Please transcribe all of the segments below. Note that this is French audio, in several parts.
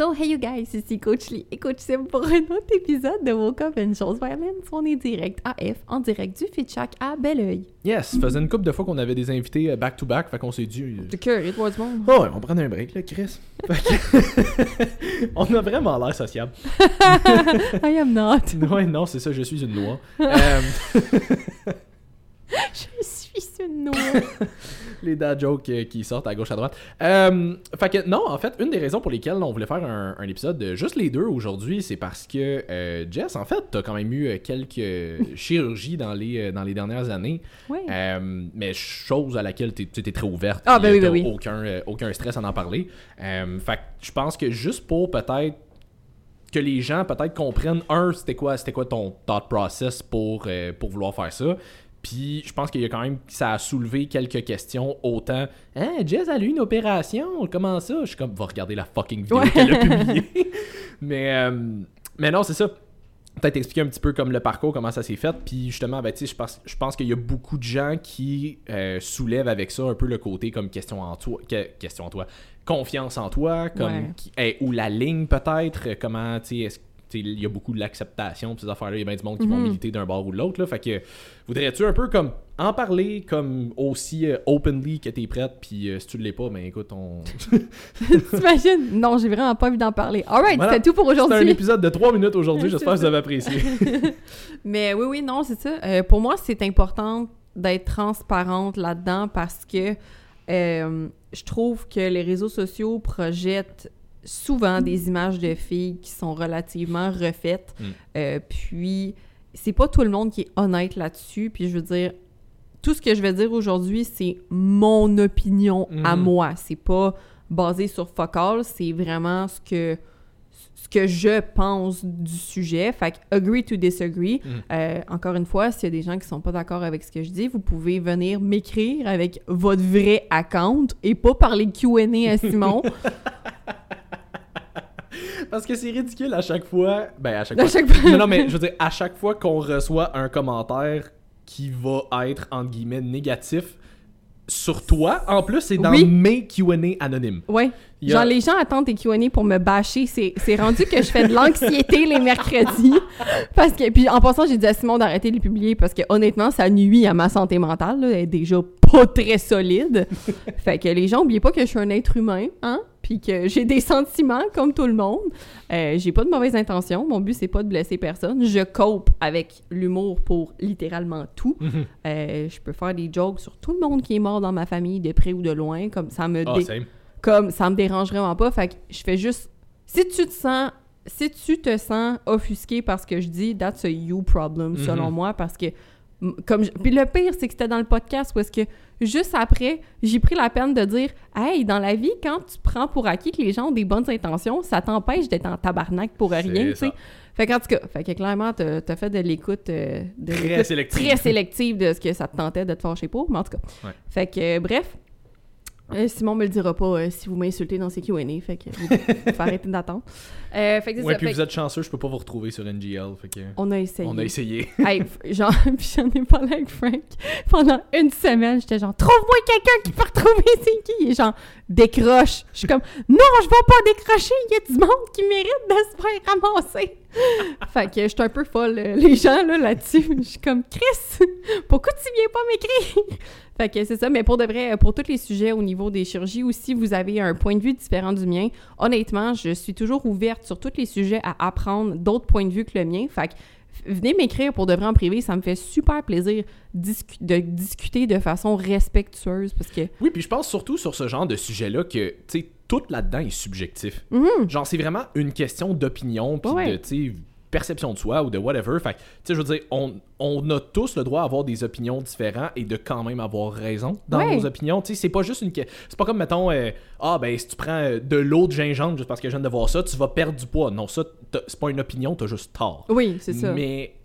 So, hey you guys, ici Coach Lee et Coach Sim pour un autre épisode de Woke of Angels Fireman. On est direct AF, en direct du Fitchak à Belœil. Yes, faisait une couple de fois qu'on avait des invités back-to-back, fait qu'on s'est dit... T'es curieux, toi, du monde? Oh, ouais, on prend un break, là, Chris. On a vraiment l'air sociable. I am not. Ouais, non, c'est ça, je suis une noix. Je suis une noix. Les dad jokes qui sortent à gauche à droite. Fait que non, en fait, une des raisons pour lesquelles on voulait faire un épisode de juste les deux aujourd'hui, c'est parce que Jess, en fait, t'as quand même eu quelques chirurgies dans les dernières années. Oui. Mais chose à laquelle t'es très ouverte. Ah, ben oui, ben oui. Aucun stress à en parler. Fait que je pense que juste pour peut-être que les gens peut-être comprennent, c'était quoi ton thought process pour vouloir faire ça. Puis, je pense qu'il y a quand même, ça a soulevé quelques questions, autant « Hein, Jess a eu une opération, comment ça? » Je suis comme « Va regarder la fucking vidéo qu'elle a publiée. » Mais non, c'est ça. Peut-être expliquer un petit peu comme le parcours, comment ça s'est fait. Puis justement, ben, tu sais, je pense qu'il y a beaucoup de gens qui soulèvent avec ça un peu le côté comme question en toi, confiance en toi, comme ou la ligne peut-être, comment, tu sais, est-ce il y a beaucoup de l'acceptation, ces affaires-là, il y a bien du monde qui vont militer d'un bord ou de l'autre. Là, fait que voudrais-tu un peu comme en parler comme aussi openly que t'es prête, puis si tu ne l'es pas, ben écoute, on... T'imagines? Non, j'ai vraiment pas envie d'en parler. All right, voilà. C'était tout pour aujourd'hui. C'est un épisode de 3 minutes aujourd'hui, j'espère que vous avez apprécié. Mais oui, non, c'est ça. Pour moi, c'est important d'être transparente là-dedans parce que je trouve que les réseaux sociaux projettent souvent des images de filles qui sont relativement refaites. Puis, c'est pas tout le monde qui est honnête là-dessus. Puis, je veux dire, tout ce que je vais dire aujourd'hui, c'est mon opinion à moi. C'est pas basé sur fuck all, c'est vraiment ce que je pense du sujet. Fait que agree to disagree. Encore une fois, s'il y a des gens qui sont pas d'accord avec ce que je dis, vous pouvez venir m'écrire avec votre vrai account et pas parler Q&A à Simon. Parce que c'est ridicule à chaque fois. À chaque fois. Non, mais je veux dire, à chaque fois qu'on reçoit un commentaire qui va être, entre guillemets, négatif sur toi, en plus, c'est dans mes Q&A anonymes. Oui. Genre, les gens attendent tes Q&A pour me bâcher. C'est rendu que je fais de l'anxiété les mercredis. Parce que, puis en passant, j'ai dit à Simon d'arrêter de les publier parce que, honnêtement, ça nuit à ma santé mentale. Là. Elle est déjà pas très solide. Fait que les gens, oubliez pas que je suis un être humain, hein? Puis que j'ai des sentiments comme tout le monde. J'ai pas de mauvaises intentions. Mon but, c'est pas de blesser personne. Je cope avec l'humour pour littéralement tout. Je peux faire des jokes sur tout le monde qui est mort dans ma famille, de près ou de loin. Comme ça me dérange vraiment pas. Fait que je fais juste... Si tu te sens offusqué par ce que je dis, that's a you problem, selon moi, parce que... Puis le pire, c'est que c'était dans le podcast où est-ce que juste après, j'ai pris la peine de dire « Hey, dans la vie, quand tu prends pour acquis que les gens ont des bonnes intentions, ça t'empêche d'être en tabarnak pour rien, tu sais. » Fait que clairement, t'as fait de l'écoute, très sélective de ce que ça te tentait de te fâcher pour, mais en tout cas. Ouais. Fait que bref, Simon me le dira pas si vous m'insultez dans ses Q&A, fait que faut arrêter d'attendre. Fait que puis vous êtes chanceux, je peux pas vous retrouver sur NGL, fait que... On a essayé. Hey, genre, puis j'en ai parlé avec Frank pendant une semaine, j'étais genre « Trouve-moi quelqu'un qui peut retrouver c'est qui! » Il est genre « Décroche! » Je suis comme « Non, je vais pas décrocher, il y a du monde qui mérite de se faire ramasser! » Fait que je suis un peu folle, les gens là-dessus. Je suis comme « Chris, pourquoi tu viens pas m'écrire? » Fait que c'est ça, mais pour de vrai, pour tous les sujets au niveau des chirurgies, ou si vous avez un point de vue différent du mien, honnêtement, je suis toujours ouverte sur tous les sujets à apprendre d'autres points de vue que le mien. Fait que venez m'écrire pour de vrai en privé, ça me fait super plaisir de discuter de façon respectueuse parce que... Oui, puis je pense surtout sur ce genre de sujet-là que, tu sais, tout là-dedans est subjectif. Genre, c'est vraiment une question d'opinion, puis de, tu sais, perception de soi ou de whatever. Fait que, tu sais, je veux dire, on a tous le droit d'avoir des opinions différentes et de quand même avoir raison dans nos opinions. Tu sais, c'est pas juste une... C'est pas comme, mettons, si tu prends de l'eau de gingembre juste parce que je viens de voir ça, tu vas perdre du poids. Non, ça, c'est pas une opinion, t'as juste tort. Oui, c'est ça. Mais...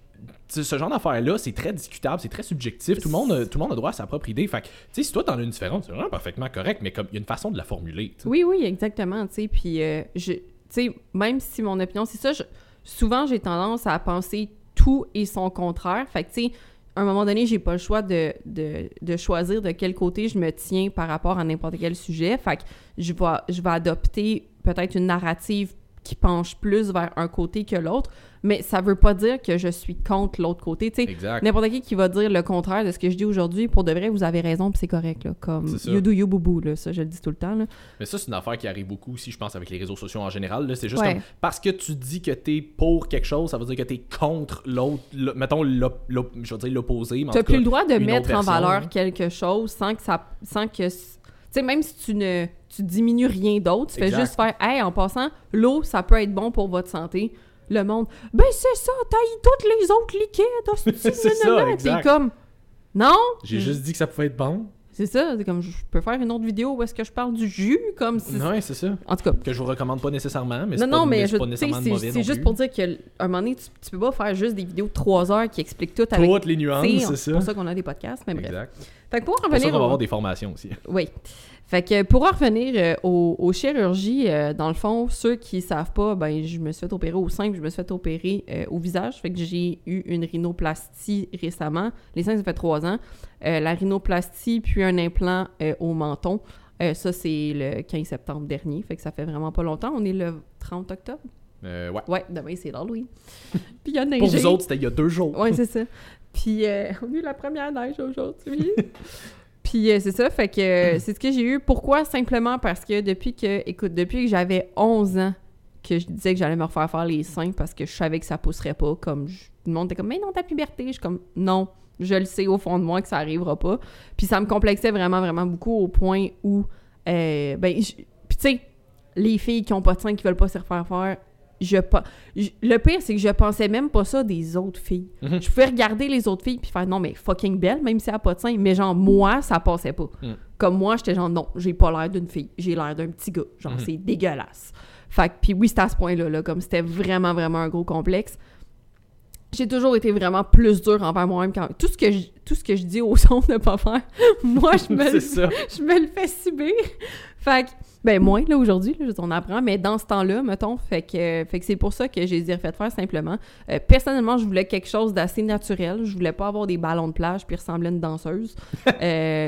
ce genre d'affaire-là, c'est très discutable, c'est très subjectif. Tout le monde a droit à sa propre idée. Fait que, tu sais, si toi, t'en as une différence, c'est vraiment parfaitement correct, mais comme il y a une façon de la formuler. T'sais. Oui, exactement, tu sais. Puis, tu sais, même si mon opinion, c'est ça, souvent, j'ai tendance à penser tout et son contraire. Fait que, tu sais, à un moment donné, j'ai pas le choix de choisir de quel côté je me tiens par rapport à n'importe quel sujet. Fait que je vais adopter peut-être une narrative qui penche plus vers un côté que l'autre, mais ça veut pas dire que je suis contre l'autre côté. Tu sais, n'importe qui va dire le contraire de ce que je dis aujourd'hui, pour de vrai, vous avez raison, puis c'est correct, là, comme you do you boubou, là, ça, je le dis tout le temps, là. Mais ça, c'est une affaire qui arrive beaucoup aussi, je pense, avec les réseaux sociaux en général, là. C'est juste comme, parce que tu dis que t'es pour quelque chose, ça veut dire que t'es contre l'autre, mettons, je veux dire l'opposé, mais en tout cas, t'as plus le droit de mettre en valeur quelque chose sans que tu sais, même si tu diminues rien d'autre, tu fais juste faire « Hey, en passant, l'eau, ça peut être bon pour votre santé. » Le monde « Ben, c'est ça, t'as eu toutes les autres liquides. » C'est ça, exact. T'es comme « Non! » J'ai juste dit que ça pouvait être bon. C'est ça, c'est comme je peux faire une autre vidéo où est-ce que je parle du jus, comme si... Non, c'est ça. En tout cas... Que je vous recommande pas nécessairement, mais c'est pas nécessairement de mauvais. C'est juste pour dire qu'à un moment donné, tu peux pas faire juste des vidéos de 3 heures qui expliquent tout avec... Toutes les nuances, c'est ça. C'est pour ça qu'on a des podcasts, mais bref. Exact. Fait que pour en revenir... C'est pour ça qu'on va avoir des formations aussi. Oui. Fait que pour en revenir aux chirurgies, dans le fond, ceux qui savent pas, ben je me suis fait opérer au sein, puis je me suis fait opérer au visage. Fait que j'ai eu une rhinoplastie récemment. Les seins, ça fait 3 ans. La rhinoplastie, puis un implant au menton. Ça, c'est le 15 septembre dernier. Fait que ça fait vraiment pas longtemps. On est le 30 octobre. Ouais. Ouais, demain, c'est l'Halloween. Puis il y a neigé. Pour vous autres, c'était il y a 2 jours. Ouais, c'est ça. Puis on a eu la première neige aujourd'hui. Puis c'est ça, fait que c'est ce que j'ai eu. Pourquoi? Simplement parce que depuis que j'avais 11 ans, que je disais que j'allais me refaire faire les seins parce que je savais que ça pousserait pas. Comme tout le monde était comme « Mais non, ta puberté! » Je suis comme « Non, je le sais au fond de moi que ça arrivera pas. » Puis ça me complexait vraiment, vraiment beaucoup au point où... puis tu sais, les filles qui ont pas de seins, qui veulent pas se refaire faire, le pire, c'est que je pensais même pas ça des autres filles. Mm-hmm. Je pouvais regarder les autres filles puis faire « Non, mais fucking belle, même si elle a pas de seins. » Mais genre, moi, ça passait pas. Mm. Comme moi, j'étais genre « Non, j'ai pas l'air d'une fille. J'ai l'air d'un petit gars. » Genre, c'est dégueulasse. Fait que, puis oui, c'était à ce point-là, là, comme c'était vraiment, vraiment un gros complexe. J'ai toujours été vraiment plus dure envers moi-même. Tout ce que je dis aux autres de pas faire, moi, je me le fais subir. Fait que, ben moins, là, aujourd'hui, là, on apprend, mais dans ce temps-là, mettons, fait que c'est pour ça que j'ai refait faire simplement. Personnellement, je voulais quelque chose d'assez naturel. Je voulais pas avoir des ballons de plage puis ressembler à une danseuse.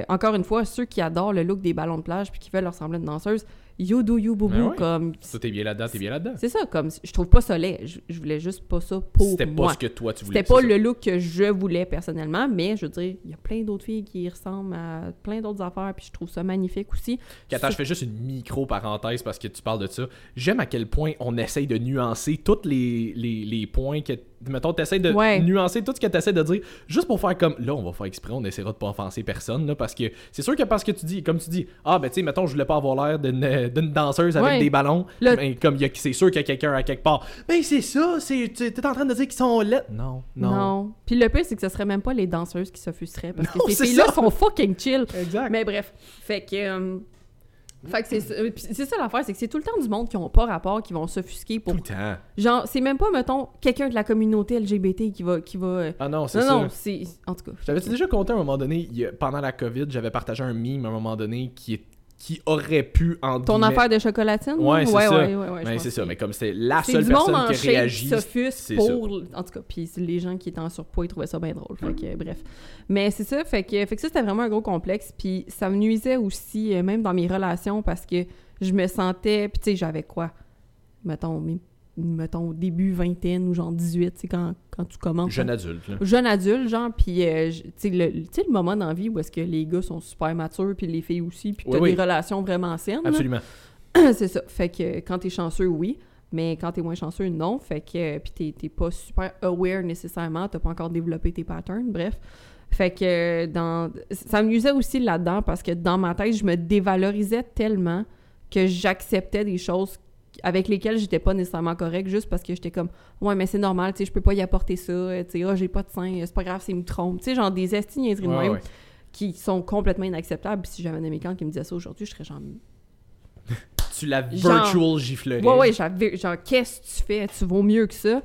Encore une fois, ceux qui adorent le look des ballons de plage puis qui veulent ressembler à une danseuse, you do you boubou, ben oui. Comme... Si t'es bien là-dedans, t'es bien là-dedans. C'est ça, comme... Je trouve pas ça laid. Je voulais juste pas ça pour c'était moi. C'était pas ce que toi, tu voulais. C'était pas le look que je voulais personnellement, mais je veux dire, il y a plein d'autres filles qui ressemblent à plein d'autres affaires, puis je trouve ça magnifique aussi. Attends, je fais juste une micro-parenthèse parce que tu parles de ça. J'aime à quel point on essaye de nuancer tous les points que... Mettons, t'essaies de nuancer tout ce que t'essaies de dire juste pour faire comme, là, on va faire exprès, on essaiera de pas offenser personne, là, parce que c'est sûr que parce que tu dis, comme tu dis, ah, ben, tu sais, mettons, je voulais pas avoir l'air d'une danseuse avec des ballons, ben, comme c'est sûr qu'il y a quelqu'un à quelque part. Ben, c'est ça, t'es en train de dire qu'ils sont laids. Non. Puis le pire, c'est que ce serait même pas les danseuses qui s'offusqueraient, parce que ces filles-là sont fucking chill. Exact. Mais bref, fait que c'est ça l'affaire, c'est que c'est tout le temps du monde qui ont pas rapport, qui vont s'offusquer pour... Tout le temps. Genre, c'est même pas, mettons, quelqu'un de la communauté LGBT qui va... Ah non, c'est ça. Non, c'est... En tout cas... J'avais-tu déjà compté à un moment donné, pendant la COVID, j'avais partagé un meme à un moment donné qui aurait pu... Ton affaire de chocolatine? Ouais, mais c'est ça, mais comme c'est la seule personne qui réagit... C'est du monde en chef qui s'offusque pour... En tout cas, puis les gens qui étaient en surpoids, ils trouvaient ça bien drôle, fait que bref. Mais c'est ça, fait que ça, c'était vraiment un gros complexe, puis ça me nuisait aussi, même dans mes relations, parce que je me sentais... Puis tu sais, j'avais quoi? Mettons, au début vingtaine ou genre 18, tu sais, quand tu commences. Jeune adulte, genre, puis, tu sais, le moment dans la vie où est-ce que les gars sont super matures, puis les filles aussi, puis t'as des relations vraiment saines. Absolument. C'est ça. Fait que quand t'es chanceux, oui, mais quand t'es moins chanceux, non. Fait que, puis t'es pas super aware nécessairement, t'as pas encore développé tes patterns, bref. Fait que ça me nuisait aussi là-dedans parce que dans ma tête, je me dévalorisais tellement que j'acceptais des choses avec lesquels j'étais pas nécessairement correcte, juste parce que j'étais comme « Ouais, mais c'est normal, tu sais, je peux pas y apporter ça, tu sais, j'ai pas de seins, c'est pas grave, c'est me trompe. » Tu sais, genre des estis niaiseries de même qui sont complètement inacceptables. Puis si j'avais un américain qui me disait ça aujourd'hui, je serais genre... Tu la virtual giflerie. Ouais, genre « Qu'est-ce que tu fais? Tu vaux mieux que ça. »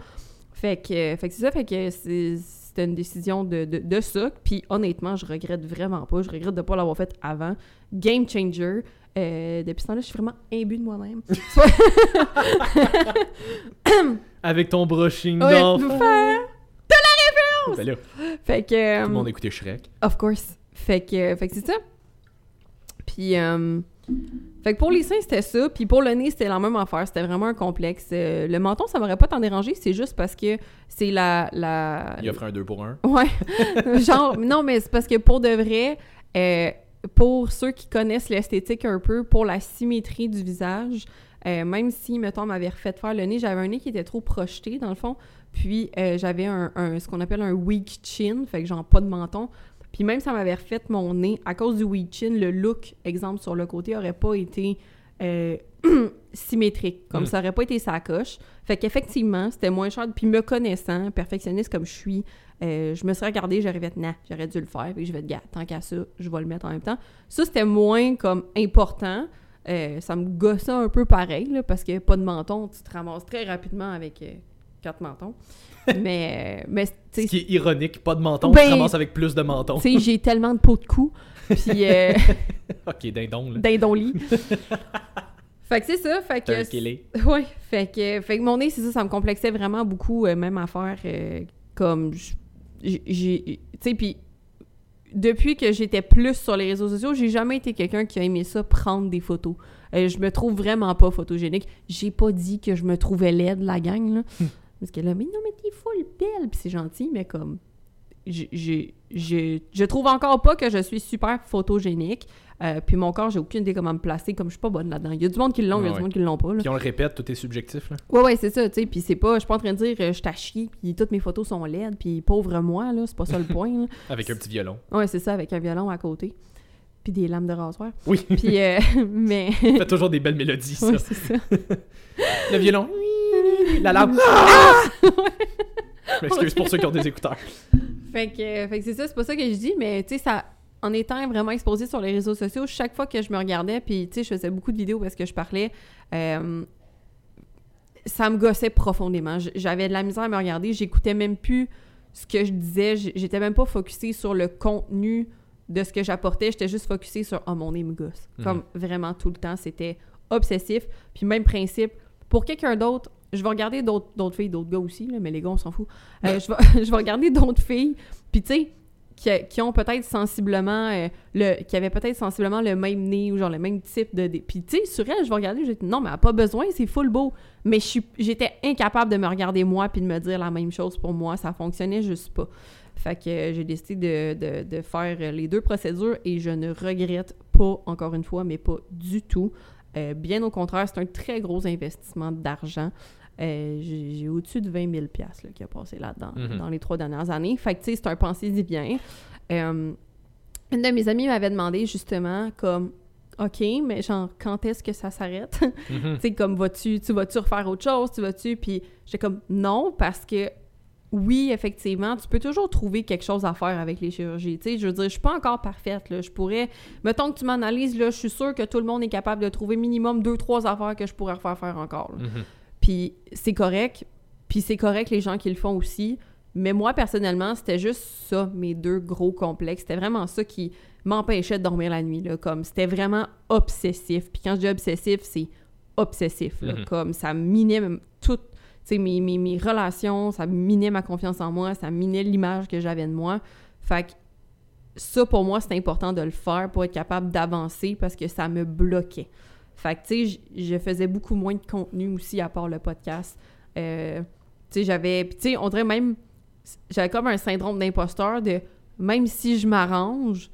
Fait que c'est ça, fait que c'était une décision de ça. Puis honnêtement, je regrette vraiment pas. Je regrette de pas l'avoir fait avant. Game changer. Depuis ce temps-là, je suis vraiment imbue de moi-même. Avec ton brushing d'enfant. De la réponse! Ben là, fait que, tout le monde écoutait Shrek. Of course. Fait que c'est ça. Puis Fait que pour les seins, c'était ça. Puis pour le nez, c'était la même affaire. C'était vraiment un complexe. Le menton, ça m'aurait pas tant dérangé. C'est juste parce que c'est la... Il offrait un 2 pour 1. Ouais. Genre, non, mais c'est parce que pour de vrai, pour ceux qui connaissent l'esthétique un peu, pour la symétrie du visage, même si, mettons, on m'avait refait faire le nez, j'avais un nez qui était trop projeté, dans le fond. Puis j'avais ce qu'on appelle un weak chin. Fait que genre pas de menton. Puis même si ça m'avait refait mon nez, à cause du weak chin, le look, exemple, sur le côté, aurait pas été symétrique. Comme ça aurait pas été sa coche. Fait qu'effectivement, c'était moins cher. Puis me connaissant, perfectionniste comme je suis, je me serais regardée, j'arrivais à tenir, j'aurais dû le faire. Puis je vais te dire, tant qu'à ça, je vais le mettre en même temps. Ça, c'était moins comme important. Ça me gossait un peu pareil, là, parce que pas de menton, tu te ramasses très rapidement avec... 4 mentons. Mais ce qui est ironique, pas de menton, ben, tu commences avec plus de mentons. Tu sais, j'ai tellement de peau de cou. Puis. OK, dindon, là. Dindon-lit. Fait que c'est ça. Fait que. Oui. Fait que mon nez, c'est ça, ça me complexait vraiment beaucoup, même à faire comme. Tu sais, puis. Depuis que j'étais plus sur les réseaux sociaux, j'ai jamais été quelqu'un qui a aimé ça, prendre des photos. Je me trouve vraiment pas photogénique. J'ai pas dit que je me trouvais laide, la gang, là. Parce que là, mais non, mais t'es full belle, pis c'est gentil, mais comme... Je trouve encore pas que je suis super photogénique. Puis mon corps, j'ai aucune idée comment me placer, comme je suis pas bonne là-dedans. Il y a du monde qui l'ont, il y a du monde qui l'ont pas, là. Puis on le répète, tout est subjectif, là. Ouais, c'est ça, tu sais. Puis c'est pas... Je suis pas en train de dire « je t'ai chié », puis toutes mes photos sont laides, puis pauvre moi, là, c'est pas ça le point, là. Avec un petit violon. Ouais, c'est ça, avec un violon à côté. Puis des lames de rasoir. Oui. Puis, mais... Tu fais toujours des belles mélodies, ça. Ouais, c'est ça. Le violon. Oui. La lame. Ah! Je m'excuse pour ceux qui ont des écouteurs. Fait que c'est ça, c'est pas ça que je dis, mais tu sais, ça... En étant vraiment exposée sur les réseaux sociaux, chaque fois que je me regardais, puis tu sais, je faisais beaucoup de vidéos parce que je parlais, ça me gossait profondément. J'avais de la misère à me regarder, j'écoutais même plus ce que je disais, j'étais même pas focusée sur le contenu de ce que j'apportais, j'étais juste focusée sur « oh, mon nez me gosse ». Comme vraiment tout le temps, c'était obsessif. Puis même principe, pour quelqu'un d'autre, je vais regarder d'autres filles, d'autres gars aussi, là, mais les gars, on s'en fout. Je vais regarder d'autres filles, puis tu sais, qui ont peut-être sensiblement qui avaient peut-être sensiblement le même nez ou genre le même type de... Puis tu sais, sur elle, je vais regarder, je dis non, mais elle n'a pas besoin, c'est full beau. Mais j'étais incapable de me regarder moi puis de me dire la même chose pour moi, ça fonctionnait juste pas. Fait que j'ai décidé de faire les deux procédures et je ne regrette pas, encore une fois, mais pas du tout. Bien au contraire, c'est un très gros investissement d'argent. J'ai au-dessus de 20 000 $ là, qui a passé là-dedans dans les 3 dernières années. Fait que, tu sais, c'est un pensée-y bien. Une de mes amies m'avait demandé, justement, comme « OK, mais genre, quand est-ce que ça s'arrête? » Tu sais, comme « vas-tu refaire autre chose? Tu vas-tu? » Puis j'étais comme « Non, parce que oui, effectivement, tu peux toujours trouver quelque chose à faire avec les chirurgies. » Tu sais, je veux dire, je suis pas encore parfaite, là. Je pourrais... Mettons que tu m'analyses, là, je suis sûre que tout le monde est capable de trouver minimum 2-3 affaires que je pourrais refaire faire encore, là. Puis c'est correct, les gens qui le font aussi. Mais moi, personnellement, c'était juste ça, mes 2 gros complexes. C'était vraiment ça qui m'empêchait de dormir la nuit, là, comme c'était vraiment obsessif. Puis quand je dis obsessif, c'est obsessif, là, comme ça minait tout, tu sais, mes relations, ça minait ma confiance en moi, ça minait l'image que j'avais de moi. Fait que ça, pour moi, c'est important de le faire pour être capable d'avancer parce que ça me bloquait. Fait que, tu sais, je faisais beaucoup moins de contenu aussi, à part le podcast. Tu sais, j'avais... Puis, tu sais, on dirait même... J'avais comme un syndrome d'imposteur de... Même si je m'arrange,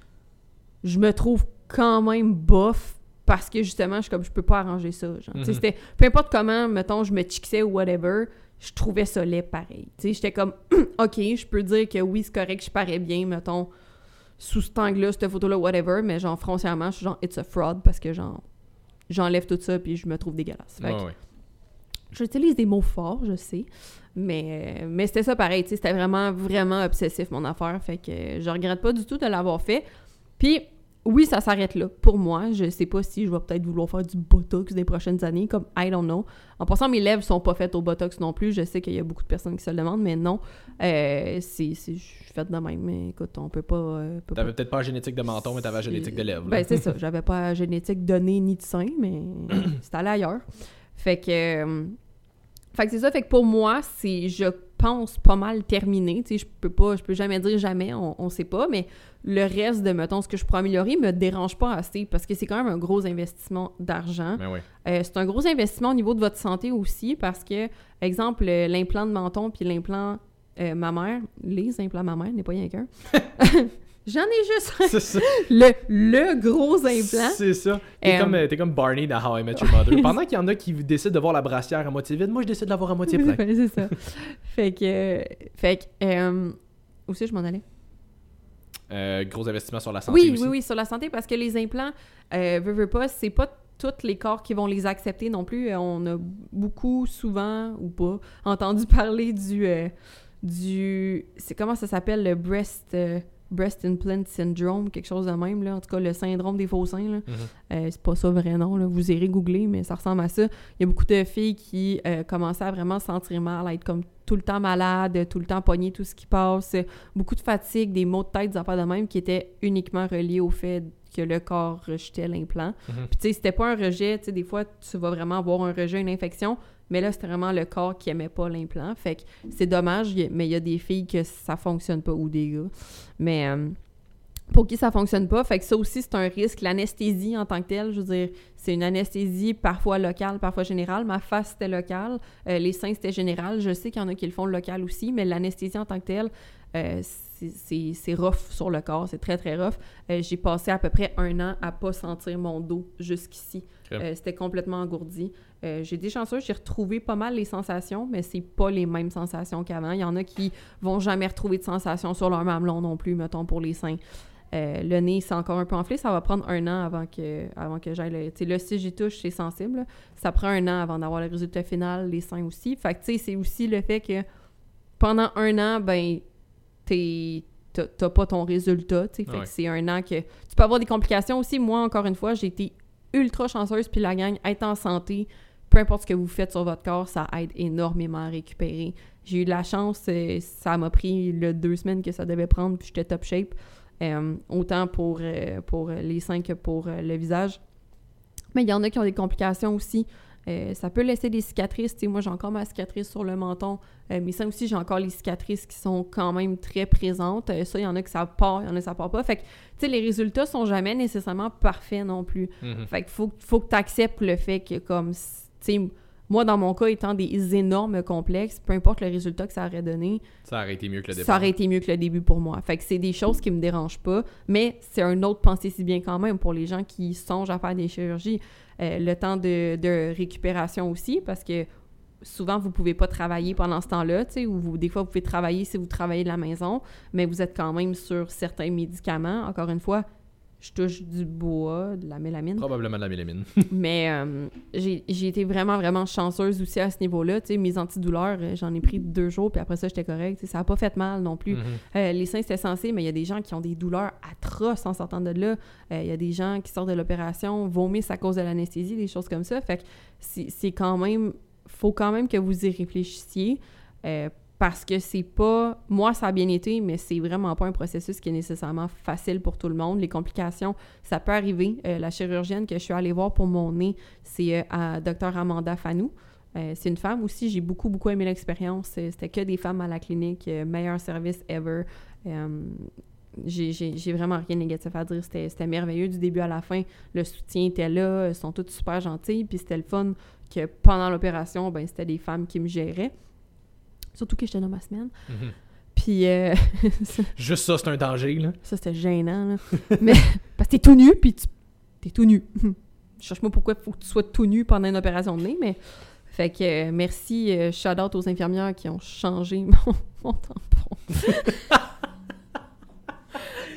je me trouve quand même bof parce que, justement, je suis comme, je peux pas arranger ça, genre. Tu sais, c'était... Peu importe comment, mettons, je me chiquissais ou whatever, je trouvais ça laid pareil. Tu sais, j'étais comme, OK, je peux dire que oui, c'est correct, je parais bien, mettons, sous cet angle-là, cette photo-là, whatever, mais genre, foncièrement, je suis genre, it's a fraud parce que, genre... J'enlève tout ça, puis je me trouve dégueulasse. Fait que, j'utilise des mots forts, je sais, mais c'était ça pareil, tu sais, c'était vraiment, vraiment obsessif, mon affaire, fait que je regrette pas du tout de l'avoir fait. Puis, oui, ça s'arrête là, pour moi. Je sais pas si je vais peut-être vouloir faire du Botox des prochaines années, comme I don't know. En passant, mes lèvres sont pas faites au Botox non plus, je sais qu'il y a beaucoup de personnes qui se le demandent, mais non, je suis faite de même, mais écoute, on peut pas... T'avais peut-être pas la génétique de menton, mais t'avais la génétique de lèvres. Ben c'est ça, j'avais pas la génétique de nez ni de sein, mais c'est allé ailleurs. Fait que c'est ça, fait que pour moi, c'est... Je pense, pas mal terminée. Tu sais, je peux jamais dire jamais, on sait pas, mais le reste de, mettons, ce que je pourrais améliorer me dérange pas assez parce que c'est quand même un gros investissement d'argent. Ben oui. C'est un gros investissement au niveau de votre santé aussi parce que, exemple, l'implant de menton puis l'implant mammaire, les implants mammaires, n'est pas rien qu'un. J'en ai juste c'est ça. Le gros implant. C'est ça. T'es comme Barney dans How I Met Your Mother. Pendant qu'il y en a qui décident de voir la brassière à moitié vide, moi, je décide de la voir à moitié pleine. C'est ça. Fait que où c'est que je m'en allais? Gros investissement sur la santé aussi. Oui, sur la santé, parce que les implants, veux pas, c'est pas tous les corps qui vont les accepter non plus. On a beaucoup, souvent, ou pas, entendu parler du c'est comment ça s'appelle, le breast implant syndrome, quelque chose de même, là. En tout cas, le syndrome des faux seins, là. Mm-hmm. C'est pas ça vrai nom, là. Vous irez googler, mais ça ressemble à ça. Il y a beaucoup de filles qui commençaient à vraiment se sentir mal, à être comme tout le temps malade, tout le temps pognées, tout ce qui passe. Beaucoup de fatigue, des maux de tête, des affaires de même, qui étaient uniquement reliés au fait que le corps rejetait l'implant. Mm-hmm. Puis, tu sais, c'était pas un rejet. Tu sais, des fois, tu vas vraiment avoir un rejet, une infection, mais là, c'était vraiment le corps qui aimait pas l'implant. Fait que c'est dommage, mais il y a des filles que ça fonctionne pas, ou des gars. Mais pour qui ça fonctionne pas, fait que ça aussi, c'est un risque. L'anesthésie en tant que telle, je veux dire, c'est une anesthésie parfois locale, parfois générale. Ma face, c'était locale. Les seins, c'était général. Je sais qu'il y en a qui le font local aussi, mais l'anesthésie en tant que telle, c'est rough sur le corps, c'est très, très rough. J'ai passé à peu près 1 an à pas sentir mon dos jusqu'ici. Okay. C'était complètement engourdi. J'ai des chanceux, j'ai retrouvé pas mal les sensations, mais c'est pas les mêmes sensations qu'avant. Il y en a qui vont jamais retrouver de sensations sur leur mamelon non plus, mettons, pour les seins. Le nez, c'est encore un peu enflé. Ça va prendre 1 an avant que j'aille... Tu sais, là, si j'y touche, c'est sensible. Ça prend 1 an avant d'avoir le résultat final, les seins aussi. Fait que, tu sais, c'est aussi le fait que pendant 1 an, ben... t'as pas ton résultat, tu sais, fait que c'est 1 an que... Tu peux avoir des complications aussi. Moi, encore une fois, j'ai été ultra chanceuse, puis la gang, être en santé, peu importe ce que vous faites sur votre corps, ça aide énormément à récupérer. J'ai eu de la chance, ça m'a pris 2 semaines que ça devait prendre, puis j'étais top shape, autant pour les seins que pour le visage. Mais il y en a qui ont des complications aussi. Ça peut laisser des cicatrices. T'sais, moi, j'ai encore ma cicatrice sur le menton. Mes seins aussi, j'ai encore les cicatrices qui sont quand même très présentes. Ça, il y en a que ça part, il y en a que ça part pas. Fait que, tu sais, les résultats sont jamais nécessairement parfaits non plus. Mm-hmm. Fait que faut que tu acceptes le fait que, comme, tu sais, moi, dans mon cas, étant des énormes complexes, peu importe le résultat que ça aurait donné, ça aurait été mieux que le début. Ça aurait été mieux que le début pour moi. Fait que c'est des choses qui me dérangent pas, mais c'est un autre pensée si bien quand même pour les gens qui songent à faire des chirurgies. Le temps de récupération aussi, parce que souvent, vous pouvez pas travailler pendant ce temps-là, tu sais, ou des fois, vous pouvez travailler si vous travaillez de la maison, mais vous êtes quand même sur certains médicaments. Encore une fois, je touche du bois, de la mélamine. Probablement de la mélamine. Mais j'ai été vraiment, vraiment chanceuse aussi à ce niveau-là. Tu sais, mes antidouleurs, j'en ai pris 2 jours, puis après ça, j'étais correcte. Tu sais, ça n'a pas fait mal non plus. Mm-hmm. Les seins, c'était censé, mais il y a des gens qui ont des douleurs atroces en sortant de là. Il y a des gens qui sortent de l'opération, vomissent à cause de l'anesthésie, des choses comme ça. Fait que c'est quand même... Faut quand même que vous y réfléchissiez parce que c'est pas... Moi, ça a bien été, mais c'est vraiment pas un processus qui est nécessairement facile pour tout le monde. Les complications, ça peut arriver. La chirurgienne que je suis allée voir pour mon nez, c'est Dr. Amanda Fanou. C'est une femme aussi. J'ai beaucoup, beaucoup aimé l'expérience. C'était que des femmes à la clinique. Meilleur service ever. J'ai vraiment rien de négatif à dire. C'était merveilleux du début à la fin. Le soutien était là. Ils sont toutes super gentilles. Puis c'était le fun que pendant l'opération, ben c'était des femmes qui me géraient. Surtout que j'étais dans ma semaine. Mm-hmm. Puis... Juste ça, c'est un danger, là. Ça, c'était gênant, là. Mais parce que t'es tout nu, puis t'es tout nu. Je cherche pas pourquoi il faut que tu sois tout nu pendant une opération de nez, mais... Fait que merci, shout-out aux infirmières qui ont changé mon tampon.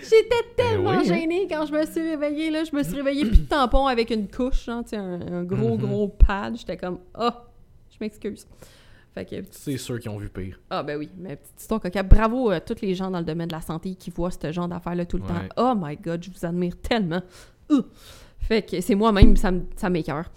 J'étais tellement gênée quand je me suis réveillée, là. Je me suis réveillée plus de tampon avec une couche, genre, tu sais, un gros, gros pad. J'étais comme « Ah! Oh, je m'excuse! » Fait que... C'est sûr qu'ils ont vu pire. Ah ben oui, mais petite histoire coquette. Bravo à tous les gens dans le domaine de la santé qui voient ce genre d'affaires-là tout le temps. Oh my God, je vous admire tellement! Fait que c'est moi-même, ça m'écoeure.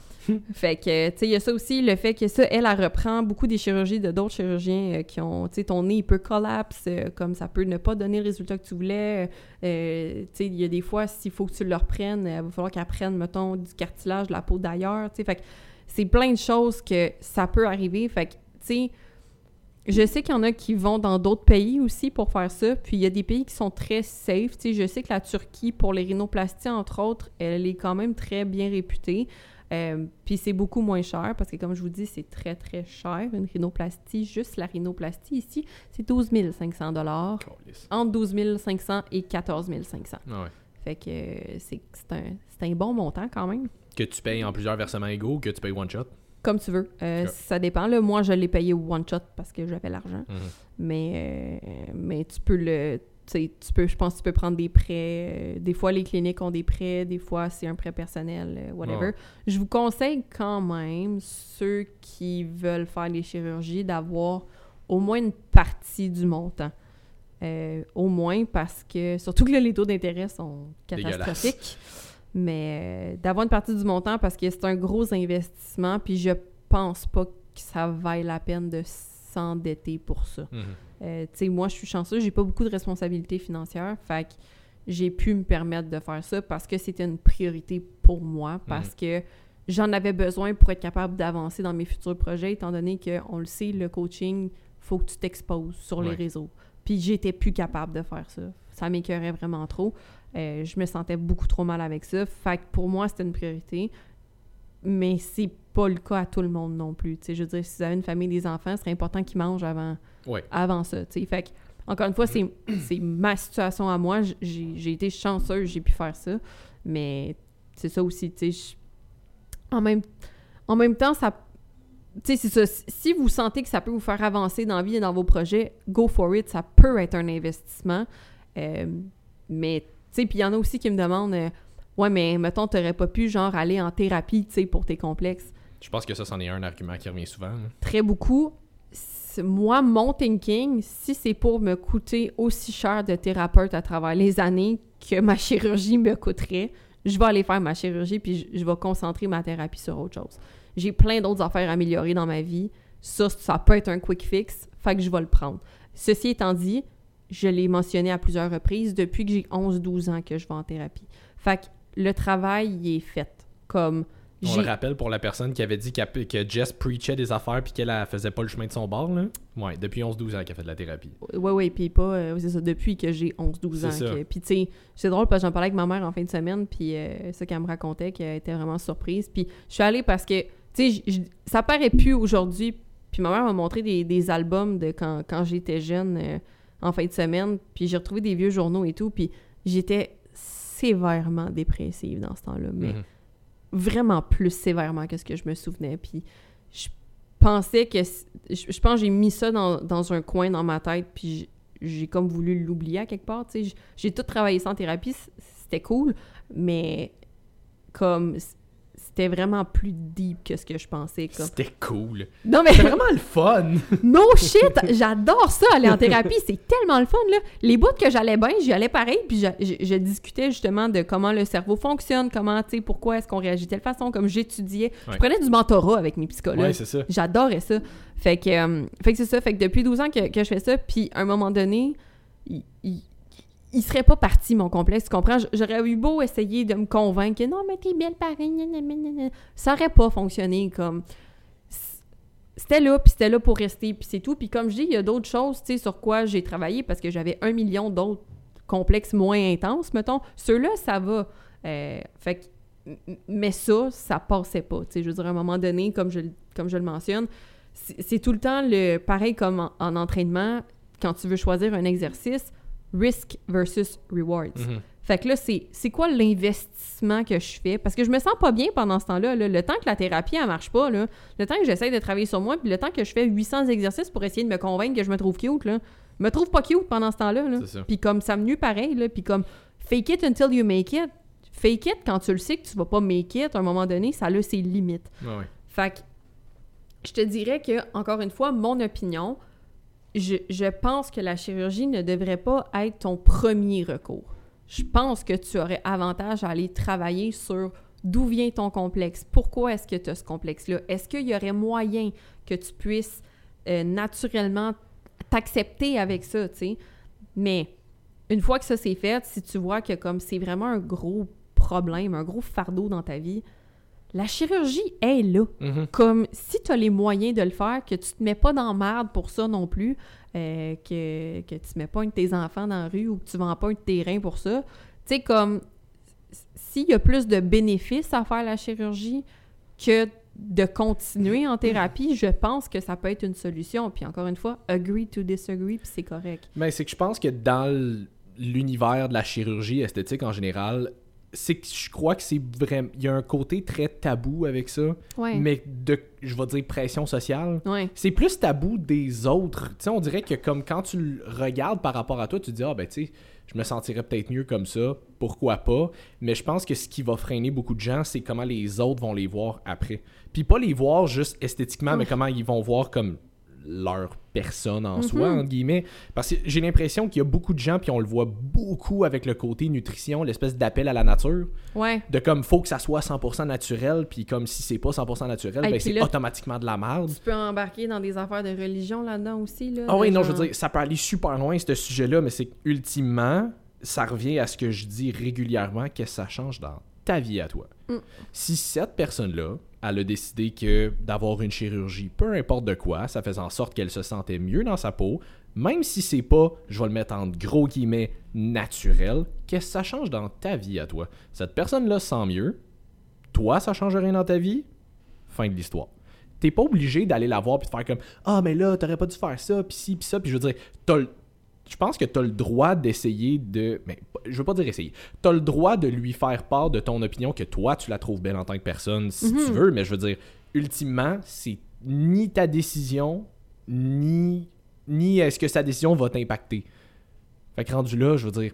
Fait que, tu sais, il y a ça aussi, le fait que ça, elle reprend beaucoup des chirurgies de d'autres chirurgiens qui ont, tu sais, ton nez, il peut collapse, comme ça peut ne pas donner le résultat que tu voulais. Tu sais, il y a des fois, s'il faut que tu le reprennes, il va falloir qu'elle prenne, mettons, du cartilage de la peau d'ailleurs, tu sais. Fait que c'est plein de choses que ça peut arriver. Fait que, tu sais, Je sais qu'il y en a qui vont dans d'autres pays aussi pour faire ça, puis il y a des pays qui sont très safe. Tu sais, je sais que la Turquie, pour les rhinoplasties, entre autres, elle est quand même très bien réputée. Puis c'est beaucoup moins cher, parce que comme je vous dis, c'est très, très cher, une rhinoplastie. Juste la rhinoplastie ici, c'est 12 500 $, entre 12 500 et 14 500. Ah ouais. Fait que c'est un bon montant quand même. Que tu payes en plusieurs versements égaux ou que tu payes one shot? Comme tu veux. Ça dépend. Là, moi, je l'ai payé one shot parce que j'avais l'argent. Mm-hmm. Mais tu peux le... je pense que tu peux prendre des prêts. Des fois, les cliniques ont des prêts. Des fois, c'est un prêt personnel, whatever. Oh. Je vous conseille quand même, ceux qui veulent faire les chirurgies, d'avoir au moins une partie du montant. Au moins parce que... Surtout que là, les taux d'intérêt sont catastrophiques. Mais d'avoir une partie du montant parce que c'est un gros investissement. Puis je pense pas que ça vaille la peine de s'endetter pour ça. Mm-hmm. Tu sais, moi, je suis chanceuse, j'ai pas beaucoup de responsabilités financières, fait que j'ai pu me permettre de faire ça parce que c'était une priorité pour moi, parce que j'en avais besoin pour être capable d'avancer dans mes futurs projets, étant donné qu'on le sait, le coaching, faut que tu t'exposes sur les réseaux. Puis j'étais plus capable de faire ça. Ça m'écœurait vraiment trop. Je me sentais beaucoup trop mal avec ça, fait que pour moi, c'était une priorité. Mais c'est pas le cas à tout le monde non plus. T'sais, je veux dire, si vous avez une famille, des enfants, c'est important qu'ils mangent avant ça. T'sais. Fait que, encore une fois, c'est ma situation à moi. J'ai été chanceuse, j'ai pu faire ça. Mais c'est ça aussi. En même temps, ça... T'sais, c'est ça. Si vous sentez que ça peut vous faire avancer dans la vie et dans vos projets, go for it. Ça peut être un investissement. Mais, tu sais, puis il y en a aussi qui me demandent... ouais, mais mettons, t'aurais pas pu, genre, aller en thérapie, tu sais, pour tes complexes. Je pense que ça, c'en est un argument qui revient souvent. Hein. Très beaucoup. Moi, mon thinking, si c'est pour me coûter aussi cher de thérapeute à travers les années que ma chirurgie me coûterait, je vais aller faire ma chirurgie puis je vais concentrer ma thérapie sur autre chose. J'ai plein d'autres affaires à améliorer dans ma vie. Ça peut être un quick fix, fait que je vais le prendre. Ceci étant dit, je l'ai mentionné à plusieurs reprises, depuis que j'ai 11-12 ans que je vais en thérapie. Fait que le travail, il est fait. On le rappelle pour la personne qui avait dit que Jess preachait des affaires puis qu'elle ne faisait pas le chemin de son bord. Là. Ouais, depuis 11-12 ans qu'elle fait de la thérapie. Oui, puis pas... c'est ça, depuis que j'ai 11-12 ans. Puis tu sais, c'est drôle parce que j'en parlais avec ma mère en fin de semaine puis ça qu'elle me racontait, qu'elle était vraiment surprise. Puis je suis allée parce que, tu sais, ça paraît plus aujourd'hui. Puis ma mère m'a montré des albums de quand j'étais jeune en fin de semaine. Puis j'ai retrouvé des vieux journaux et tout. Puis j'étais... sévèrement dépressive dans ce temps-là, mais vraiment plus sévèrement que ce que je me souvenais. Puis je pensais que... Je pense que j'ai mis ça dans un coin dans ma tête, puis j'ai comme voulu l'oublier à quelque part, tu sais. J'ai tout travaillé sans thérapie, c'était cool, mais comme... c'était vraiment plus deep que ce que je pensais. Comme... C'était cool. Non, mais... C'était vraiment le fun. No shit! J'adore ça, aller en thérapie. C'est tellement le fun, là. Les bouts que j'allais bien, j'y allais pareil. Puis je discutais justement de comment le cerveau fonctionne, comment, tu sais, pourquoi est-ce qu'on réagit de telle façon, comme j'étudiais. Ouais. Je prenais du mentorat avec mes psychologues. Ouais, c'est ça. J'adorais ça. Fait que c'est ça. Fait que depuis 12 ans que je fais ça, puis à un moment donné, il serait pas parti, mon complexe, tu comprends? J'aurais eu beau essayer de me convaincre que « Non, mais t'es belle pareil, nanana. » Ça aurait pas fonctionné, comme... C'était là pour rester, puis c'est tout. Puis comme je dis, il y a d'autres choses, tu sais, sur quoi j'ai travaillé, parce que j'avais 1 million d'autres complexes moins intenses, mettons. Ceux-là, ça va. Fait que... Mais ça passait pas, tu sais. Je veux dire, à un moment donné, comme je le mentionne, c'est tout le temps le... Pareil comme en entraînement, quand tu veux choisir un exercice... Risk versus rewards. Mm-hmm. Fait que là, c'est quoi l'investissement que je fais? Parce que je me sens pas bien pendant ce temps-là. Là. Le temps que la thérapie, elle marche pas, là, le temps que j'essaie de travailler sur moi, puis le temps que je fais 800 exercices pour essayer de me convaincre que je me trouve cute, là. Je me trouve pas cute pendant ce temps-là. Là. Puis comme ça me nuit pareil, là. Puis comme fake it until you make it. Fake it quand tu le sais que tu vas pas make it. À un moment donné, ça a ses limites. Ah oui. Fait que je te dirais que, encore une fois, mon opinion... Je pense que la chirurgie ne devrait pas être ton premier recours. Je pense que tu aurais avantage à aller travailler sur d'où vient ton complexe, pourquoi est-ce que tu as ce complexe-là, est-ce qu'il y aurait moyen que tu puisses naturellement t'accepter avec ça, tu sais. Mais une fois que ça c'est fait, si tu vois que comme c'est vraiment un gros problème, un gros fardeau dans ta vie, la chirurgie est là. Mm-hmm. Comme si tu as les moyens de le faire, que tu te mets pas dans merde pour ça non plus, que tu mets pas un de tes enfants dans la rue ou que tu vends pas un de tes reins pour ça. Tu sais, comme s'il y a plus de bénéfices à faire la chirurgie que de continuer en thérapie, je pense que ça peut être une solution. Puis encore une fois, agree to disagree, puis c'est correct. Mais c'est que je pense que dans l'univers de la chirurgie esthétique en général, c'est que je crois que c'est vraiment... Il y a un côté très tabou avec ça, ouais. Mais de, je vais dire, pression sociale. Ouais. C'est plus tabou des autres. Tu sais, on dirait que comme quand tu le regardes par rapport à toi, tu te dis « Ah, ben tu sais, je me sentirais peut-être mieux comme ça, pourquoi pas? » Mais je pense que ce qui va freiner beaucoup de gens, c'est comment les autres vont les voir après. Puis pas les voir juste esthétiquement, ouais. Mais comment ils vont voir comme leur personne en mm-hmm. soi, entre guillemets. Parce que j'ai l'impression qu'il y a beaucoup de gens, puis on le voit beaucoup avec le côté nutrition, l'espèce d'appel à la nature. Ouais. De comme, faut que ça soit 100% naturel, puis comme si c'est pas 100% naturel, hey, ben c'est là, automatiquement de la merde. Tu peux embarquer dans des affaires de religion là-dedans aussi, là. Ah oui, genre... non, je veux dire, ça peut aller super loin, ce sujet-là, mais c'est ultimement, ça revient à ce que je dis régulièrement, que ça change dans ta vie à toi. Mm. Si cette personne-là, elle a décidé que d'avoir une chirurgie, peu importe de quoi, ça faisait en sorte qu'elle se sentait mieux dans sa peau, même si c'est pas, je vais le mettre en gros guillemets, naturel, qu'est-ce que ça change dans ta vie à toi? Cette personne-là se sent mieux, toi, ça change rien dans ta vie, fin de l'histoire. T'es pas obligé d'aller la voir puis de faire comme « Ah, mais là, t'aurais pas dû faire ça, puis ci, puis ça. » Puis je veux dire, je pense que t'as le droit d'essayer de... Mais je veux pas dire essayer. T'as le droit de lui faire part de ton opinion que toi, tu la trouves belle en tant que personne, si mm-hmm. tu veux. Mais je veux dire, ultimement, c'est ni ta décision, ni est-ce que sa décision va t'impacter. Fait que rendu là, je veux dire,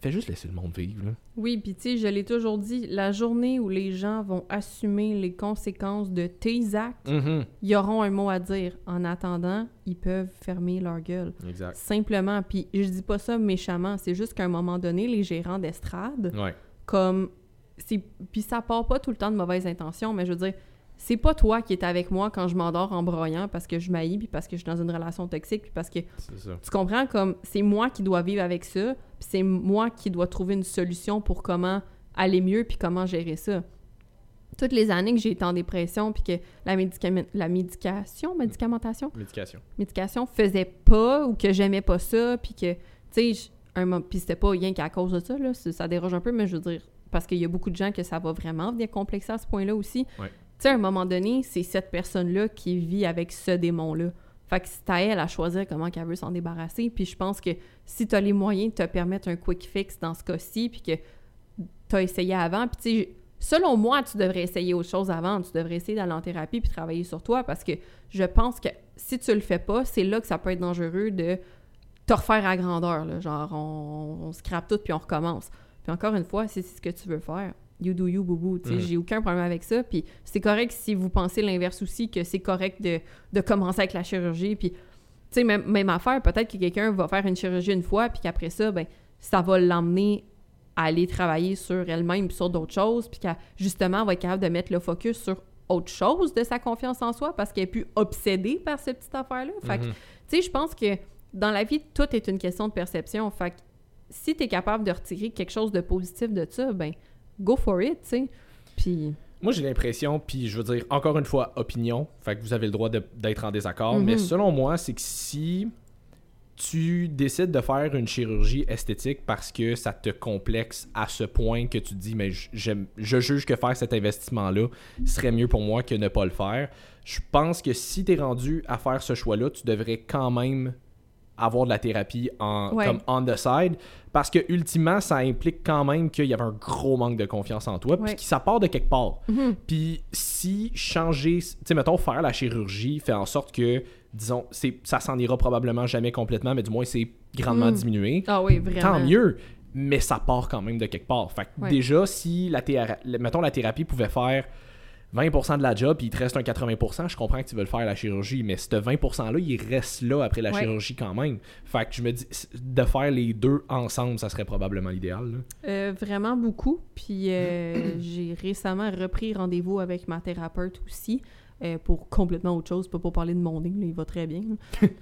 fais juste laisser le monde vivre. Là. Oui, puis tu sais, je l'ai toujours dit, la journée où les gens vont assumer les conséquences de tes actes, mm-hmm. ils auront un mot à dire. En attendant, ils peuvent fermer leur gueule. Exact. Simplement. Puis je dis pas ça méchamment, c'est juste qu'à un moment donné, les gérants d'estrade, ouais. comme... Puis ça part pas tout le temps de mauvaises intentions, mais je veux dire, c'est pas toi qui es avec moi quand je m'endors en broyant parce que je m'haïs, puis parce que je suis dans une relation toxique, puis parce que... C'est ça. Tu comprends? Comme, c'est moi qui dois vivre avec ça, puis c'est moi qui dois trouver une solution pour comment aller mieux, puis comment gérer ça. Toutes les années que j'ai été en dépression, puis que la médication faisait pas, ou que j'aimais pas ça, puis que, tu sais, puis c'était pas rien qu'à cause de ça, là, ça déroge un peu, mais je veux dire, parce qu'il y a beaucoup de gens que ça va vraiment venir complexer à ce point-là aussi. Ouais. Tu sais, à un moment donné, c'est cette personne-là qui vit avec ce démon-là. Fait que c'est à elle à choisir comment qu'elle veut s'en débarrasser. Puis je pense que si t'as les moyens de te permettre un quick fix dans ce cas-ci, puis que t'as essayé avant, puis tu sais, selon moi, tu devrais essayer autre chose avant. Tu devrais essayer d'aller en thérapie puis travailler sur toi, parce que je pense que si tu le fais pas, c'est là que ça peut être dangereux de te refaire à grandeur, là. Genre, on scrape tout puis on recommence. Puis encore une fois, si c'est ce que tu veux faire, you do you, boubou. Tu sais, j'ai aucun problème avec ça. Puis c'est correct si vous pensez l'inverse aussi, que c'est correct de commencer avec la chirurgie. Puis, tu sais, même affaire, peut-être que quelqu'un va faire une chirurgie une fois, puis qu'après ça, ben ça va l'emmener à aller travailler sur elle-même, puis sur d'autres choses, puis qu'elle, justement, va être capable de mettre le focus sur autre chose de sa confiance en soi, parce qu'elle est plus obsédée par cette petite affaire-là. Fait que, tu sais, je pense que dans la vie, tout est une question de perception. Fait que si t'es capable de retirer quelque chose de positif de ça, ben go for it, tu sais. Puis... Moi, j'ai l'impression, puis je veux dire, encore une fois, opinion, fait que vous avez le droit d'être en désaccord, mais selon moi, c'est que si tu décides de faire une chirurgie esthétique parce que ça te complexe à ce point que tu te dis, mais je juge que faire cet investissement-là serait mieux pour moi que ne pas le faire, je pense que si t'es rendu à faire ce choix-là, tu devrais quand même avoir de la thérapie comme on the side, parce que ultimement ça implique quand même qu'il y avait un gros manque de confiance en toi, puis que ça part de quelque part. Puis si changer, tu sais, mettons faire la chirurgie fait en sorte que, disons, ça s'en ira probablement jamais complètement, mais du moins c'est grandement diminué. Ah oui, vraiment. Tant mieux, mais ça part quand même de quelque part. Fait que déjà, si la thérapie pouvait faire 20% de la job, puis il te reste un 80%, je comprends que tu veux le faire la chirurgie, mais ce 20%-là, il reste là après la chirurgie quand même. Fait que je me dis, de faire les deux ensemble, ça serait probablement l'idéal, là. Vraiment beaucoup, puis j'ai récemment repris rendez-vous avec ma thérapeute aussi, pour complètement autre chose, pas pour parler de mon nez, il va très bien.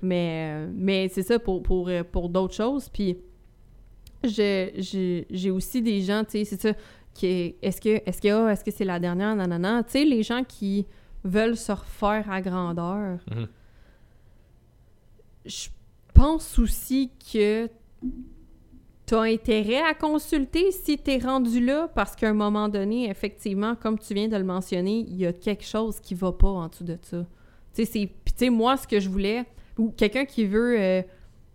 mais c'est ça, pour d'autres choses, puis j'ai aussi des gens, tu sais, c'est ça, qui est-ce que c'est la dernière, nanana. Tu sais, les gens qui veulent se refaire à grandeur, mm-hmm. Je pense aussi que tu as intérêt à consulter si tu es rendu là, parce qu'à un moment donné, effectivement, comme tu viens de le mentionner, il y a quelque chose qui va pas en dessous de ça. Tu sais, moi, ce que je voulais, ou quelqu'un qui veut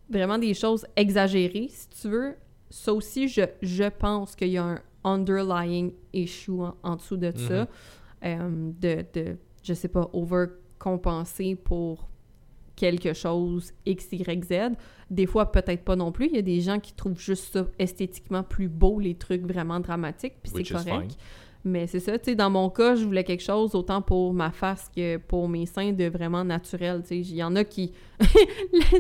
vraiment des choses exagérées, si tu veux, ça aussi, je pense qu'il y a un underlying issue en dessous de ça, mm-hmm. Je sais pas, overcompenser pour quelque chose X, Y, Z. Des fois, peut-être pas non plus. Il y a des gens qui trouvent juste ça esthétiquement plus beau, les trucs vraiment dramatiques, puis c'est correct. Mais c'est ça, tu sais, dans mon cas, je voulais quelque chose autant pour ma face que pour mes seins de vraiment naturel, tu sais. Il y en a qui...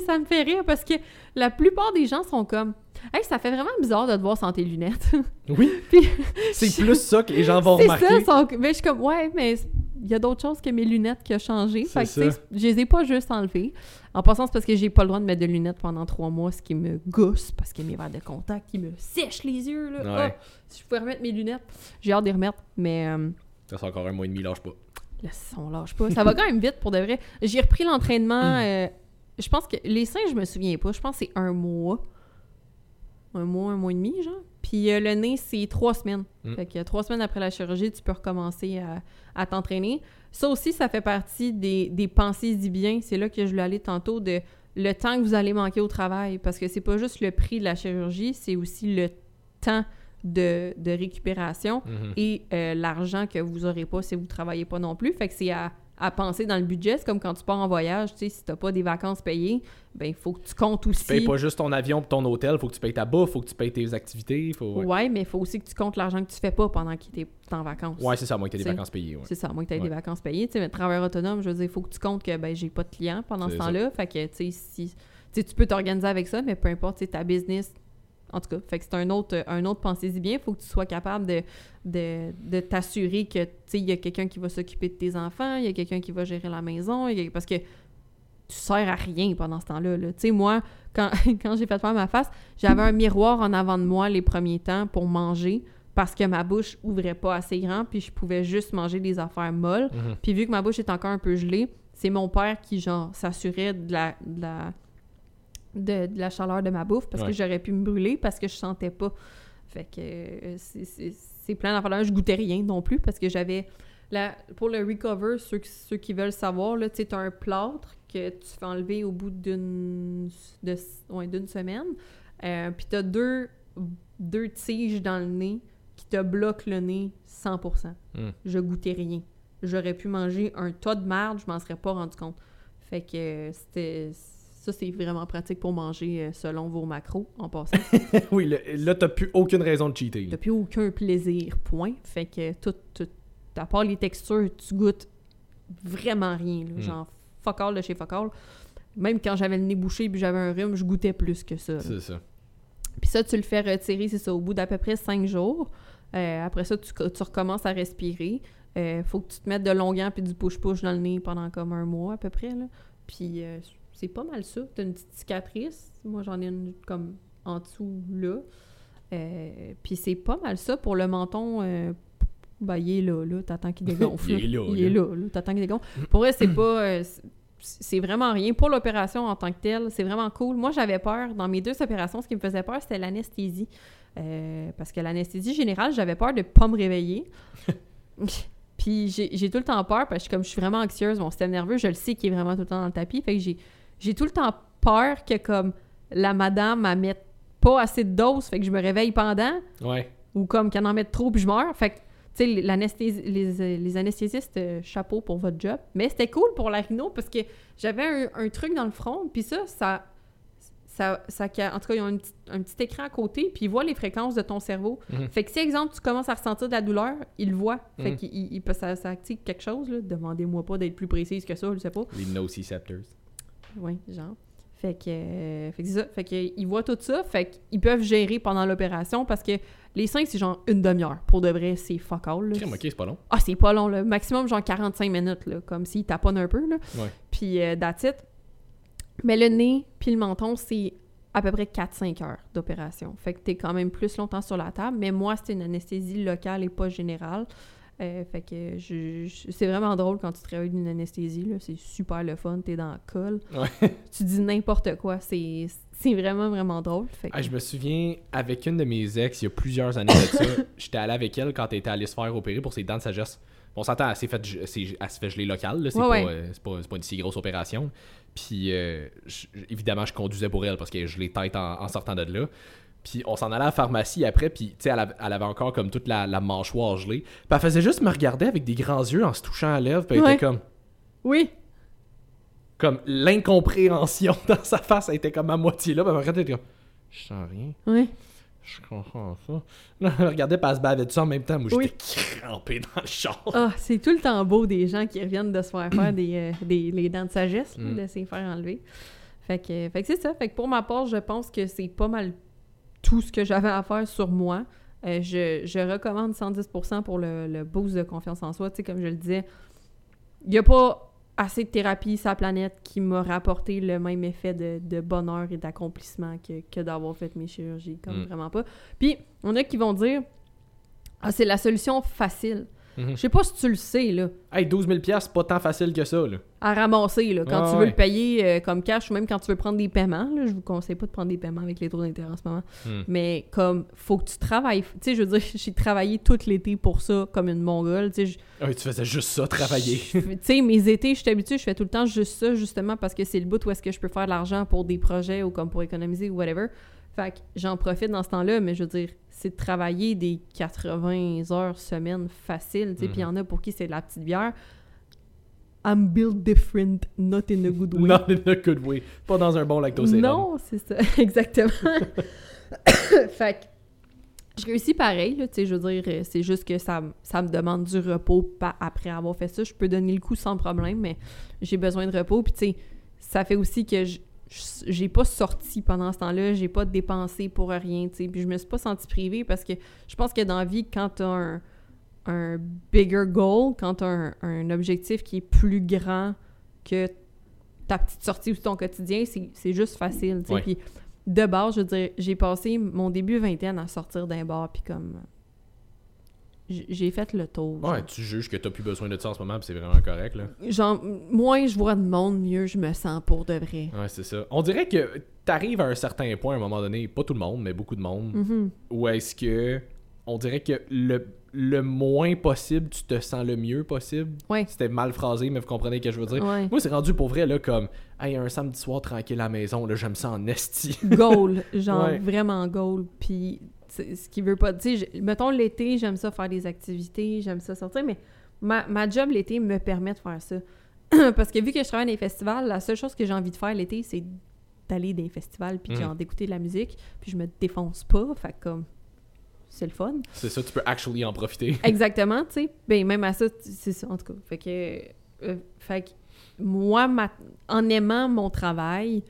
ça me fait rire parce que la plupart des gens sont comme... Hey, ça fait vraiment bizarre de te voir sans tes lunettes. Oui, puis, plus ça que les gens vont remarquer. C'est ça, mais je suis comme, ouais, mais il y a d'autres choses que mes lunettes qui ont changé. Fait que, je les ai pas juste enlevées. En passant, c'est parce que j'ai pas le droit de mettre de lunettes pendant 3 mois, ce qui me gosse, parce que mes verres de contact, ils me sèchent les yeux, là. Ouais. Oh, si je pouvais remettre mes lunettes, j'ai hâte de les remettre, mais... Ça, c'est encore 1 mois et demi, lâche pas. Là, on lâche pas. Ça va quand même vite, pour de vrai. J'ai repris l'entraînement. Je pense que... Les seins, je me souviens pas. Je pense que c'est 1 mois. 1 mois et demi, genre. Puis le nez, c'est 3 semaines. Mm. Fait que 3 semaines après la chirurgie, tu peux recommencer à t'entraîner. Ça aussi, ça fait partie des pensées du bien. C'est là que je voulais aller tantôt, de le temps que vous allez manquer au travail. Parce que c'est pas juste le prix de la chirurgie, c'est aussi le temps de récupération, mm-hmm. et l'argent que vous aurez pas si vous travaillez pas non plus. Fait que c'est à penser dans le budget. C'est comme quand tu pars en voyage, tu sais, si t'as pas des vacances payées, ben il faut que tu comptes aussi... Tu payes pas juste ton avion pis ton hôtel, faut que tu payes ta bouffe, faut que tu payes tes activités, Ouais, mais il faut aussi que tu comptes l'argent que tu fais pas pendant que t'es en vacances. Ouais, c'est ça, moi que t'as des vacances payées. Ouais. C'est ça, moi que t'as des vacances payées. Tu sais, mais travailleur autonome, je veux dire, il faut que tu comptes que ben j'ai pas de clients pendant ce temps-là. Fait que, tu sais, si tu peux t'organiser avec ça, mais peu importe, c'est ta business... En tout cas, fait que c'est un autre pensée-y bien. Il faut que tu sois capable de t'assurer que, tu sais, il y a quelqu'un qui va s'occuper de tes enfants, il y a quelqu'un qui va gérer la maison, parce que tu sers à rien pendant ce temps-là. Tu sais, moi, quand j'ai fait faire ma face, j'avais un miroir en avant de moi les premiers temps pour manger, parce que ma bouche ouvrait pas assez grand, puis je pouvais juste manger des affaires molles. Mm-hmm. Puis vu que ma bouche est encore un peu gelée, c'est mon père qui, genre, s'assurait de la chaleur de ma bouffe, parce que j'aurais pu me brûler, parce que je sentais pas. Fait que c'est plein d'affaires. Je goûtais rien non plus, parce que j'avais... Pour le recover, ceux qui veulent savoir, là, tu sais, t'as un plâtre que tu fais enlever au bout d'une semaine, puis t'as deux tiges dans le nez qui te bloquent le nez 100%. Mm. Je goûtais rien. J'aurais pu manger un tas de merde, je m'en serais pas rendu compte. Fait que Ça, c'est vraiment pratique pour manger selon vos macros, en passant. Oui, là, t'as plus aucune raison de cheater. T'as plus aucun plaisir, point. Fait que tout, à part les textures, tu goûtes vraiment rien. Là. Genre, fuck all de chez fuck all. Même quand j'avais le nez bouché et j'avais un rhume, je goûtais plus que ça. Là. C'est ça. Puis ça, tu le fais retirer, c'est ça, au bout d'à peu près 5 jours. Après ça, tu recommences à respirer. Faut que tu te mettes de l'onguent puis du push-push dans le nez pendant comme 1 mois, à peu près. Là. Puis... c'est pas mal ça. T'as une petite cicatrice. Moi, j'en ai une comme en dessous, là. Puis c'est pas mal ça. Pour le menton, il est là. T'attends qu'il dégonfle. Il est là. T'attends qu'il dégonfle. Pour vrai, c'est pas... c'est vraiment rien. Pour l'opération en tant que telle, c'est vraiment cool. Moi, j'avais peur. Dans mes 2 opérations, ce qui me faisait peur, c'était l'anesthésie. Parce que l'anesthésie générale, j'avais peur de pas me réveiller. Puis j'ai tout le temps peur, parce que comme je suis vraiment anxieuse, mon système nerveux, je le sais qu'il est vraiment tout le temps dans le tapis. Fait que j'ai tout le temps peur que, comme, la madame, elle mette pas assez de doses, fait que je me réveille pendant. Ouais. Ou comme qu'elle en mette trop, puis je meurs. Fait que, tu sais, les anesthésistes, chapeau pour votre job. Mais c'était cool pour la rhino, parce que j'avais un truc dans le front, puis ça... En tout cas, ils ont un petit écran à côté, puis ils voient les fréquences de ton cerveau. Mmh. Fait que si, exemple, tu commences à ressentir de la douleur, ils le voient. Fait que ça active quelque chose, là. Demandez-moi pas d'être plus précise que ça, je sais pas. Les nociceptors. Oui, genre. Fait que c'est ça. Fait qu'ils voient tout ça. Fait qu'ils peuvent gérer pendant l'opération, parce que les 5, c'est genre 1 demi-heure. Pour de vrai, c'est fuck all. Là. OK, c'est pas long. Ah, c'est pas long, là. Maximum, genre 45 minutes, là. Comme s'ils taponnent un peu, là. Ouais. Puis that's it. Mais le nez puis le menton, c'est à peu près 4-5 heures d'opération. Fait que t'es quand même plus longtemps sur la table, mais moi, c'était une anesthésie locale et pas générale. Fait que c'est vraiment drôle quand tu te réveilles d'une anesthésie, là. C'est super le fun, t'es dans le col. Ouais. Tu dis n'importe quoi, c'est vraiment, vraiment drôle. Fait que... je me souviens, avec une de mes ex, il y a plusieurs années de ça, j'étais allé avec elle quand elle était allée se faire opérer pour ses dents de sagesse. On s'entend, elle s'est fait geler local, là. C'est pas une si grosse opération. Puis, évidemment, je conduisais pour elle parce que je l'ai tête en sortant de là. Puis, on s'en allait à la pharmacie après, puis, tu sais, elle avait encore comme toute la mâchoire gelée. Puis, elle faisait juste me regarder avec des grands yeux en se touchant à la lèvre, puis elle était comme... Oui! Comme l'incompréhension dans sa face, elle était comme à moitié là, puis elle me regardait, elle était comme... Je sens rien. Oui. Je comprends ça. Là, elle regardait, puis elle se bavait de ça en même temps. Moi, j'étais crampé dans le char. Ah, c'est tout le temps beau des gens qui reviennent de se faire faire les dents de sagesse, de se faire enlever. Fait que c'est ça. Fait que pour ma part, je pense que c'est pas mal tout ce que j'avais à faire sur moi. Je recommande 110% pour le boost de confiance en soi. Tu sais, comme je le disais, il n'y a pas assez de thérapie sur la planète qui m'a rapporté le même effet de bonheur et d'accomplissement que d'avoir fait mes chirurgies, comme vraiment pas. Puis, il y en a qui vont dire « Ah, c'est la solution facile. Mm-hmm. » Je sais pas si tu le sais, là. Hey, 12 000 $, c'est pas tant facile que ça, là. À ramasser, là, quand tu veux le payer comme cash ou même quand tu veux prendre des paiements. Là, je vous conseille pas de prendre des paiements avec les taux d'intérêt en ce moment. Mais comme, faut que tu travailles. Tu sais, je veux dire, j'ai travaillé tout l'été pour ça, comme une Mongole. Tu faisais juste ça, travailler. Tu sais, mes étés, je suis habituée, je fais tout le temps juste ça, justement, parce que c'est le bout où est-ce que je peux faire de l'argent pour des projets ou comme pour économiser ou whatever. Fait que j'en profite dans ce temps-là, mais je veux dire, c'est de travailler des 80 heures semaine facile, tu sais, puis il y en a pour qui c'est de la petite bière. I'm built different, not in a good way. Not in a good way. Pas dans un bon lactosérum. Non, c'est ça, exactement. Fait que je réussis pareil, là, tu sais, je veux dire, c'est juste que ça me demande du repos après avoir fait ça. Je peux donner le coup sans problème, mais j'ai besoin de repos, puis tu sais, ça fait aussi que j'ai pas sorti pendant ce temps-là, j'ai pas dépensé pour rien, tu sais, puis je me suis pas sentie privée parce que je pense que dans la vie, quand t'as un bigger goal, quand t'as un objectif qui est plus grand que ta petite sortie ou ton quotidien, c'est juste facile, tu sais, puis de base, je veux dire, j'ai passé mon début vingtaine à sortir d'un bar, puis comme... j'ai fait le tour. Ouais, genre. Tu juges que t'as plus besoin de ça en ce moment, puis c'est vraiment correct, là. Genre, moins je vois de monde, mieux je me sens pour de vrai. Ouais, c'est ça. On dirait que t'arrives à un certain point, à un moment donné, pas tout le monde, mais beaucoup de monde, où est-ce que... On dirait que le moins possible, tu te sens le mieux possible. Ouais. C'était mal phrasé, mais vous comprenez ce que je veux dire. Ouais. Moi, c'est rendu pour vrai, là, comme... Hey, un samedi soir, tranquille à la maison, là, j'aime ça en esti. Goal, genre, vraiment goal, puis... ce qui veut pas... Tu sais, mettons, l'été, j'aime ça faire des activités, j'aime ça sortir, mais ma job l'été me permet de faire ça. Parce que vu que je travaille dans les festivals, la seule chose que j'ai envie de faire l'été, c'est d'aller dans les festivals, puis genre d'écouter de la musique, puis je me défonce pas, fait comme... c'est le fun. C'est ça, tu peux actually en profiter. Exactement, tu sais. Ben même à ça, c'est ça, en tout cas. Fait que moi, en aimant mon travail,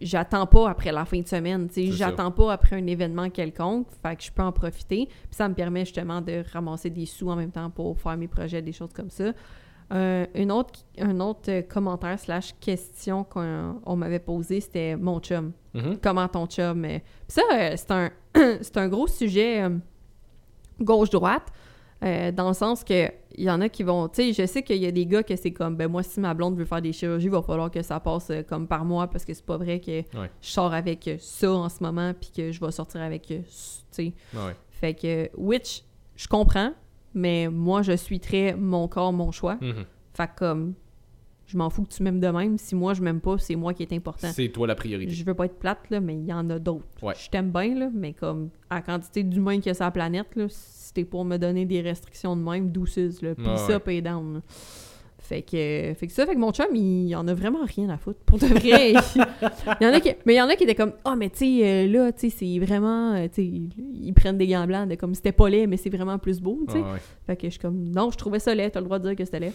j'attends pas après la fin de semaine, tu sais, j'attends pas après un événement quelconque, fait que je peux en profiter, puis ça me permet justement de ramasser des sous en même temps pour faire mes projets, des choses comme ça. Un autre commentaire / question qu'on m'avait posé, c'était mon chum. Comment ton chum? Puis ça, c'est un gros sujet gauche-droite, dans le sens que il y en a qui vont... Tu sais, je sais qu'il y a des gars que c'est comme, ben moi, si ma blonde veut faire des chirurgies, il va falloir que ça passe comme par moi parce que c'est pas vrai que je sors avec ça en ce moment puis que je vais sortir avec, tu sais. Ouais. Fait que, which, je comprends, mais moi, je suis très mon corps, mon choix. Fait que comme, je m'en fous que tu m'aimes de même. Si moi, je m'aime pas, c'est moi qui est important. C'est toi la priorité. Je veux pas être plate, là, mais il y en a d'autres. Ouais. Je t'aime bien, là, mais comme, à la quantité d'humains qu'il y a sur la planète, là, c'était pour me donner des restrictions de même, douceuse, là. Peace up et down, là. Fait que ça, fait que mon chum, il en a vraiment rien à foutre. Pour de vrai, il y en a qui étaient comme, ah, oh, mais tu sais, là, tu sais, c'est vraiment, tu sais, ils prennent des gants blancs, de comme, c'était pas laid, mais c'est vraiment plus beau, tu sais. Fait que je suis comme, non, je trouvais ça laid, t'as le droit de dire que c'était laid.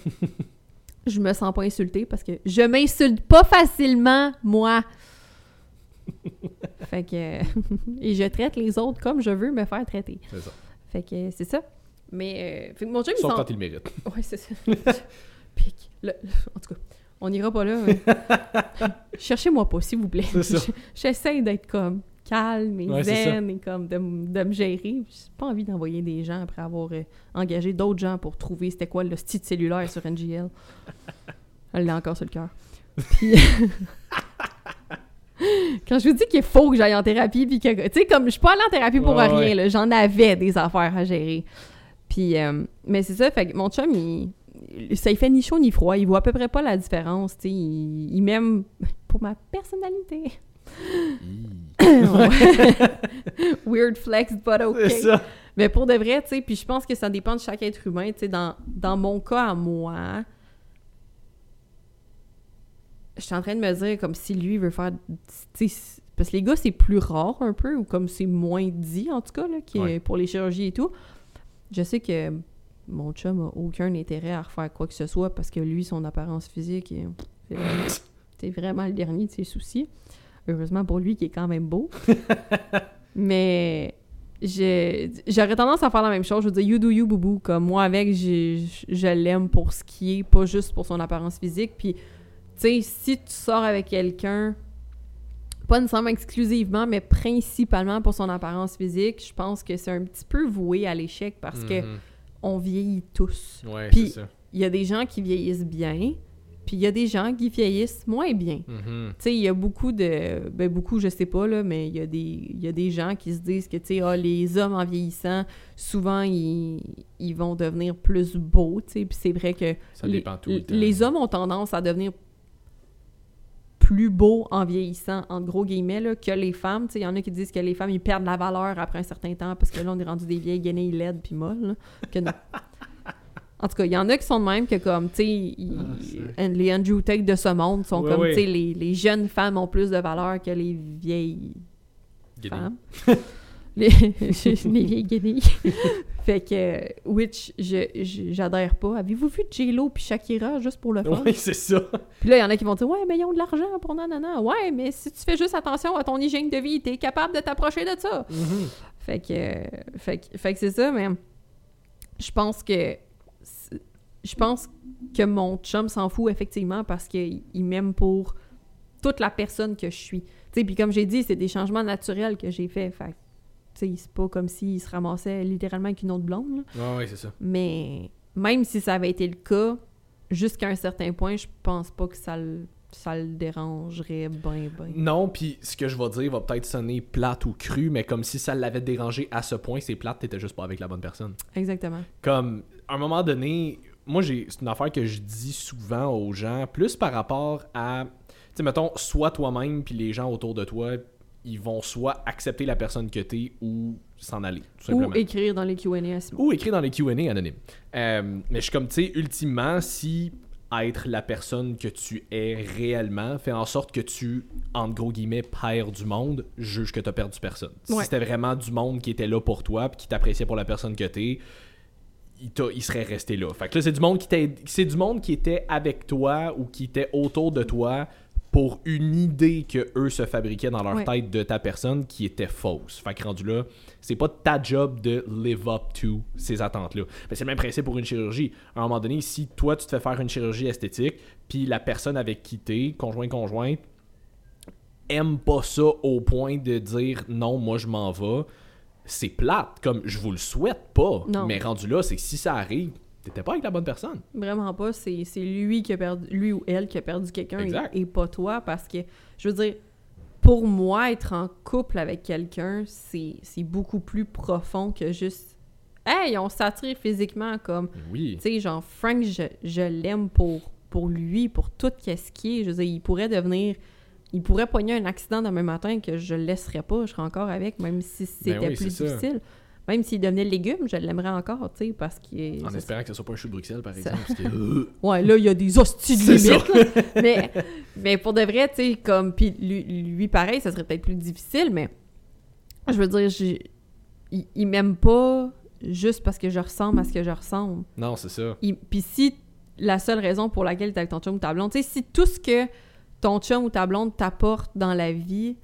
Je me sens pas insultée parce que je m'insulte pas facilement, moi. Fait que, et je traite les autres comme je veux me faire traiter. C'est ça. Fait que c'est ça. Mais fait que mon chum, sauf quand il mérite. Ouais, c'est ça. Pique. En tout cas, On n'ira pas là. Cherchez-moi pas, s'il vous plaît. J'essaie d'être comme calme et zen et comme de me gérer. J'ai pas envie d'envoyer des gens après avoir engagé d'autres gens pour trouver c'était quoi le style cellulaire sur NGL. Elle l'a encore sur le cœur. Puis... Quand je vous dis qu'il faut que j'aille en thérapie, puis que, tu sais, comme je suis pas allée en thérapie pour rien, là, j'en avais des affaires à gérer. Puis, mais c'est ça, fait que mon chum, ça il fait ni chaud ni froid, il voit à peu près pas la différence, tu sais, il m'aime pour ma personnalité. Weird flex, but okay. C'est ça. Mais pour de vrai, tu sais, puis je pense que ça dépend de chaque être humain, tu sais, dans mon cas à moi... Je suis en train de me dire comme si lui veut faire... Parce que les gars, c'est plus rare un peu, ou comme c'est moins dit, en tout cas, là, pour les chirurgies et tout. Je sais que mon chum n'a aucun intérêt à refaire quoi que ce soit parce que lui, son apparence physique, c'est vraiment le dernier de ses soucis. Heureusement pour lui, qui est quand même beau. Mais j'aurais tendance à faire la même chose. Je veux dire, you do you, boubou. Comme moi, avec, je l'aime pour ce qui est, pas juste pour son apparence physique. Puis... Tu sais, si tu sors avec quelqu'un, pas nécessairement exclusivement, mais principalement pour son apparence physique, je pense que c'est un petit peu voué à l'échec parce que on vieillit tous. Ouais, puis c'est ça. Il y a des gens qui vieillissent bien, puis il y a des gens qui vieillissent moins bien. Mm-hmm. Tu sais, il y a beaucoup de... Ben beaucoup, je sais pas, là, mais il y a des gens qui se disent que, tu sais, les hommes en vieillissant, souvent, ils vont devenir plus beaux, tu sais, puis c'est vrai que... Ça dépend tout le temps. Les hommes ont tendance à devenir plus beau en vieillissant, entre gros guillemets, là, que les femmes. Il y en a qui disent que les femmes, ils perdent la valeur après un certain temps parce que là, on est rendu des vieilles guenilles laides puis molles. En tout cas, il y en a qui sont de même que comme, tu sais, les Andrew Tate de ce monde sont comme, tu sais, les jeunes femmes ont plus de valeur que les vieilles femmes. Les vieilles guenilles. Fait que, which, j'adhère pas. Avez-vous vu J-Lo puis Shakira juste pour le fun? Oui, c'est ça. Puis là, il y en a qui vont dire « Ouais, mais ils ont de l'argent pour nanana. » Ouais, mais si tu fais juste attention à ton hygiène de vie, t'es capable de t'approcher de ça. Mm-hmm. Fait que c'est ça, mais je pense que mon chum s'en fout effectivement parce qu'il m'aime pour toute la personne que je suis. Tu sais, puis comme j'ai dit, c'est des changements naturels que j'ai faits. Fait que t'sais, c'est pas comme s'il se ramassait littéralement avec une autre blonde. Oui, c'est ça. Mais même si ça avait été le cas, jusqu'à un certain point, je pense pas que ça le dérangerait ben. Non, puis ce que je vais dire va peut-être sonner plate ou cru, mais comme si ça l'avait dérangé à ce point, c'est plate, t'étais juste pas avec la bonne personne. Exactement. Comme, à un moment donné, moi, c'est une affaire que je dis souvent aux gens, plus par rapport à, tu sais, mettons, sois toi-même, puis les gens autour de toi, ils vont soit accepter la personne que t'es ou s'en aller, tout simplement. Ou écrire dans les Q&A anonymes. Ou écrire dans les Q&A anonymes. Mais je suis comme, tu sais, ultimement, si être la personne que tu es réellement fait en sorte que tu, entre gros guillemets, perds du monde, juge que t'as perdu personne. Ouais. Si c'était vraiment du monde qui était là pour toi et qui t'appréciait pour la personne que t'es, il serait resté là. Fait que là, c'est du monde qui était avec toi ou qui était autour de toi pour une idée que eux se fabriquaient dans leur tête de ta personne qui était fausse. Fait que rendu là, c'est pas ta job de live up to ces attentes-là. Mais c'est le même principe pour une chirurgie. À un moment donné, si toi, tu te fais faire une chirurgie esthétique, puis la personne avec qui t'es, conjointe, aime pas ça au point de dire « Non, moi, je m'en vais », c'est plate. Comme, je vous le souhaite pas. Non. Mais rendu là, c'est que si ça arrive, t'étais pas avec la bonne personne. Vraiment pas. C'est lui qui a perdu, lui ou elle qui a perdu quelqu'un et pas toi. Parce que, je veux dire, pour moi, être en couple avec quelqu'un, c'est beaucoup plus profond que juste « Hey, on s'attire physiquement comme... » Oui. Tu sais, genre, Frank, je l'aime pour lui, pour tout ce qui est. Je veux dire, il pourrait devenir... Il pourrait pogner un accident demain matin que je le laisserais pas. Je serais encore avec, même si c'était plus difficile. Ça. Même s'il devenait légume, je l'aimerais encore, tu sais, parce qu'il... En espérant que ce soit pas un chou de Bruxelles, par exemple, parce que... Ouais, là, il y a des hosties de limites, mais pour de vrai, tu sais, comme... Puis lui, pareil, ça serait peut-être plus difficile, mais... Je veux dire, il m'aime pas juste parce que je ressemble à ce que je ressemble. Non, c'est ça. Puis si la seule raison pour laquelle t'es avec ton chum ou ta blonde... Tu sais, si tout ce que ton chum ou ta blonde t'apporte dans la vie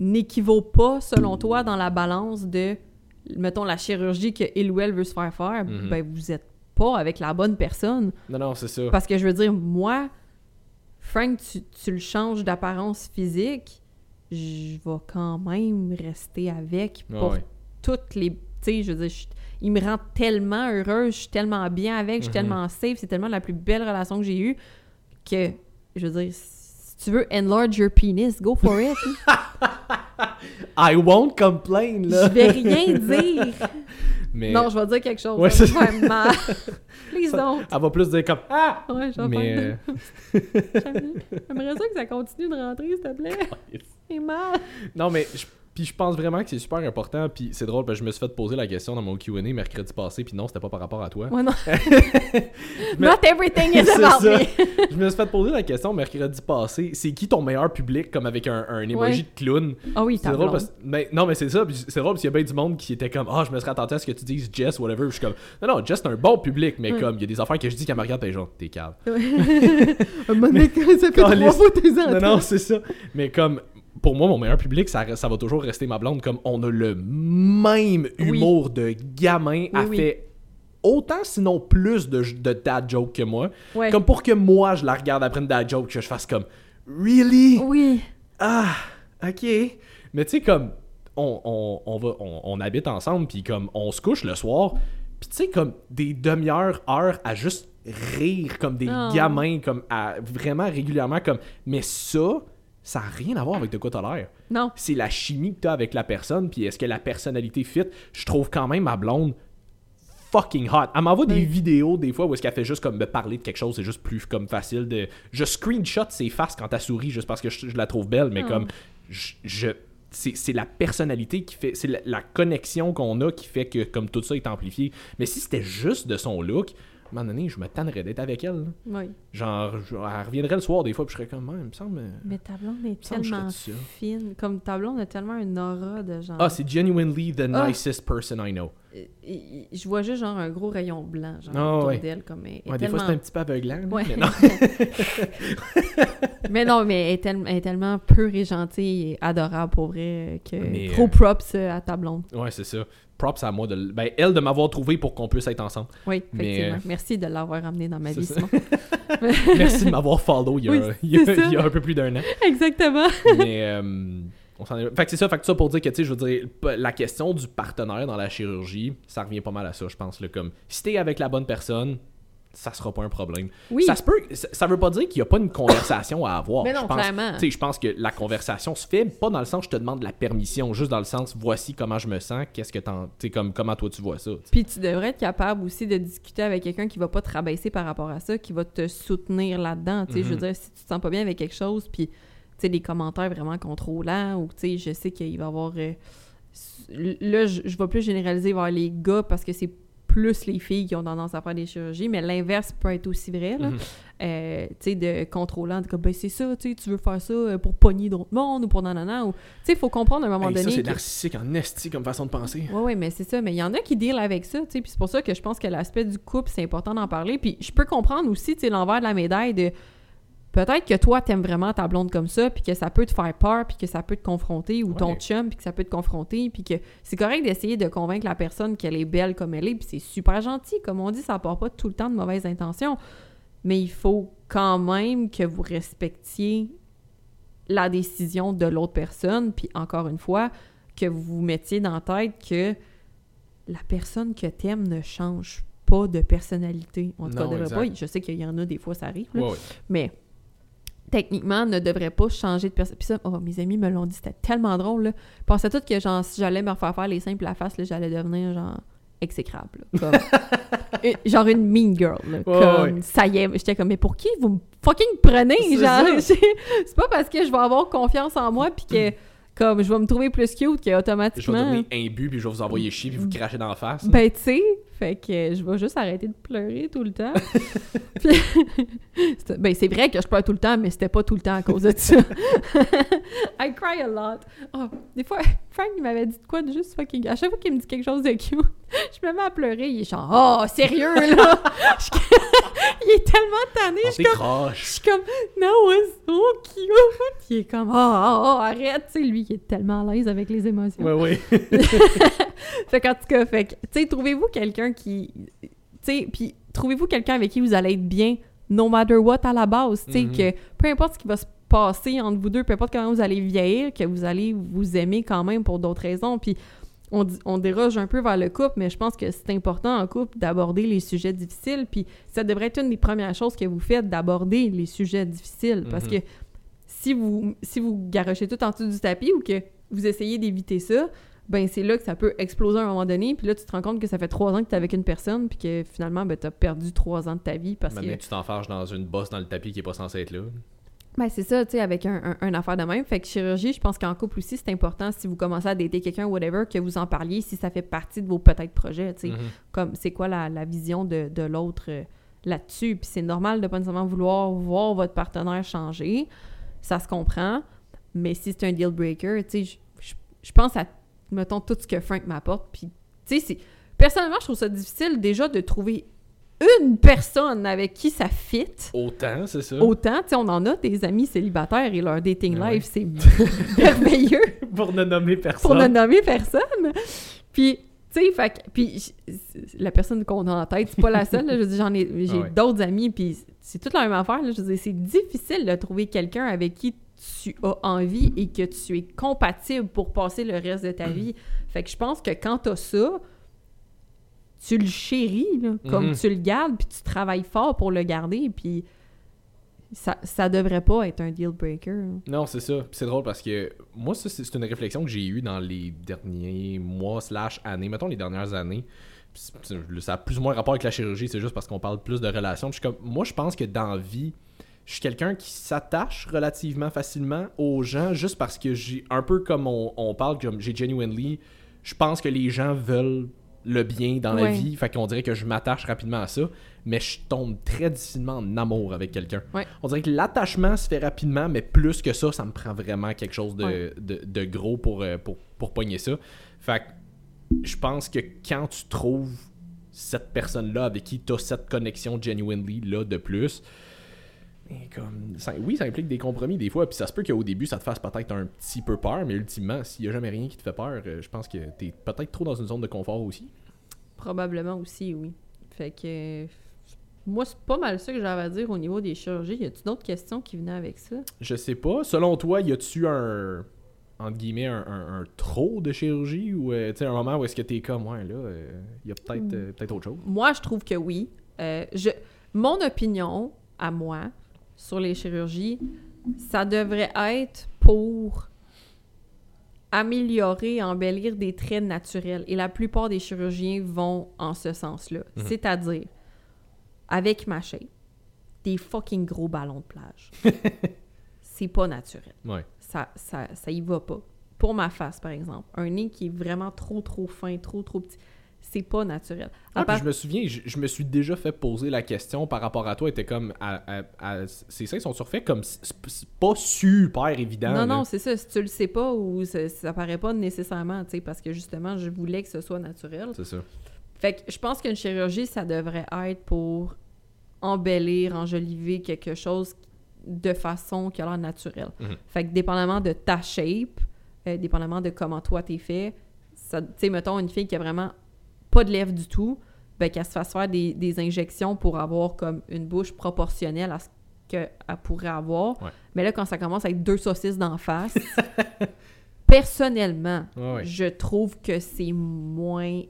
n'équivaut pas, selon toi, dans la balance de... mettons, la chirurgie qu'il ou elle veut se faire, ben vous êtes pas avec la bonne personne. Non, c'est ça. Parce que je veux dire, moi, Frank, tu le changes d'apparence physique, je vais quand même rester avec pour toutes les... Tu sais, je veux dire, il me rend tellement heureuse, je suis tellement bien avec, je suis tellement safe, c'est tellement la plus belle relation que j'ai eue que, je veux dire, si tu veux enlarge your penis, go for it. I won't complain, là. Je vais rien dire. Mais... Non, je vais dire quelque chose. Ouais, ça va faire mal. Please don't. Elle va plus dire comme « Ah! » Ouais, je vais faire J'aimerais ça que ça continue de rentrer, s'il te plaît. C'est mal. Non, mais je pense vraiment que c'est super important. Puis c'est drôle, parce que je me suis fait poser la question dans mon Q&A mercredi passé. Puis non, c'était pas par rapport à toi. Ouais, non. Mais... Not everything is about me. Je me suis fait poser la question mercredi passé. C'est qui ton meilleur public, comme avec un emoji de clown? Ah oui, c'est drôle parce que... Non, mais c'est ça. Puis c'est drôle parce qu'il y a bien du monde qui était comme « Ah, je me serais attendu à ce que tu dises Jess, whatever. » Je suis comme « Non, Jess, c'est un bon public. » Mais comme, il y a des affaires que je dis qu'elle me regarde, t'es genre « T'es cave. » Mais ça fait 3 fois tes années. Non, c'est ça. Mais comme... Pour moi, mon meilleur public, ça va toujours rester ma blonde. Comme on a le même humour de gamin. Elle fait autant, sinon plus, de dad joke que moi. Ouais. Comme pour que moi, je la regarde après une dad joke, que je fasse comme « Really? » Oui. Ah, OK. Mais tu sais, comme on habite ensemble, puis comme on se couche le soir, puis tu sais, comme des demi-heures, heures à juste rire comme des gamins, comme vraiment régulièrement. Comme... Mais ça n'a rien à voir avec de quoi t'as l'air. Non. C'est la chimie que t'as avec la personne, puis est-ce que la personnalité fit? Je trouve quand même ma blonde fucking hot. Elle m'envoie des vidéos des fois où est-ce qu'elle fait juste comme me parler de quelque chose, c'est juste plus comme facile de... Je screenshot ses faces quand elle sourit juste parce que je la trouve belle, mais comme... C'est la personnalité qui fait... C'est la connexion qu'on a qui fait que comme tout ça est amplifié. Mais si c'était juste de son look... À un moment donné, je me tannerais d'être avec elle. Oui. Genre, elle reviendrait le soir des fois, puis je serais comme, il me semble... Mais ta blonde est tellement fine. Comme ta blonde a tellement une aura de genre... Ah, c'est genuinely the nicest person I know. Je vois juste genre un gros rayon blanc, genre autour d'elle. Comme, elle des fois, c'est un petit peu aveuglant. Ouais. Mais non. mais elle est tellement pure et gentille et adorable pour vrai que... Mais, trop props à ta blonde. Ouais, c'est ça. Props à moi elle de m'avoir trouvé pour qu'on puisse être ensemble. Oui, effectivement. Merci de l'avoir amené dans ma vie, Simon. Merci de m'avoir follow il y a un peu plus d'un an. Exactement. Mais on s'en est... Fait que c'est ça, pour dire que tu sais, je veux dire, la question du partenaire dans la chirurgie, ça revient pas mal à ça, je pense. Là, comme si t'es avec la bonne personne, ça sera pas un problème. Oui. Ça se peut, ça veut pas dire qu'il y a pas une conversation à avoir. Mais non, clairement. Tu sais, je pense que la conversation se fait, pas dans le sens je te demande la permission, juste dans le sens voici comment je me sens, qu'est-ce que t'en, tu sais, comme comment toi tu vois ça. T'sais. Puis tu devrais être capable aussi de discuter avec quelqu'un qui va pas te rabaisser par rapport à ça, qui va te soutenir là-dedans. Tu sais, je veux dire, si tu te sens pas bien avec quelque chose, puis tu sais des commentaires vraiment contrôlants ou tu sais, je sais qu'il va y avoir là, je vais plus généraliser vers les gars parce que c'est plus les filles qui ont tendance à faire des chirurgies, mais l'inverse peut être aussi vrai, là. Tu sais, de contrôlant, de comme, ben c'est ça, tu sais, tu veux faire ça pour pogner d'autres mondes ou pour nanana, ou... Tu sais, il faut comprendre à un moment donné... Ça, c'est narcissique en esti comme façon de penser. Oui, oui, mais c'est ça, mais il y en a qui deal avec ça, tu sais, puis c'est pour ça que je pense que l'aspect du couple, c'est important d'en parler, puis je peux comprendre aussi, tu sais, l'envers de la médaille de... Peut-être que toi, t'aimes vraiment ta blonde comme ça, puis que ça peut te faire peur, puis que ça peut te confronter, ou ton chum, puis que ça peut te confronter, puis que c'est correct d'essayer de convaincre la personne qu'elle est belle comme elle est, puis c'est super gentil. Comme on dit, ça part pas tout le temps de mauvaises intentions, mais il faut quand même que vous respectiez la décision de l'autre personne, puis encore une fois, que vous vous mettiez dans la tête que la personne que t'aimes ne change pas de personnalité. En tout cas, pas. Je sais qu'il y en a des fois, ça arrive, là, mais... techniquement, ne devrait pas changer de personne. Puis ça, mes amis me l'ont dit, c'était tellement drôle, là. Je pensais tout que, genre, si j'allais me refaire faire les seins puis la face, là, j'allais devenir, genre, exécrable. Là, comme... genre une mean girl, là. Ça y est, j'étais comme, mais pour qui vous me fucking prenez, genre? C'est pas parce que je vais avoir confiance en moi puis que, comme, je vais me trouver plus cute que automatiquement... Je vais donner un but puis je vais vous envoyer chier puis vous cracher dans la face. Ben, tu sais... Fait que je vais juste arrêter de pleurer tout le temps. Puis, ben, c'est vrai que je pleure tout le temps, mais c'était pas tout le temps à cause de ça. I cry a lot. Oh, des fois, Frank, il m'avait dit de quoi de juste fucking... À chaque fois qu'il me dit quelque chose de cute, je me mets à pleurer. Il est genre, oh, sérieux, là! Il est tellement tanné. Je suis comme, no, it's so cute! Il est comme, oh, arrête! Tu sais, lui, il est tellement à l'aise avec les émotions. Oui. Fait qu'en tout cas, tu sais, trouvez-vous quelqu'un avec qui vous allez être bien no matter what à la base, tu sais, que peu importe ce qui va se passer entre vous deux, peu importe comment vous allez vieillir, que vous allez vous aimer quand même pour d'autres raisons, puis on déroge un peu vers le couple, mais je pense que c'est important en couple d'aborder les sujets difficiles, puis ça devrait être une des premières choses que vous faites, d'aborder les sujets difficiles, parce que si vous garochez tout en dessous du tapis ou que vous essayez d'éviter ça, ben c'est là que ça peut exploser à un moment donné, puis là, tu te rends compte que ça fait 3 ans que t'es avec une personne, puis que finalement, ben t'as perdu 3 ans de ta vie parce que... tu t'enfarges dans une bosse dans le tapis qui est pas censée être là. Ben c'est ça, tu sais, avec un affaire de même. Fait que chirurgie, je pense qu'en couple aussi, c'est important, si vous commencez à dater quelqu'un, whatever, que vous en parliez, si ça fait partie de vos peut-être projets, tu sais, comme c'est quoi la vision de l'autre là-dessus, puis c'est normal de pas nécessairement vouloir voir votre partenaire changer, ça se comprend, mais si c'est un deal-breaker, tu sais, je pense à, mettons, tout ce que Frank m'apporte, puis, tu sais, personnellement, je trouve ça difficile déjà de trouver une personne avec qui ça fit. Autant, c'est ça. Autant, tu sais, on en a des amis célibataires et leur dating life, c'est merveilleux. Pour ne nommer personne. Pour ne nommer personne. Puis, tu sais, fait puis la personne qu'on a en tête, c'est pas la seule, là, je veux dire, j'ai d'autres amis, puis c'est toute la même affaire, là, je veux dire, c'est difficile de trouver quelqu'un avec qui tu as envie et que tu es compatible pour passer le reste de ta vie. Fait que je pense que quand t'as ça, tu le chéris, là, comme tu le gardes, puis tu travailles fort pour le garder, puis ça devrait pas être un deal breaker. Hein. Non, c'est ça. Puis c'est drôle parce que moi, ça, c'est une réflexion que j'ai eue dans les derniers mois / années, mettons les dernières années. Puis ça a plus ou moins rapport avec la chirurgie, c'est juste parce qu'on parle plus de relations. Puis je suis comme, moi, je pense que dans la vie, je suis quelqu'un qui s'attache relativement facilement aux gens juste parce que j'ai un peu comme on parle, comme j'ai genuinely, je pense que les gens veulent le bien dans la vie, fait qu'on dirait que je m'attache rapidement à ça, mais je tombe très difficilement en amour avec quelqu'un. Ouais. On dirait que l'attachement se fait rapidement, mais plus que ça, ça me prend vraiment quelque chose de gros pour pogner ça. Fait que je pense que quand tu trouves cette personne-là avec qui tu as cette connexion genuinely-là de plus... Et comme ça, oui, ça implique des compromis des fois, puis ça se peut qu'au début ça te fasse peut-être un petit peu peur, mais ultimement, s'il n'y a jamais rien qui te fait peur, je pense que t'es peut-être trop dans une zone de confort aussi. Probablement aussi, oui. Fait que moi, c'est pas mal ça que j'avais à dire au niveau des chirurgies. Y a-tu d'autres questions qui venaient avec ça? Je sais pas. Selon toi, y a-tu un, entre guillemets, un trop de chirurgie ou un moment où est-ce que t'es comme ouais là, y a peut-être autre chose? Moi, je trouve que oui. Mon opinion à moi sur les chirurgies, ça devrait être pour améliorer, embellir des traits naturels. Et la plupart des chirurgiens vont en ce sens-là. C'est-à-dire, avec ma shape, des fucking gros ballons de plage. C'est pas naturel. Ouais. Ça y va pas. Pour ma face, par exemple, un nez qui est vraiment trop fin, trop petit... c'est pas naturel. Je me souviens, je me suis déjà fait poser la question par rapport à toi, était comme ses seins sont surfaits, comme c'est pas super évident. Non, là. Non, c'est ça, si tu le sais pas ou ça paraît pas nécessairement, tu sais, parce que justement, je voulais que ce soit naturel. C'est ça. Fait que je pense qu'une chirurgie, ça devrait être pour embellir, enjoliver quelque chose de façon qui a l'air naturelle. Fait que dépendamment de ta shape, dépendamment de comment toi t'es fait, tu sais, mettons une fille qui a vraiment pas de lèvres du tout, ben qu'elle se fasse faire des injections pour avoir comme une bouche proportionnelle à ce qu'elle pourrait avoir. Ouais. Mais là, quand ça commence à être 2 saucisses d'en face, personnellement, je trouve que c'est moins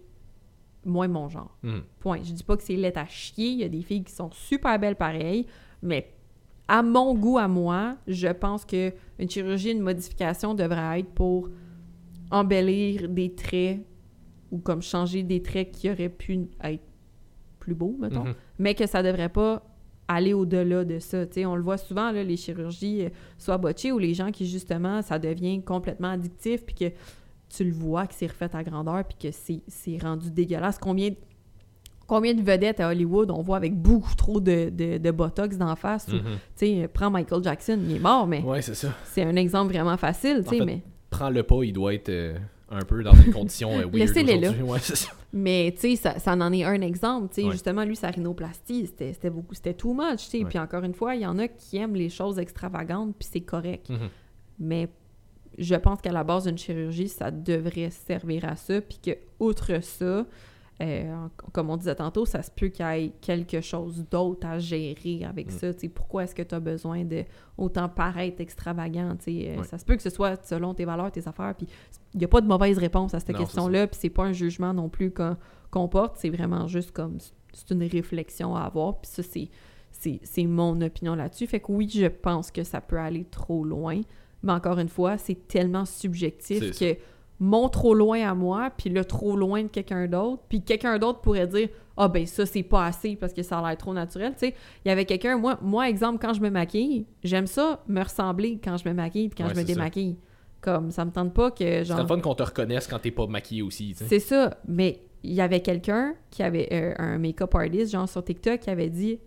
mon genre. Point. Je dis pas que c'est laid à chier. Il y a des filles qui sont super belles pareilles, mais à mon goût, à moi, je pense que une chirurgie, une modification devrait être pour embellir des traits ou comme changer des traits qui auraient pu être plus beaux, mettons, mais que ça devrait pas aller au-delà de ça. T'sais, on le voit souvent, là, les chirurgies soit botchées ou les gens qui, justement, ça devient complètement addictif, puis que tu le vois, que c'est refait à grandeur, puis que c'est rendu dégueulasse. Combien de vedettes à Hollywood on voit avec beaucoup trop de Botox d'en face? T'sais, prends Michael Jackson, il est mort, mais c'est ça. C'est un exemple vraiment facile. T'sais, en fait, mais... prends-le pas, il doit être... un peu dans des conditions weird aujourd'hui. Là. Ouais, c'est ça. Mais, tu sais, ça en est un exemple. Tu sais, justement, lui, sa rhinoplastie, c'était beaucoup, c'était too much, tu sais. Puis encore une fois, il y en a qui aiment les choses extravagantes, puis c'est correct. Mais je pense qu'à la base d'une chirurgie, ça devrait servir à ça, puis que, outre ça, Comme on disait tantôt, ça se peut qu'il y ait quelque chose d'autre à gérer avec ça. T'sais, pourquoi est-ce que tu as besoin de autant paraître extravagant? Ça se peut que ce soit selon tes valeurs, tes affaires. Puis il n'y a pas de mauvaise réponse à cette question-là. Puis c'est pas un jugement non plus qu'on porte. C'est vraiment juste comme c'est une réflexion à avoir. Puis ça, c'est mon opinion là-dessus. Fait que oui, je pense que ça peut aller trop loin. Mais encore une fois, c'est tellement subjectif que mon trop loin à moi, puis le trop loin de quelqu'un d'autre, puis quelqu'un d'autre pourrait dire « Ah ben ça, c'est pas assez parce que ça a l'air trop naturel. » Tu sais, il y avait quelqu'un, moi, exemple, quand je me maquille, j'aime ça me ressembler quand je me maquille puis quand je me démaquille. Comme, ça me tente pas que genre... C'est le fun qu'on te reconnaisse quand t'es pas maquillée aussi, tu sais. C'est ça, mais il y avait quelqu'un qui avait un make-up artist, genre sur TikTok, qui avait dit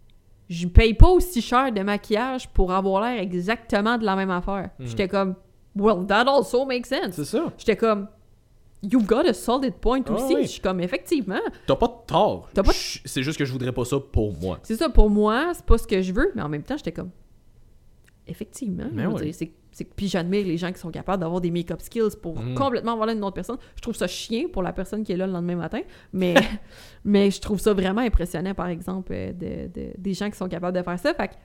« Je paye pas aussi cher de maquillage pour avoir l'air exactement de la même affaire. Mm-hmm. » J'étais comme... Well, that also makes sense. C'est ça. J'étais comme, you've got a solid point aussi. Oui. Je suis comme, effectivement. T'as pas de tort. C'est juste que je voudrais pas ça pour moi. C'est ça, pour moi, c'est pas ce que je veux. Mais en même temps, j'étais comme, effectivement. Puis j'admire les gens qui sont capables d'avoir des make-up skills pour complètement voler une autre personne. Je trouve ça chiant pour la personne qui est là le lendemain matin. Mais, mais je trouve ça vraiment impressionnant, par exemple, des gens qui sont capables de faire ça. Fait que, tu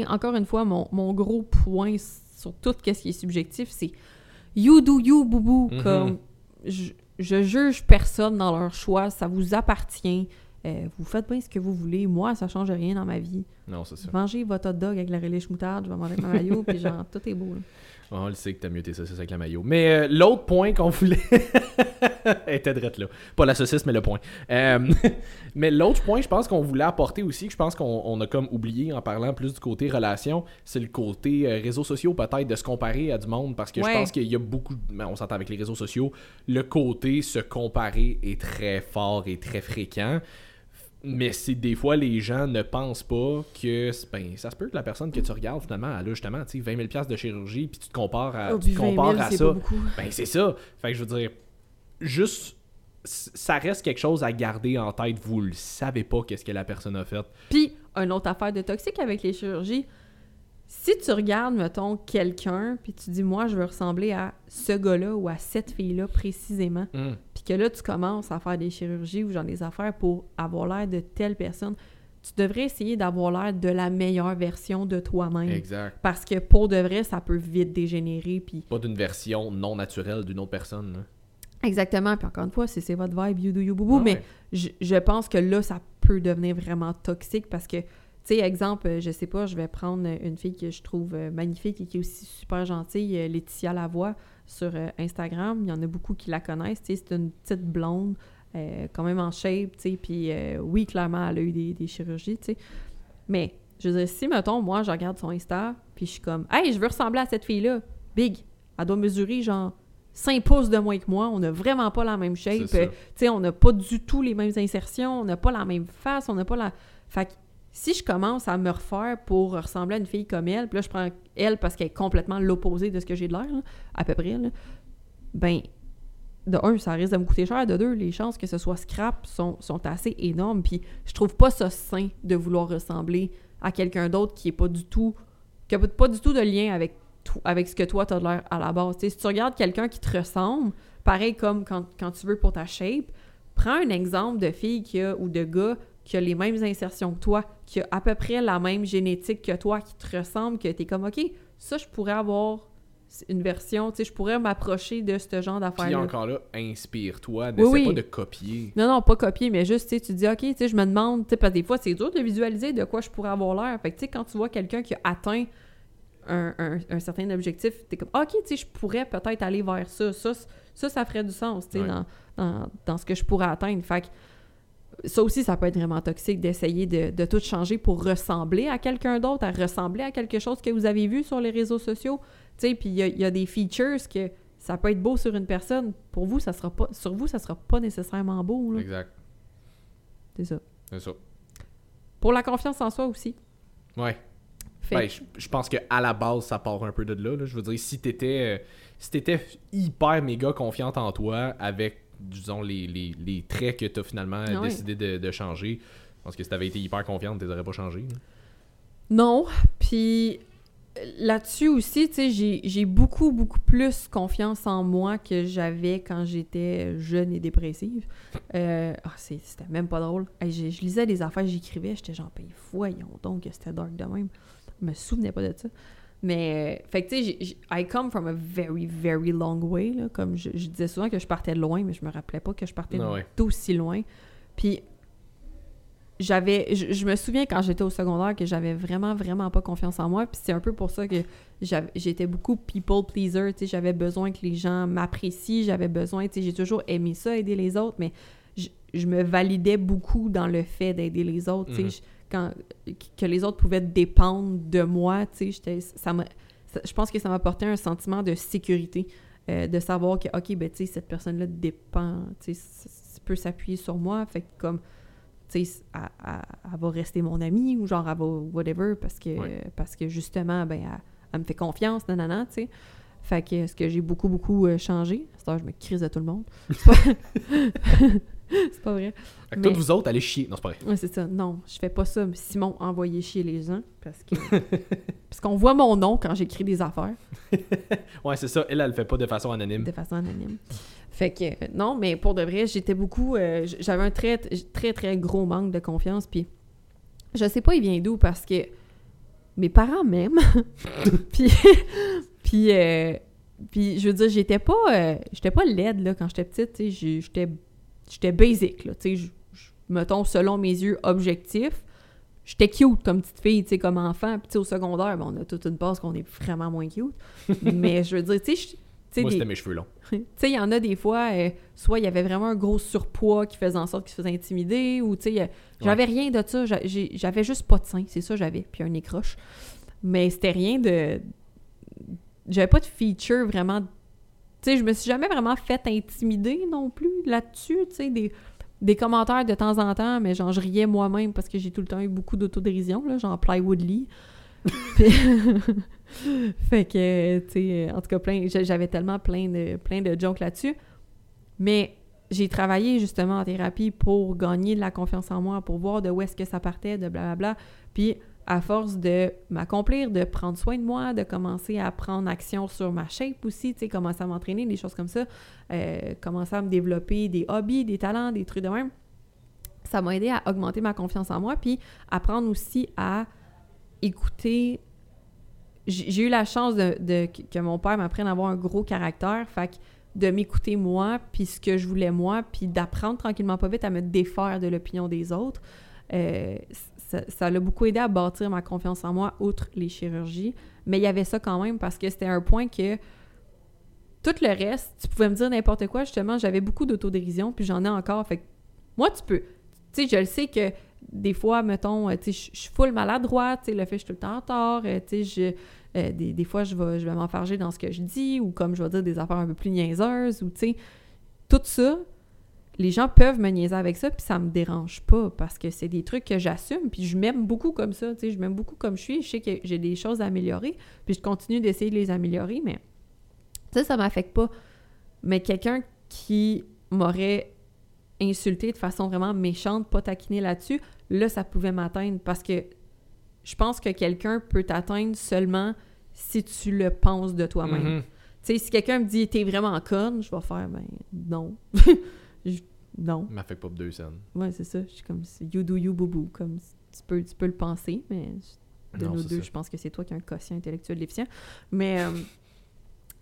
sais, encore une fois, mon gros point, sur tout ce qui est subjectif, c'est « you do you, boubou mm-hmm. ». Comme je juge personne dans leur choix, ça vous appartient, vous faites bien ce que vous voulez, moi, ça change rien dans ma vie. Non, c'est ça. Mangez votre hot dog avec la relish moutarde, je vais manger avec ma maillot, puis genre, tout est beau. Là. Oh, on le sait que t'as mieux tes saucisses avec la maillot. Mais l'autre point qu'on voulait... était drette là. Pas la saucisse, mais le point. Mais l'autre point, je pense qu'on voulait apporter aussi, que je pense qu'on a comme oublié en parlant plus du côté relation, c'est le côté réseaux sociaux peut-être, de se comparer à du monde, parce que je pense qu'il y a beaucoup... On s'entend avec les réseaux sociaux, le côté se comparer est très fort et très fréquent. Mais c'est des fois, les gens ne pensent pas que ça se peut que la personne que tu regardes, finalement, elle a justement 20 000 $ de chirurgie, puis tu te compares à, tu te compares 000, à ça. Ben, c'est ça. Fait que je veux dire, juste, ça reste quelque chose à garder en tête. Vous le savez pas, qu'est-ce que la personne a fait. Puis, une autre affaire de toxique avec les chirurgies, si tu regardes, mettons, quelqu'un, puis tu dis, moi, je veux ressembler à ce gars-là ou à cette fille-là précisément, puis que là, tu commences à faire des chirurgies ou genre des affaires pour avoir l'air de telle personne, tu devrais essayer d'avoir l'air de la meilleure version de toi-même. Exact. Parce que pour de vrai, ça peut vite dégénérer. Puis pas d'une version non naturelle d'une autre personne, là. Exactement. Puis encore une fois, si c'est votre vibe, you do you, boubou, mais je pense que là, ça peut devenir vraiment toxique parce que tu sais, exemple, je sais pas, je vais prendre une fille que je trouve magnifique et qui est aussi super gentille, Laetitia Lavoie, sur Instagram. Il y en a beaucoup qui la connaissent, tu sais, c'est une petite blonde, quand même en shape, tu sais, puis oui, clairement, elle a eu des chirurgies, tu sais. Mais, je veux dire, si, mettons, moi, je regarde son Insta, puis je suis comme « Hey, je veux ressembler à cette fille-là! Big! Elle doit mesurer, genre, 5 pouces de moins que moi, on n'a vraiment pas la même shape, tu sais, on n'a pas du tout les mêmes insertions, on n'a pas la même face, on n'a pas la... » Fait que, si je commence à me refaire pour ressembler à une fille comme elle, puis là, je prends elle parce qu'elle est complètement l'opposé de ce que j'ai de l'air, là, à peu près, là, ben, de un, ça risque de me coûter cher, de deux, les chances que ce soit scrap sont assez énormes, puis je trouve pas ça sain de vouloir ressembler à quelqu'un d'autre qui est pas du tout, qui a pas du tout de lien avec ce que toi, t'as de l'air à la base. T'sais, si tu regardes quelqu'un qui te ressemble, pareil comme quand tu veux pour ta shape, prends un exemple de fille ou de gars qui a les mêmes insertions que toi, qui a à peu près la même génétique que toi, qui te ressemble, que t'es comme, OK, ça, je pourrais avoir une version, tu sais, je pourrais m'approcher de ce genre d'affaires. Puis encore là, inspire-toi, n'essaie pas de copier. Non, pas copier, mais juste, tu sais, tu dis, OK, tu sais, je me demande, tu sais, parce que des fois, c'est dur de visualiser de quoi je pourrais avoir l'air. Fait que, tu sais, quand tu vois quelqu'un qui a atteint un certain objectif, t'es comme, OK, tu sais, je pourrais peut-être aller vers ça. Ça ferait du sens, tu sais, dans ce que je pourrais atteindre. Fait que, ça aussi, ça peut être vraiment toxique d'essayer de tout changer pour ressembler à quelqu'un d'autre, à ressembler à quelque chose que vous avez vu sur les réseaux sociaux. Tu sais, puis il y a des features que ça peut être beau sur une personne. Pour vous, ça sera pas nécessairement beau. Là. Exact. C'est ça. Pour la confiance en soi aussi. Ouais. Ben, je pense qu'à la base, ça part un peu de là. Je veux dire, si t'étais hyper méga confiante en toi avec disons, les traits que tu as finalement décidé de changer. Je pense que si tu avais été hyper confiante, tu les aurais pas changés. Non, puis là-dessus aussi, tu sais, j'ai beaucoup plus confiance en moi que j'avais quand j'étais jeune et dépressive. C'était même pas drôle. Hey, je lisais des affaires, j'écrivais, j'étais genre, voyons donc que c'était dark de même. Je me souvenais pas de ça. Mais, fait que tu sais, I come from a very, very long way, là. Comme je disais souvent que je partais de loin, mais je me rappelais pas que je partais d'aussi loin. Puis, je me souviens quand j'étais au secondaire que j'avais vraiment pas confiance en moi, puis c'est un peu pour ça que j'étais beaucoup people pleaser, tu sais, j'avais besoin que les gens m'apprécient, j'avais besoin, tu sais, j'ai toujours aimé ça, aider les autres, mais je me validais beaucoup dans le fait d'aider les autres, tu sais, que les autres pouvaient dépendre de moi, tu sais, je pense que ça m'apportait un sentiment de sécurité, de savoir que, ok, ben tu sais, cette personne-là dépend, tu sais, peut s'appuyer sur moi, fait que comme... tu sais, elle va rester mon amie ou genre elle va whatever parce que justement, ben, elle me fait confiance, nanana, tu sais. Fait que est-ce que j'ai beaucoup changé? À cette heure, je me crise de tout le monde. C'est pas vrai. Fait que toutes vous autres, allez chier. Non, c'est pas vrai. Ouais, c'est ça. Non, je fais pas ça. Mais Simon, envoyez chier les gens parce qu'on voit mon nom quand j'écris des affaires. Ouais, c'est ça. Elle le fait pas de façon anonyme. Fait que, non, mais pour de vrai, j'étais beaucoup... j'avais un très gros manque de confiance, puis je sais pas il vient d'où, parce que mes parents m'aiment, puis je veux dire, j'étais pas laide, là, quand j'étais petite, tu sais, j'étais basic, là, tu sais, mettons, selon mes yeux, objectif, j'étais cute comme petite fille, tu sais, comme enfant, puis tu sais, au secondaire, ben, on a toute une base qu'on est vraiment moins cute, mais je veux dire, tu sais, moi, c'était mes cheveux longs. Tu sais, il y en a des fois, soit il y avait vraiment un gros surpoids qui faisait en sorte qu'il se faisait intimider, ou tu sais, j'avais rien de ça, j'avais juste pas de seins, c'est ça j'avais, puis un écroche. Mais c'était rien de... J'avais pas de feature vraiment... Tu sais, je me suis jamais vraiment fait intimider non plus là-dessus, tu sais, des commentaires de temps en temps, mais genre, je riais moi-même parce que j'ai tout le temps eu beaucoup d'autodérision, là, genre Plywood Lee. Puis... fait que, tu sais, en tout cas, j'avais tellement plein de jokes là-dessus. Mais j'ai travaillé justement en thérapie pour gagner de la confiance en moi, pour voir de où est-ce que ça partait, de blablabla. Puis, à force de m'accomplir, de prendre soin de moi, de commencer à prendre action sur ma shape aussi, tu sais, commencer à m'entraîner, des choses comme ça, commencer à me développer des hobbies, des talents, des trucs de même, ça m'a aidé à augmenter ma confiance en moi, puis apprendre aussi à écouter. J'ai eu la chance que mon père m'apprenne à avoir un gros caractère, fait que de m'écouter moi, puis ce que je voulais moi, puis d'apprendre tranquillement pas vite à me défaire de l'opinion des autres. Ça l'a beaucoup aidé à bâtir ma confiance en moi, outre les chirurgies. Mais il y avait ça quand même, parce que c'était un point que tout le reste, tu pouvais me dire n'importe quoi, justement, j'avais beaucoup d'autodérision, puis j'en ai encore, fait que moi, tu peux... Tu sais, je le sais que... Des fois, mettons, tu sais, je suis full maladroite, tu sais, le fait que je suis tout le temps en tort, tu sais, des fois, je vais m'enfarger dans ce que je dis, ou comme je vais dire des affaires un peu plus niaiseuses, ou tu sais, tout ça, les gens peuvent me niaiser avec ça, puis ça me dérange pas, parce que c'est des trucs que j'assume, puis je m'aime beaucoup comme ça, tu sais, je m'aime beaucoup comme je suis, je sais que j'ai des choses à améliorer, puis je continue d'essayer de les améliorer, mais ça m'affecte pas. Mais quelqu'un qui m'aurait insulté de façon vraiment méchante, pas taquiner là-dessus, là, ça pouvait m'atteindre, parce que je pense que quelqu'un peut t'atteindre seulement si tu le penses de toi-même. Mm-hmm. Tu sais, si quelqu'un me dit « t'es vraiment conne », je vais faire « ben non ». Non. Il m'a fait pop 2 cents. Ouais, c'est ça. Je suis comme « you do you, boubou ». Comme tu peux le penser, mais de nous deux, je pense que c'est toi qui as un quotient intellectuel déficient. Mais,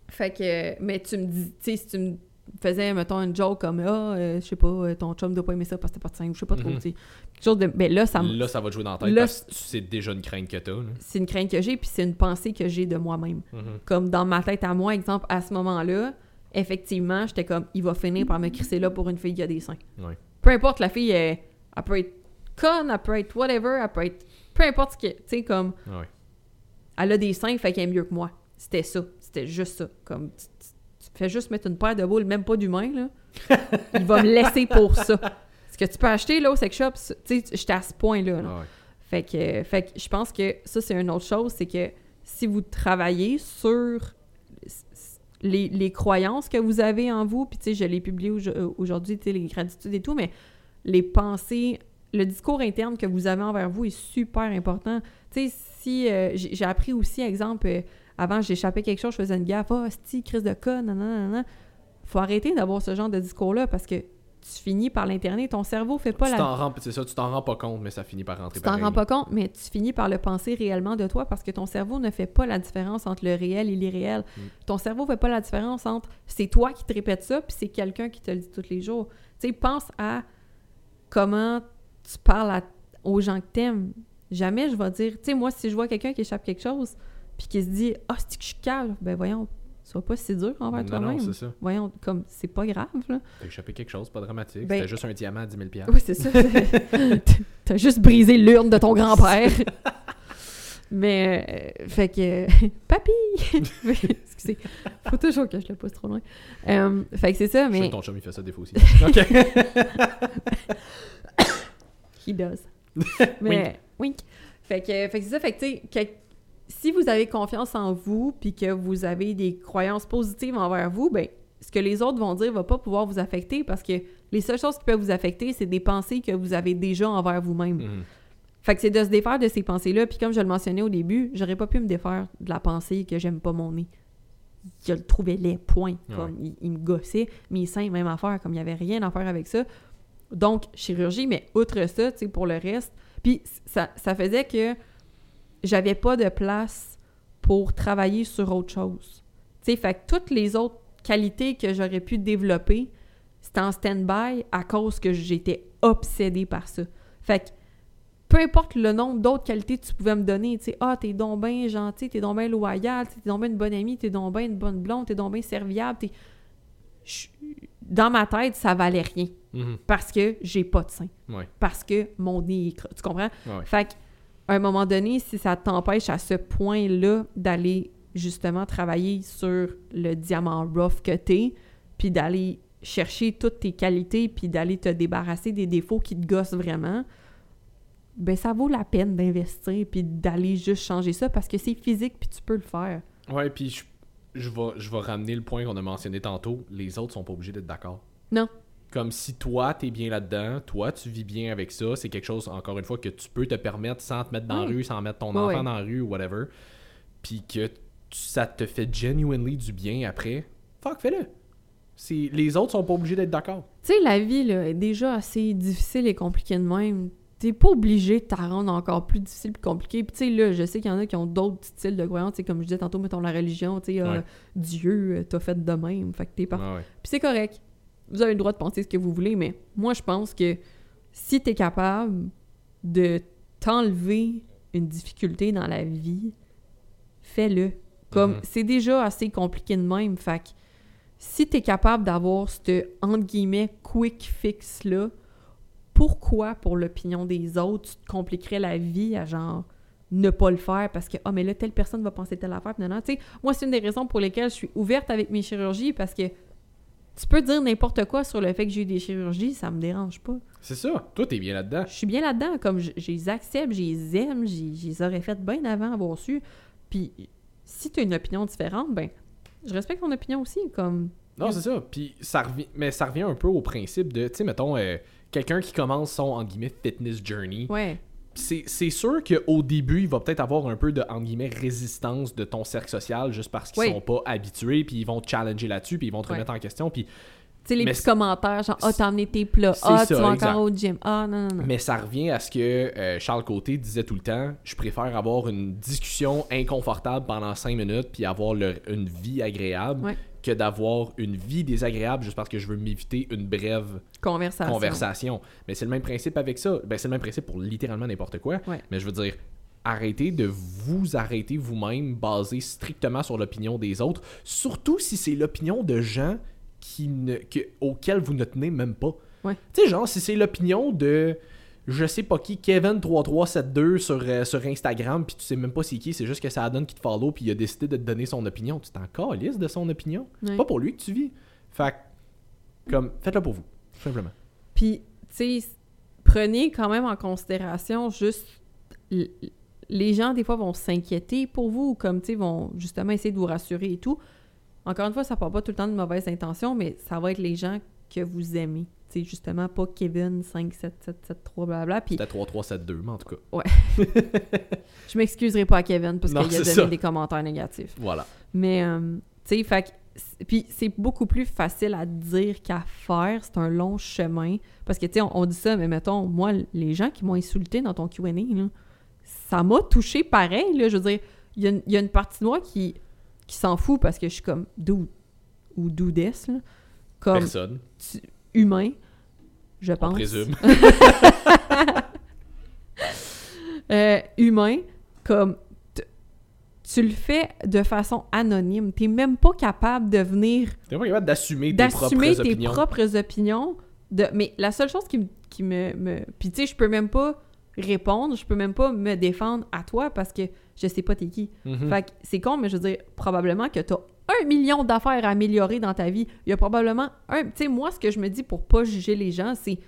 fait que, mais tu me dis, tu sais, si tu me faisait, mettons, une joke comme « ah, je sais pas, ton chum doit pas aimer ça parce que t'es pas de 5 » ou je sais pas trop, tu sais. Quelque chose de... Mais là, là, ça va te jouer dans la tête, là, parce que c'est déjà une crainte que t'as. Là. C'est une crainte que j'ai, puis c'est une pensée que j'ai de moi-même. Mm-hmm. Comme dans ma tête à moi, exemple, à ce moment-là, effectivement, j'étais comme « il va finir par me crisser là pour une fille qui a des seins. Ouais. » Peu importe, la fille, elle peut être conne, elle peut être whatever, elle peut être... Peu importe ce que... Tu sais, comme... Ouais. Elle a des seins, fait qu'elle est mieux que moi. C'était ça. C'était juste ça. Comme... Fais juste mettre une paire de boules, même pas d'humain, là. Il va me laisser pour ça. Ce que tu peux acheter, là, au sex shop, tu sais, j'étais à ce point-là. Là. Ah ouais. Fait que je pense que ça, c'est une autre chose, c'est que si vous travaillez sur les croyances que vous avez en vous, puis tu sais, je l'ai publié aujourd'hui, tu sais, les gratitudes et tout, mais les pensées, le discours interne que vous avez envers vous est super important. Tu sais, si j'ai appris aussi, exemple, avant j'échappais quelque chose, je faisais une gaffe, oh, c'ti, crise de conne, nanana. Faut arrêter d'avoir ce genre de discours-là parce que tu finis par l'interner, ton cerveau fait pas c'est ça, tu t'en rends pas compte, mais ça finit par rentrer pareil. Tu t'en rends pas compte, mais tu finis par le penser réellement de toi parce que ton cerveau ne fait pas la différence entre le réel et l'irréel. Mm. Ton cerveau fait pas la différence entre c'est toi qui te répète ça puis c'est quelqu'un qui te le dit tous les jours. Tu sais, pense à comment tu parles aux gens que t'aimes. Jamais je vais dire, tu sais, moi, si je vois quelqu'un qui échappe quelque chose puis qui se dit « Ah, c'est que je suis calme! » Ben voyons, sois pas si dur envers toi-même. Non, c'est ça. Voyons, comme, c'est pas grave, là. T'as échappé quelque chose, pas dramatique. Ben, c'était juste un diamant à 10 000 $. Oui, c'est ça. T'as juste brisé l'urne de ton grand-père. Mais, fait que... Papy! Excusez. Faut toujours que je le pousse trop loin. Fait que c'est ça, mais... Je sais que ton chum, il fait ça des fois aussi. OK. He does. Mais, wink. Fait que c'est ça. Fait que, tu sais... Si vous avez confiance en vous puis que vous avez des croyances positives envers vous, bien, ce que les autres vont dire va pas pouvoir vous affecter parce que les seules choses qui peuvent vous affecter, c'est des pensées que vous avez déjà envers vous-même. Mm-hmm. Fait que c'est de se défaire de ces pensées-là. Puis comme je le mentionnais au début, j'aurais pas pu me défaire de la pensée que j'aime pas mon nez. Je le trouvais laid, point. Comme, il me gossait. Mes seins, même affaire, comme il y avait rien à faire avec ça. Donc, chirurgie, mais outre ça, tu sais, pour le reste. Puis ça faisait que j'avais pas de place pour travailler sur autre chose. Tu sais, fait que toutes les autres qualités que j'aurais pu développer, c'était en stand-by à cause que j'étais obsédée par ça. Fait que peu importe le nombre d'autres qualités que tu pouvais me donner, tu sais, ah, t'es donc bien gentil, t'es donc bien loyal, t'es donc bien une bonne amie, t'es donc bien une bonne blonde, t'es donc bien serviable, dans ma tête, ça valait rien. Mm-hmm. Parce que j'ai pas de sein. Ouais. Parce que mon nez est tu comprends? Ouais. Fait que à un moment donné, si ça t'empêche à ce point-là d'aller justement travailler sur le diamant rough que t'es, puis d'aller chercher toutes tes qualités, puis d'aller te débarrasser des défauts qui te gossent vraiment, ben ça vaut la peine d'investir, puis d'aller juste changer ça, parce que c'est physique, puis tu peux le faire. Ouais, puis je vais ramener le point qu'on a mentionné tantôt, les autres sont pas obligés d'être d'accord. Non. Comme si toi, t'es bien là-dedans, toi, tu vis bien avec ça, c'est quelque chose, encore une fois, que tu peux te permettre sans te mettre dans la rue, sans mettre ton enfant dans la rue ou whatever, puis que ça te fait genuinely du bien après, fuck, fais-le! Les autres sont pas obligés d'être d'accord. Tu sais, la vie, là, est déjà assez difficile et compliquée de même. T'es pas obligé de t'en rendre encore plus difficile et compliqué. Puis tu sais, là, je sais qu'il y en a qui ont d'autres styles de croyances, comme je disais tantôt, mettons la religion, tu sais, Dieu t'a fait de même, fait que t'es parfait. Ah ouais. Puis c'est correct. Vous avez le droit de penser ce que vous voulez, mais moi, je pense que si t'es capable de t'enlever une difficulté dans la vie, fais-le. Comme, c'est déjà assez compliqué de même, fait que si t'es capable d'avoir ce, entre guillemets, « quick fix-là », pourquoi, pour l'opinion des autres, tu te compliquerais la vie à genre ne pas le faire parce que « Ah, mais là, telle personne va penser telle affaire. » Non, non, tu sais, moi, c'est une des raisons pour lesquelles je suis ouverte avec mes chirurgies parce que tu peux dire n'importe quoi sur le fait que j'ai eu des chirurgies, ça me dérange pas. C'est ça. Toi, t'es bien là-dedans. Je suis bien là-dedans. Comme, je les accepte, je les aime, je les aurais fait bien avant avoir su. Puis, si t'as une opinion différente, ben, je respecte ton opinion aussi. Comme... Non, c'est ça. Puis, ça revient un peu au principe de, tu sais, mettons, quelqu'un qui commence son, entre guillemets, fitness journey. Ouais. C'est sûr qu'au début, il va peut-être avoir un peu de, entre guillemets, résistance de ton cercle social juste parce qu'ils sont pas habitués, puis ils vont te challenger là-dessus, puis ils vont te remettre en question. Puis... Tu sais, les petits commentaires, genre « Ah, t'as emmené tes plats. Ah, tu vas encore au gym. Ah, non, non, non. » Mais ça revient à ce que Charles Côté disait tout le temps. Je préfère avoir une discussion inconfortable pendant 5 minutes, puis avoir une vie agréable, que d'avoir une vie désagréable juste parce que je veux m'éviter une brève conversation. Mais c'est le même principe avec ça. Ben, c'est le même principe pour littéralement n'importe quoi. Ouais. Mais je veux dire, arrêtez de vous arrêter vous-même basé strictement sur l'opinion des autres, surtout si c'est l'opinion de gens auxquels vous ne tenez même pas. Ouais. Tu sais, genre, si c'est l'opinion de... je sais pas qui, Kevin3372 sur Instagram, puis tu sais même pas c'est qui, c'est juste que ça donne qu'il te follow, puis il a décidé de te donner son opinion. Tu t'en calisses de son opinion. Ouais. C'est pas pour lui que tu vis. Fait comme, faites-le pour vous, simplement. Puis, tu sais, prenez quand même en considération juste... Les gens, des fois, vont s'inquiéter pour vous, comme, tu sais, vont justement essayer de vous rassurer et tout. Encore une fois, ça part pas tout le temps de mauvaises intentions, mais ça va être les gens que vous aimez. justement pas Kevin 57773 blablabla. Puis... C'était 3372, mais en tout cas. Ouais. Je m'excuserai pas à Kevin parce qu'il a donné des commentaires négatifs. Voilà. Mais, tu sais, fait puis c'est beaucoup plus facile à dire qu'à faire. C'est un long chemin. Parce que, tu sais, on dit ça, mais mettons, moi, les gens qui m'ont insulté dans ton Q&A, là, ça m'a touché pareil, là. Je veux dire, il y a une partie de moi qui s'en fout parce que je suis comme « dude » ou « dudesse », là. Comme personne. Humain, je pense. On présume. Humain, comme... Tu le fais de façon anonyme. T'es même pas capable de venir... T'es pas capable d'assumer tes propres opinions. Mais la seule chose qui me... Puis tu sais, je peux même pas répondre, je peux même pas me défendre à toi parce que je sais pas t'es qui. Mm-hmm. Fait que c'est con, mais je veux dire, probablement que t'as 1 million d'affaires à améliorer dans ta vie. Il y a probablement Tu sais, moi, ce que je me dis pour pas juger les gens, c'est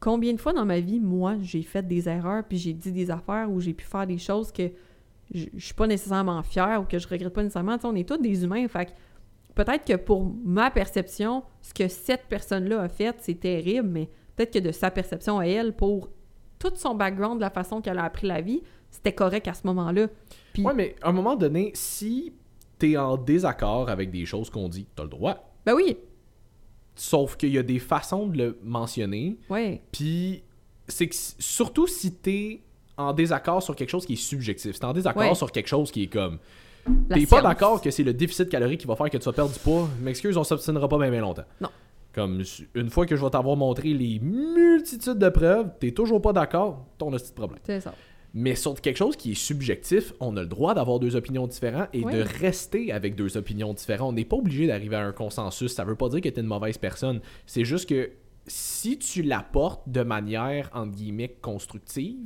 combien de fois dans ma vie, moi, j'ai fait des erreurs puis j'ai dit des affaires ou j'ai pu faire des choses que... je suis pas nécessairement fière ou que je regrette pas nécessairement. T'sais, on est tous des humains, fait que peut-être que pour ma perception, ce que cette personne-là a fait, c'est terrible, mais peut-être que de sa perception à elle, pour tout son background, la façon qu'elle a appris la vie, c'était correct à ce moment-là. Puis... Oui, mais à un moment donné, si t'es en désaccord avec des choses qu'on dit, t'as le droit. Ben oui! Sauf qu'il y a des façons de le mentionner. Oui. Puis c'est que surtout si t'es en désaccord sur quelque chose qui est subjectif. C'est en désaccord sur quelque chose qui est comme... T'es pas d'accord que c'est le déficit calorique qui va faire que tu vas perdre du poids. M'excuse, on s'obstinera pas bien bien longtemps. Non. Comme une fois que je vais t'avoir montré les multitudes de preuves, t'es toujours pas d'accord, ton petit problème. C'est ça. Mais sur quelque chose qui est subjectif, on a le droit d'avoir deux opinions différentes et de rester avec deux opinions différentes. On n'est pas obligé d'arriver à un consensus. Ça veut pas dire que t'es une mauvaise personne. C'est juste que si tu l'apportes de manière, entre guillemets, constructive,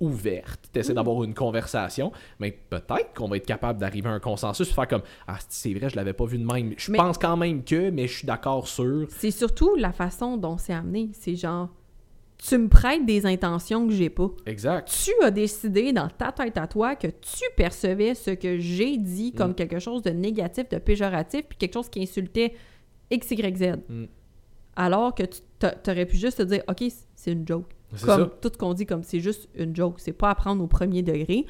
ouverte, tu essaies d'avoir une conversation, mais peut-être qu'on va être capable d'arriver à un consensus, faire comme « Ah, c'est vrai, je l'avais pas vu de même. Je pense quand même que, mais je suis d'accord sur... » C'est surtout la façon dont c'est amené. C'est genre « Tu me prêtes des intentions que j'ai pas. » Exact. Tu as décidé dans ta tête à toi que tu percevais ce que j'ai dit comme quelque chose de négatif, de péjoratif, puis quelque chose qui insultait X, Y, Z. Alors que tu aurais pu juste te dire « OK, c'est une joke. » Comme tout ce qu'on dit, comme c'est juste une joke. C'est pas à prendre au premier degré.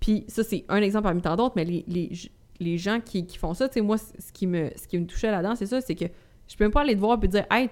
Puis ça, c'est un exemple parmi tant d'autres, mais les gens qui font ça, tu sais, moi, ce qui me touchait là-dedans, c'est ça, c'est que je peux même pas aller te voir et te dire « Hey,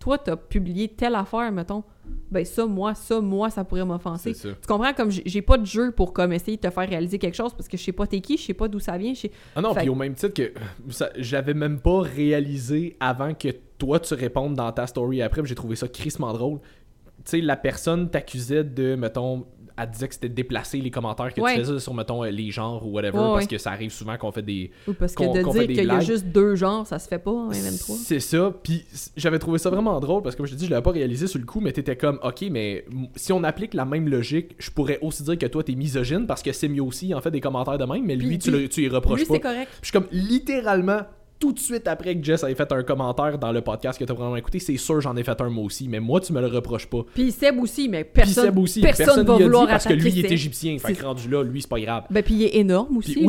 toi, t'as publié telle affaire, mettons. Ben ça, moi, ça pourrait m'offenser. » Tu comprends? Comme j'ai pas de jeu pour comme essayer de te faire réaliser quelque chose parce que je sais pas t'es qui, je sais pas d'où ça vient. Ah non, puis au même titre que ça, j'avais même pas réalisé avant que toi, tu répondes dans ta story après, j'ai trouvé ça crissement drôle. Tu sais, la personne t'accusait de, mettons, elle disait que c'était déplacé les commentaires que tu faisais sur, mettons, les genres ou whatever, parce que ça arrive souvent qu'on fait des... Ou parce que de dire qu'il y a juste 2 genres, ça se fait pas en 23. C'est ça, puis j'avais trouvé ça vraiment drôle, parce que comme je te dis, je l'avais pas réalisé sur le coup, mais t'étais comme, OK, mais si on applique la même logique, je pourrais aussi dire que toi, t'es misogyne, parce que c'est mieux aussi, en fait, des commentaires de même, mais lui, tu y reproches lui, pas. Lui, c'est correct. Puis je suis comme, littéralement... Tout de suite après que Jess avait fait un commentaire dans le podcast que t'as vraiment écouté, c'est sûr j'en ai fait un moi aussi, mais moi tu me le reproches pas. Puis Seb aussi, mais personne va vouloir parce que lui il est égyptien, fait que rendu là, lui c'est pas grave. Ben puis il est énorme aussi. Pis,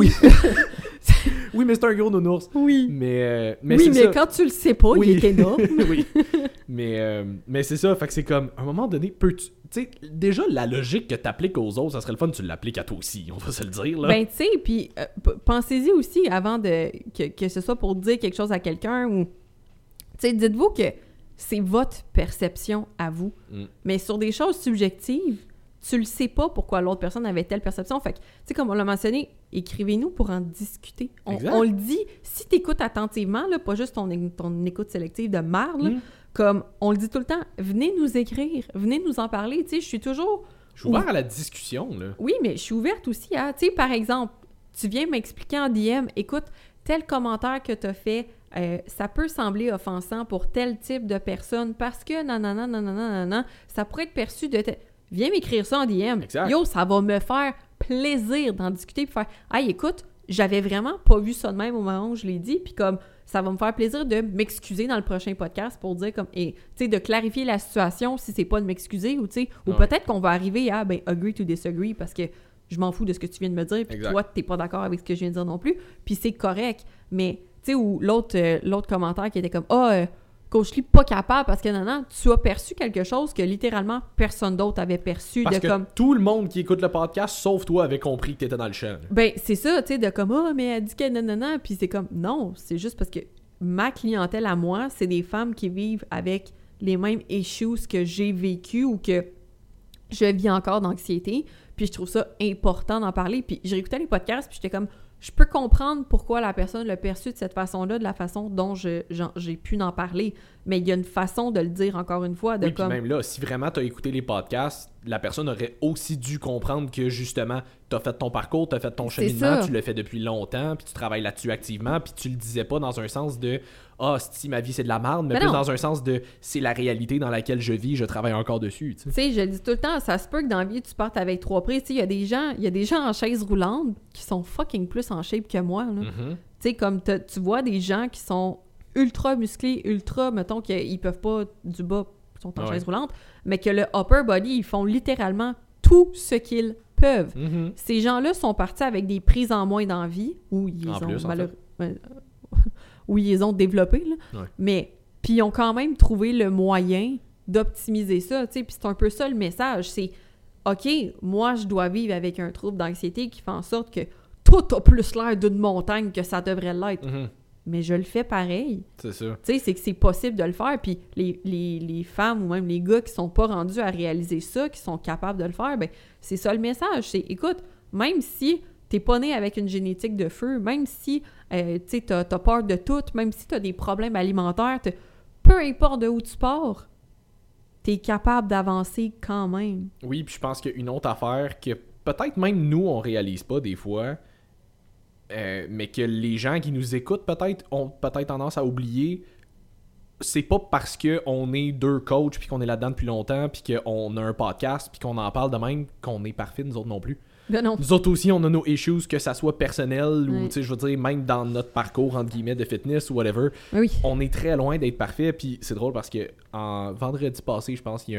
oui, mais c'est un gros nounours. Oui. Mais quand tu le sais pas, il est énorme. Oui. Mais c'est ça, fait que c'est comme à un moment donné, peux-tu... Tu sais, déjà, la logique que t'appliques aux autres, ça serait le fun que tu l'appliques à toi aussi, on va se le dire, là. Ben, tu sais, puis pensez-y aussi avant de que ce soit pour dire quelque chose à quelqu'un ou... Tu sais, dites-vous que c'est votre perception à vous. Mm. Mais sur des choses subjectives, tu le sais pas pourquoi l'autre personne avait telle perception. Fait que, tu sais, comme on l'a mentionné, écrivez-nous pour en discuter. On le dit, si t'écoutes attentivement, là, pas juste ton écoute sélective de marde, là, comme on le dit tout le temps, venez nous écrire, venez nous en parler. Tu sais, je suis toujours... Je suis ouverte à la discussion, là. Oui, mais je suis ouverte aussi à... Tu sais, par exemple, tu viens m'expliquer en DM, écoute, tel commentaire que t'as fait, ça peut sembler offensant pour tel type de personne parce que non, ça pourrait être perçu de... Viens m'écrire ça en DM. Exact. Yo, ça va me faire plaisir d'en discuter puis faire « Hey, écoute, j'avais vraiment pas vu ça de même au moment où je l'ai dit. » Puis comme... Ça va me faire plaisir de m'excuser dans le prochain podcast pour dire comme, tu sais, de clarifier la situation si c'est pas de m'excuser ou tu sais, ou peut-être qu'on va arriver à, agree to disagree parce que je m'en fous de ce que tu viens de me dire puis toi, t'es pas d'accord avec ce que je viens de dire non plus puis c'est correct. Mais, tu sais, ou l'autre commentaire qui était comme, Coach Lee, pas capable, parce que non, tu as perçu quelque chose que littéralement personne d'autre avait perçu. Parce de que comme... tout le monde qui écoute le podcast, sauf toi, avait compris que t'étais dans le champ. Ben, c'est ça, tu sais, de comme, ah, mais elle dit que non, puis c'est comme, non, c'est juste parce que ma clientèle à moi, c'est des femmes qui vivent avec les mêmes issues que j'ai vécu ou que je vis encore d'anxiété, puis je trouve ça important d'en parler. Puis je réécoutais les podcasts, puis j'étais comme, je peux comprendre pourquoi la personne l'a perçu de cette façon-là, de la façon dont j'ai pu en parler. Mais il y a une façon de le dire, encore une fois. De oui, comme... puis même là, si vraiment t'as écouté les podcasts, la personne aurait aussi dû comprendre que, justement, t'as fait ton parcours, t'as fait ton cheminement, tu le fais depuis longtemps, puis tu travailles là-dessus activement, puis tu le disais pas dans un sens de « Ah, si ma vie, c'est de la merde », mais plus non. Dans un sens de « C'est la réalité dans laquelle je vis, je travaille encore dessus. » Tu sais, je le dis tout le temps, ça se peut que dans la vie, tu partes avec 3 prises. Tu sais, il y a des gens en chaise roulante qui sont fucking plus en shape que moi. Mm-hmm. Tu sais, comme tu vois des gens qui sont ultra musclés, ultra, mettons qu'ils peuvent pas du bas, ils sont en chaise roulante, mais que le upper body, ils font littéralement tout ce qu'ils peuvent. Mm-hmm. Ces gens-là sont partis avec des prises en moins dans la vie, où ils ont développé, là. Ouais. Mais puis ils ont quand même trouvé le moyen d'optimiser ça, tu sais, puis c'est un peu ça le message, c'est OK, moi je dois vivre avec un trouble d'anxiété qui fait en sorte que tout a plus l'air d'une montagne que ça devrait l'être. Mm-hmm. Mais je le fais pareil. C'est ça. Tu sais, c'est que c'est possible de le faire. Puis les femmes ou même les gars qui sont pas rendus à réaliser ça, qui sont capables de le faire, ben c'est ça le message. C'est, écoute, même si t'es pas né avec une génétique de feu, même si tu sais, t'as peur de tout, même si t'as des problèmes alimentaires, peu importe de où tu pars, t'es capable d'avancer quand même. Oui, puis je pense qu'une autre affaire que peut-être même nous, on réalise pas des fois... mais que les gens qui nous écoutent peut-être ont peut-être tendance à oublier, c'est pas parce qu'on est 2 coachs puis qu'on est là-dedans depuis longtemps puis qu'on a un podcast puis qu'on en parle de même qu'on est parfait, nous autres non plus. Ben non. Nous autres aussi, on a nos issues, que ça soit personnel ou, tu sais, je veux dire, même dans notre parcours, entre guillemets, de fitness ou whatever, oui. On est très loin d'être parfait. Puis c'est drôle parce que en vendredi passé, je pense, il y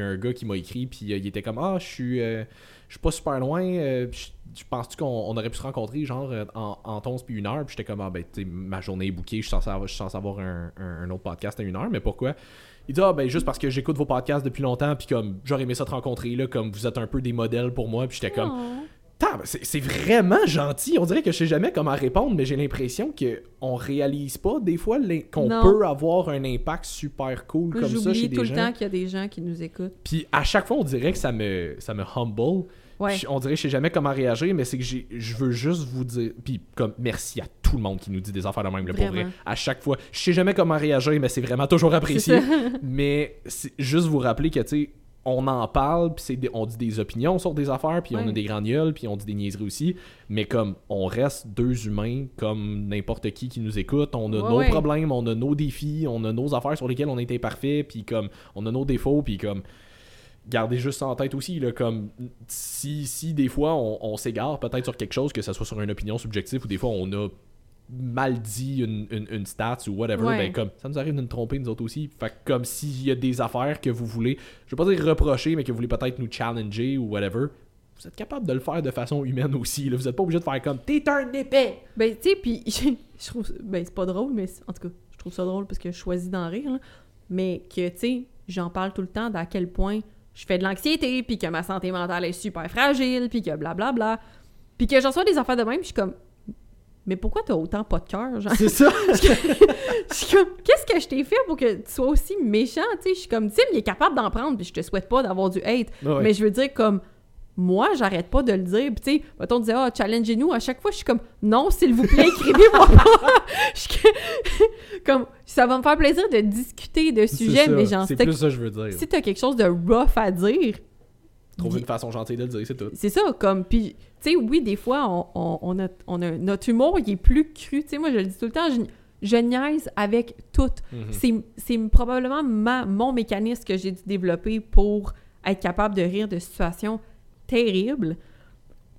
a un gars qui m'a écrit, puis il était comme « Ah, je suis pas super loin, je pense-tu qu'on aurait pu se rencontrer, genre, en 11 puis 1 heure? » Puis j'étais comme « Ah, ben, tu sais, ma journée est bookée, je suis censé avoir un autre podcast à 1 heure, mais pourquoi? » Il dit « Ah, ben juste parce que j'écoute vos podcasts depuis longtemps, puis comme j'aurais aimé ça te rencontrer, là, comme vous êtes un peu des modèles pour moi. » Puis j'étais comme « c'est vraiment gentil. » On dirait que je sais jamais comment répondre, mais j'ai l'impression qu'on réalise pas des fois qu'on peut avoir un impact super cool comme ça chez des gens. J'oublie tout le temps qu'il y a des gens qui nous écoutent. Puis à chaque fois, on dirait que ça me humble. Ouais. On dirait que je sais jamais comment réagir, mais c'est que je veux juste vous dire, puis comme merci à tout le monde qui nous dit des affaires de même, là, pour vrai, à chaque fois. Je sais jamais comment réagir, mais c'est vraiment toujours apprécié. Mais c'est juste vous rappeler que, tu sais, on en parle, puis on dit des opinions sur des affaires, puis on a des grandes gueules, puis on dit des niaiseries aussi, mais comme on reste 2 humains comme n'importe qui nous écoute, on a nos problèmes, on a nos défis, on a nos affaires sur lesquelles on est imparfait, puis comme on a nos défauts, puis comme... Gardez juste ça en tête aussi, là, comme si des fois on s'égare peut-être sur quelque chose, que ce soit sur une opinion subjective ou des fois on a mal dit une stats ou whatever, ben comme ça nous arrive de nous tromper nous autres aussi. Fait que comme s'il y a des affaires que vous voulez, je vais pas dire reprocher, mais que vous voulez peut-être nous challenger ou whatever, vous êtes capable de le faire de façon humaine aussi, là. Vous êtes pas obligé de faire comme « t'es un épais ». Ben tu sais, puis je trouve, ben c'est pas drôle, mais en tout cas je trouve ça drôle parce que je choisis d'en rire, là. Mais que tu sais, j'en parle tout le temps d'à quel point je fais de l'anxiété, puis que ma santé mentale est super fragile, puis que blablabla. Puis que j'en reçois des affaires de même, je suis comme « Mais pourquoi t'as autant pas de cœur? » C'est ça! Je suis comme « Qu'est-ce que je t'ai fait pour que tu sois aussi méchant? » Tu sais, je suis comme « Tim, il est capable d'en prendre, puis je te souhaite pas d'avoir du hate. Ouais. » Mais je veux dire, comme, moi, j'arrête pas de le dire. Puis tu sais, mettons, on disait « Ah, challengez-nous » à chaque fois, je suis comme « Non, s'il vous plaît, écrivez-moi pas! » Comme, ça va me faire plaisir de discuter de sujets, mais genre, c'est plus ça que je veux dire. Si t'as quelque chose de rough à dire, trouve une façon gentille de le dire, c'est tout. C'est ça, comme, puis, tu sais, oui, des fois, on a notre humour, il est plus cru. Tu sais, moi, je le dis tout le temps, je niaise avec tout. Mm-hmm. C'est probablement mon mécanisme que j'ai dû développer pour être capable de rire de situations terribles.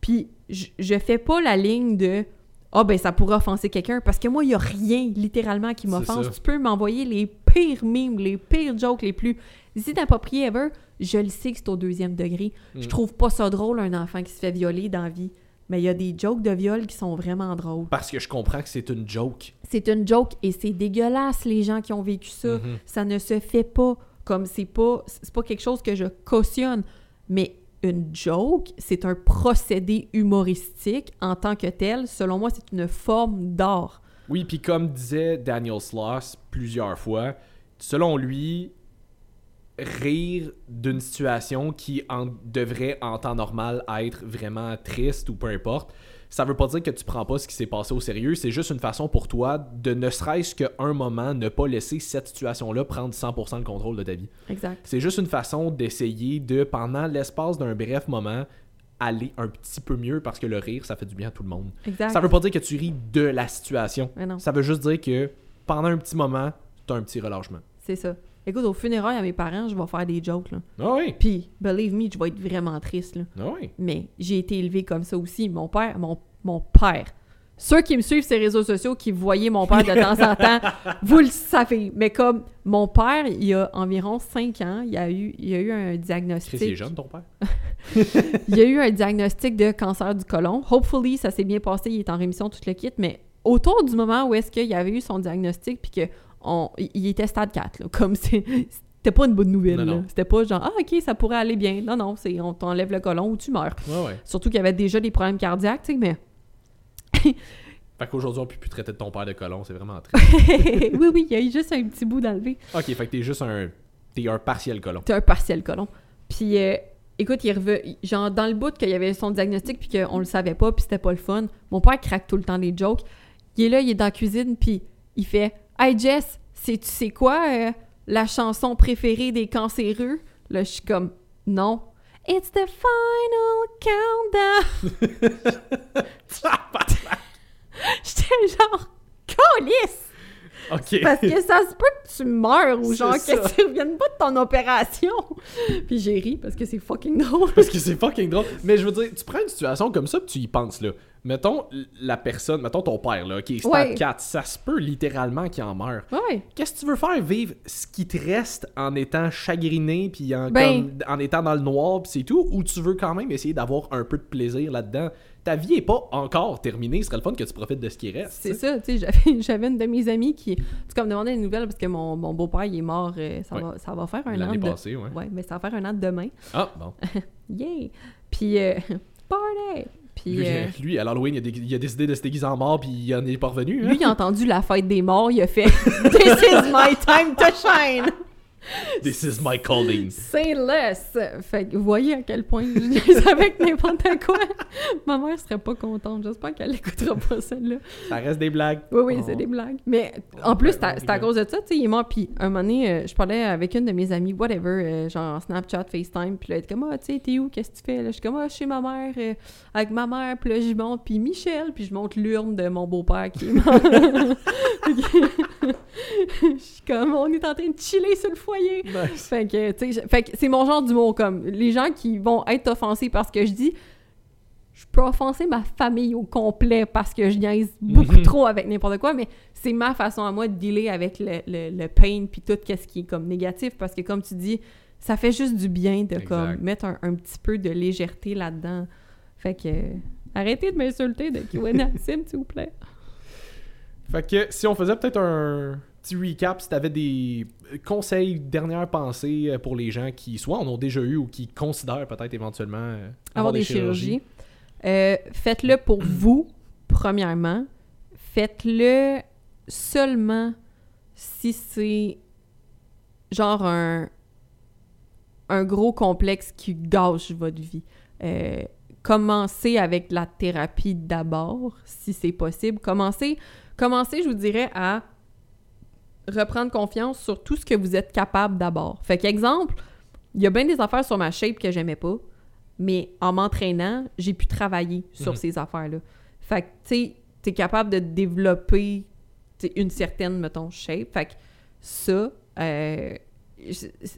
Puis, je fais pas la ligne de... « Ah, ben ça pourrait offenser quelqu'un. » Parce que moi, il n'y a rien, littéralement, qui m'offense. Tu peux m'envoyer les pires mimes, les pires jokes, les plus inappropriés ever. Je le sais que c'est au 2e degré. Je trouve pas ça drôle, un enfant qui se fait violer dans la vie. mais il y a des jokes de viol qui sont vraiment drôles. Parce que je comprends que c'est une joke. C'est une joke et c'est dégueulasse, les gens qui ont vécu ça. Mm-hmm. Ça ne se fait pas. Comme c'est pas quelque chose que je cautionne, mais une joke, c'est un procédé humoristique en tant que tel. Selon moi, c'est une forme d'art. Oui, puis comme disait Daniel Sloss plusieurs fois, selon lui, rire d'une situation qui devrait en temps normal être vraiment triste ou peu importe, ça veut pas dire que tu prends pas ce qui s'est passé au sérieux, c'est juste une façon pour toi de ne serait-ce qu'un moment ne pas laisser cette situation-là prendre 100% le contrôle de ta vie. Exact. C'est juste une façon d'essayer de, pendant l'espace d'un bref moment, aller un petit peu mieux parce que le rire, ça fait du bien à tout le monde. Exact. Ça veut pas dire que tu ris de la situation. Ça veut juste dire que pendant un petit moment, t'as un petit relâchement. C'est ça. Écoute, au funérailles à mes parents, je vais faire des jokes, là. Ah oui! Puis, believe me, je vais être vraiment triste, là. Ah oui! Mais j'ai été élevée comme ça aussi. Mon père. Ceux qui me suivent sur les réseaux sociaux, qui voyaient mon père de temps en temps, vous le savez. Mais comme mon père, il y a environ 5 ans, il y a eu un diagnostic... Chris, il est jeune, ton père? Il y a eu un diagnostic de cancer du côlon. Hopefully, ça s'est bien passé. Il est en rémission, tout le kit. Mais autour du moment où est-ce qu'il avait eu son diagnostic, puis que... il était stade 4, là, comme c'était pas une bonne nouvelle. Non, non. C'était pas genre « Ah, OK, ça pourrait aller bien. » Non, c'est on t'enlève le côlon ou tu meurs. Ouais, ouais. Surtout qu'il y avait déjà des problèmes cardiaques, tu sais, mais... Fait qu'aujourd'hui, on peut plus traiter de ton père de côlon, c'est vraiment triste. Oui, il y a eu juste un petit bout d'enlevé. OK, fait que t'es juste un partiel côlon. T'es un partiel côlon. Puis, écoute, genre, dans le bout qu'il y avait son diagnostic puis qu'on le savait pas, puis c'était pas le fun, mon père craque tout le temps des jokes. Il est là, il est dans la cuisine, puis il fait... « Hey Jess, tu sais quoi la chanson préférée des cancéreux? » Là, je suis comme « Non. » « It's the final countdown. » J'étais genre « Calisse! Okay. » Parce que ça se peut que tu meurs ou genre que tu reviennes pas de ton opération. Puis j'ai ri parce que c'est fucking drôle. Parce que c'est fucking drôle. Mais je veux dire, tu prends une situation comme ça pis tu y penses, là. Mettons la personne, mettons ton père, là, qui est stade 4, ça se peut littéralement qu'il en meure. Ouais. Qu'est-ce que tu veux faire? Vivre ce qui te reste en étant chagriné puis en étant dans le noir puis c'est tout? Ou tu veux quand même essayer d'avoir un peu de plaisir là-dedans? Ta vie est pas encore terminée, ce serait le fun que tu profites de ce qui reste. C'est ça, tu sais, j'avais une de mes amies qui me demandait des nouvelles parce que mon beau-père, il est mort, ça va faire un an. L'année passée, oui. Oui, mais ça va faire un an de demain. Ah, bon. Yeah! Puis, party! Puis, lui, à l'Halloween, il a décidé de se déguiser en mort, puis il en est pas revenu. Hein? Lui, il a entendu la fête des morts, il a fait « This is my time to shine! » This is my calling. C'est less. Fait que vous voyez à quel point je savais que n'importe quoi. Ma mère serait pas contente. J'espère qu'elle n'écoutera pas celle-là. Ça reste des blagues. Oui, c'est des blagues. Mais en plus, c'est à cause de ça, tu sais, il est mort. Puis un moment donné, je parlais avec une de mes amies, genre Snapchat, FaceTime. Puis là, elle était comme, tu sais, t'es où? Qu'est-ce que tu fais? Là, je suis comme, chez ma mère, avec ma mère. Puis là, j'y monte. Puis Michel. Puis je monte l'urne de mon beau-père qui est mort. Je suis comme, on est en train de chiller sur le foie. Nice. Fait que c'est mon genre d'humour, comme les gens qui vont être offensés parce que je dis, je peux offenser ma famille au complet parce que je niaise beaucoup trop avec n'importe quoi, mais c'est ma façon à moi de dealer avec le pain puis tout ce qui est comme négatif, parce que comme tu dis, ça fait juste du bien de comme mettre un petit peu de légèreté là-dedans. Fait que arrêtez de m'insulter de Kiwana Sim, s'il vous plaît. Fait que si on faisait peut-être un petit recap, si tu avais des conseils, dernières pensées pour les gens qui soit en ont déjà eu ou qui considèrent peut-être éventuellement avoir des chirurgies. Faites-le pour vous, premièrement. Faites-le seulement si c'est genre un gros complexe qui gâche votre vie. Commencez avec la thérapie d'abord, si c'est possible. Commencez, je vous dirais, à reprendre confiance sur tout ce que vous êtes capable d'abord. Fait qu'exemple, il y a bien des affaires sur ma shape que j'aimais pas, mais en m'entraînant, j'ai pu travailler sur ces affaires-là. Fait que, tu sais, t'es capable de développer une certaine, mettons, shape. Fait que ça,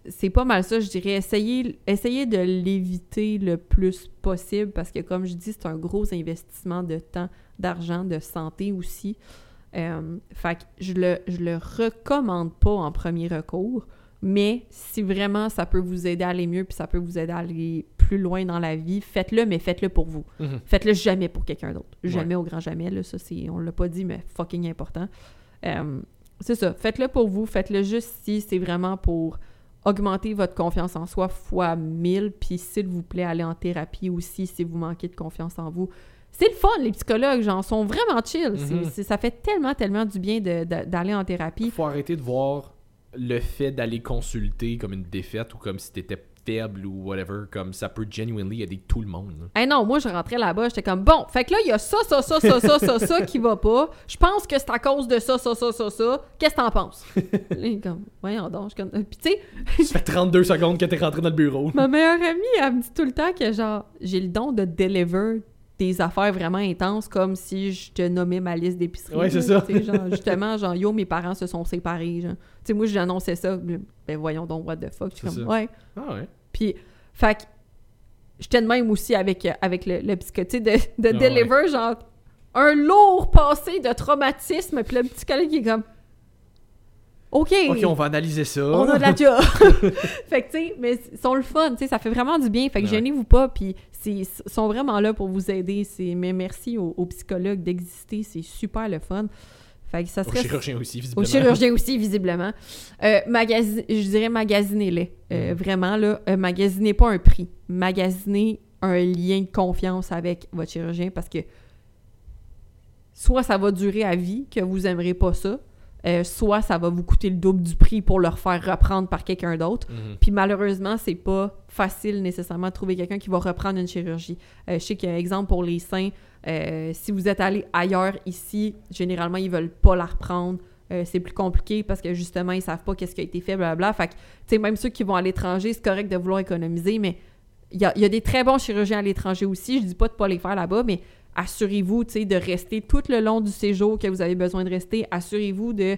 c'est pas mal ça, je dirais. Essayez de l'éviter le plus possible parce que, comme je dis, c'est un gros investissement de temps, d'argent, de santé aussi. Fait que je le recommande pas en premier recours, mais si vraiment ça peut vous aider à aller mieux puis ça peut vous aider à aller plus loin dans la vie, faites-le, mais faites-le pour vous. Mm-hmm. Faites-le jamais pour quelqu'un d'autre. Jamais, ouais. Au grand jamais. Là, ça, c'est, on l'a pas dit, mais fucking important. C'est ça. Faites-le pour vous. Faites-le juste si c'est vraiment pour augmenter votre confiance en soi fois 1000. Puis, s'il vous plaît, allez en thérapie aussi si vous manquez de confiance en vous. C'est le fun, les psychologues, genre, sont vraiment chill. Mm-hmm. Ça fait tellement du bien d'aller en thérapie. Faut arrêter de voir le fait d'aller consulter comme une défaite ou comme si t'étais faible ou whatever, comme ça peut genuinely aider tout le monde. Hey non, moi, je rentrais là-bas, j'étais comme, bon, fait que là, il y a ça qui va pas. Je pense que c'est à cause de ça. Qu'est-ce que t'en penses? Là, comme, voyons donc, je comme... Puis tu sais... Ça fait 32 secondes que t'es rentré dans le bureau. Ma meilleure amie, elle me dit tout le temps que, genre, j'ai le don de deliver des affaires vraiment intenses, comme si je te nommais ma liste d'épicerie. Ouais, c'est là, ça. Genre, justement, genre, yo, mes parents se sont séparés. Genre. T'sais, moi, j'annonçais ça. Ben, voyons donc, what the fuck. Je suis comme, ouais. Ah ouais. Puis, fait que, j'étais de même aussi avec le psychotique de deliver, ouais. Genre, un lourd passé de traumatisme. Puis le petit collègue qui est comme, OK, on va analyser ça. On a de la job. Fait que, tu sais, mais ils sont le fun, tu sais, ça fait vraiment du bien. Fait que gênez-vous pas, puis ils sont vraiment là pour vous aider. Mais merci aux psychologues d'exister, c'est super le fun. Fait que ça serait... Aux chirurgiens aussi, visiblement. Je dirais magasinez-les, vraiment, là. Magasinez pas un prix, magasinez un lien de confiance avec votre chirurgien, parce que soit ça va durer à vie, que vous aimerez pas ça, soit ça va vous coûter le double du prix pour le refaire reprendre par quelqu'un d'autre. Mm-hmm. Puis malheureusement, c'est pas facile nécessairement de trouver quelqu'un qui va reprendre une chirurgie. Je sais qu'il y a un exemple pour les seins. Si vous êtes allé ailleurs ici, généralement, ils veulent pas la reprendre. C'est plus compliqué parce que justement, ils savent pas qu'est-ce qui a été fait, blablabla. Fait que, tu sais, même ceux qui vont à l'étranger, c'est correct de vouloir économiser, mais il y a des très bons chirurgiens à l'étranger aussi. Je dis pas de pas les faire là-bas, mais assurez-vous, tu sais, de rester tout le long du séjour que vous avez besoin de rester. Assurez-vous de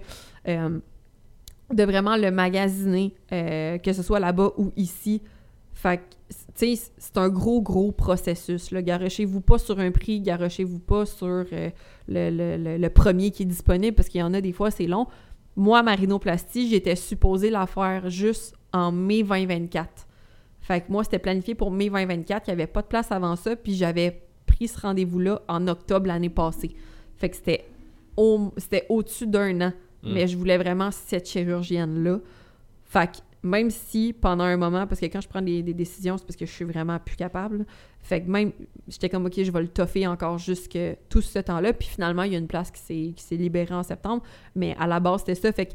vraiment le magasiner, que ce soit là-bas ou ici. Fait que, tu sais, c'est un gros processus, là. Garochez-vous pas sur un prix, garochez-vous pas sur le premier qui est disponible, parce qu'il y en a des fois, c'est long. Moi, ma rhinoplastie, j'étais supposée la faire juste en mai 2024. Fait que moi, c'était planifié pour mai 2024. Il n'y avait pas de place avant ça, puis j'avais pris ce rendez-vous-là en octobre l'année passée. Fait que c'était au-dessus d'un an. Mm. Mais je voulais vraiment cette chirurgienne-là. Fait que même si pendant un moment, parce que quand je prends des décisions, c'est parce que je suis vraiment plus capable. Fait que même, j'étais comme, OK, je vais le toffer encore jusque tout ce temps-là. Puis finalement, il y a une place qui s'est libérée en septembre. Mais à la base, c'était ça. Fait que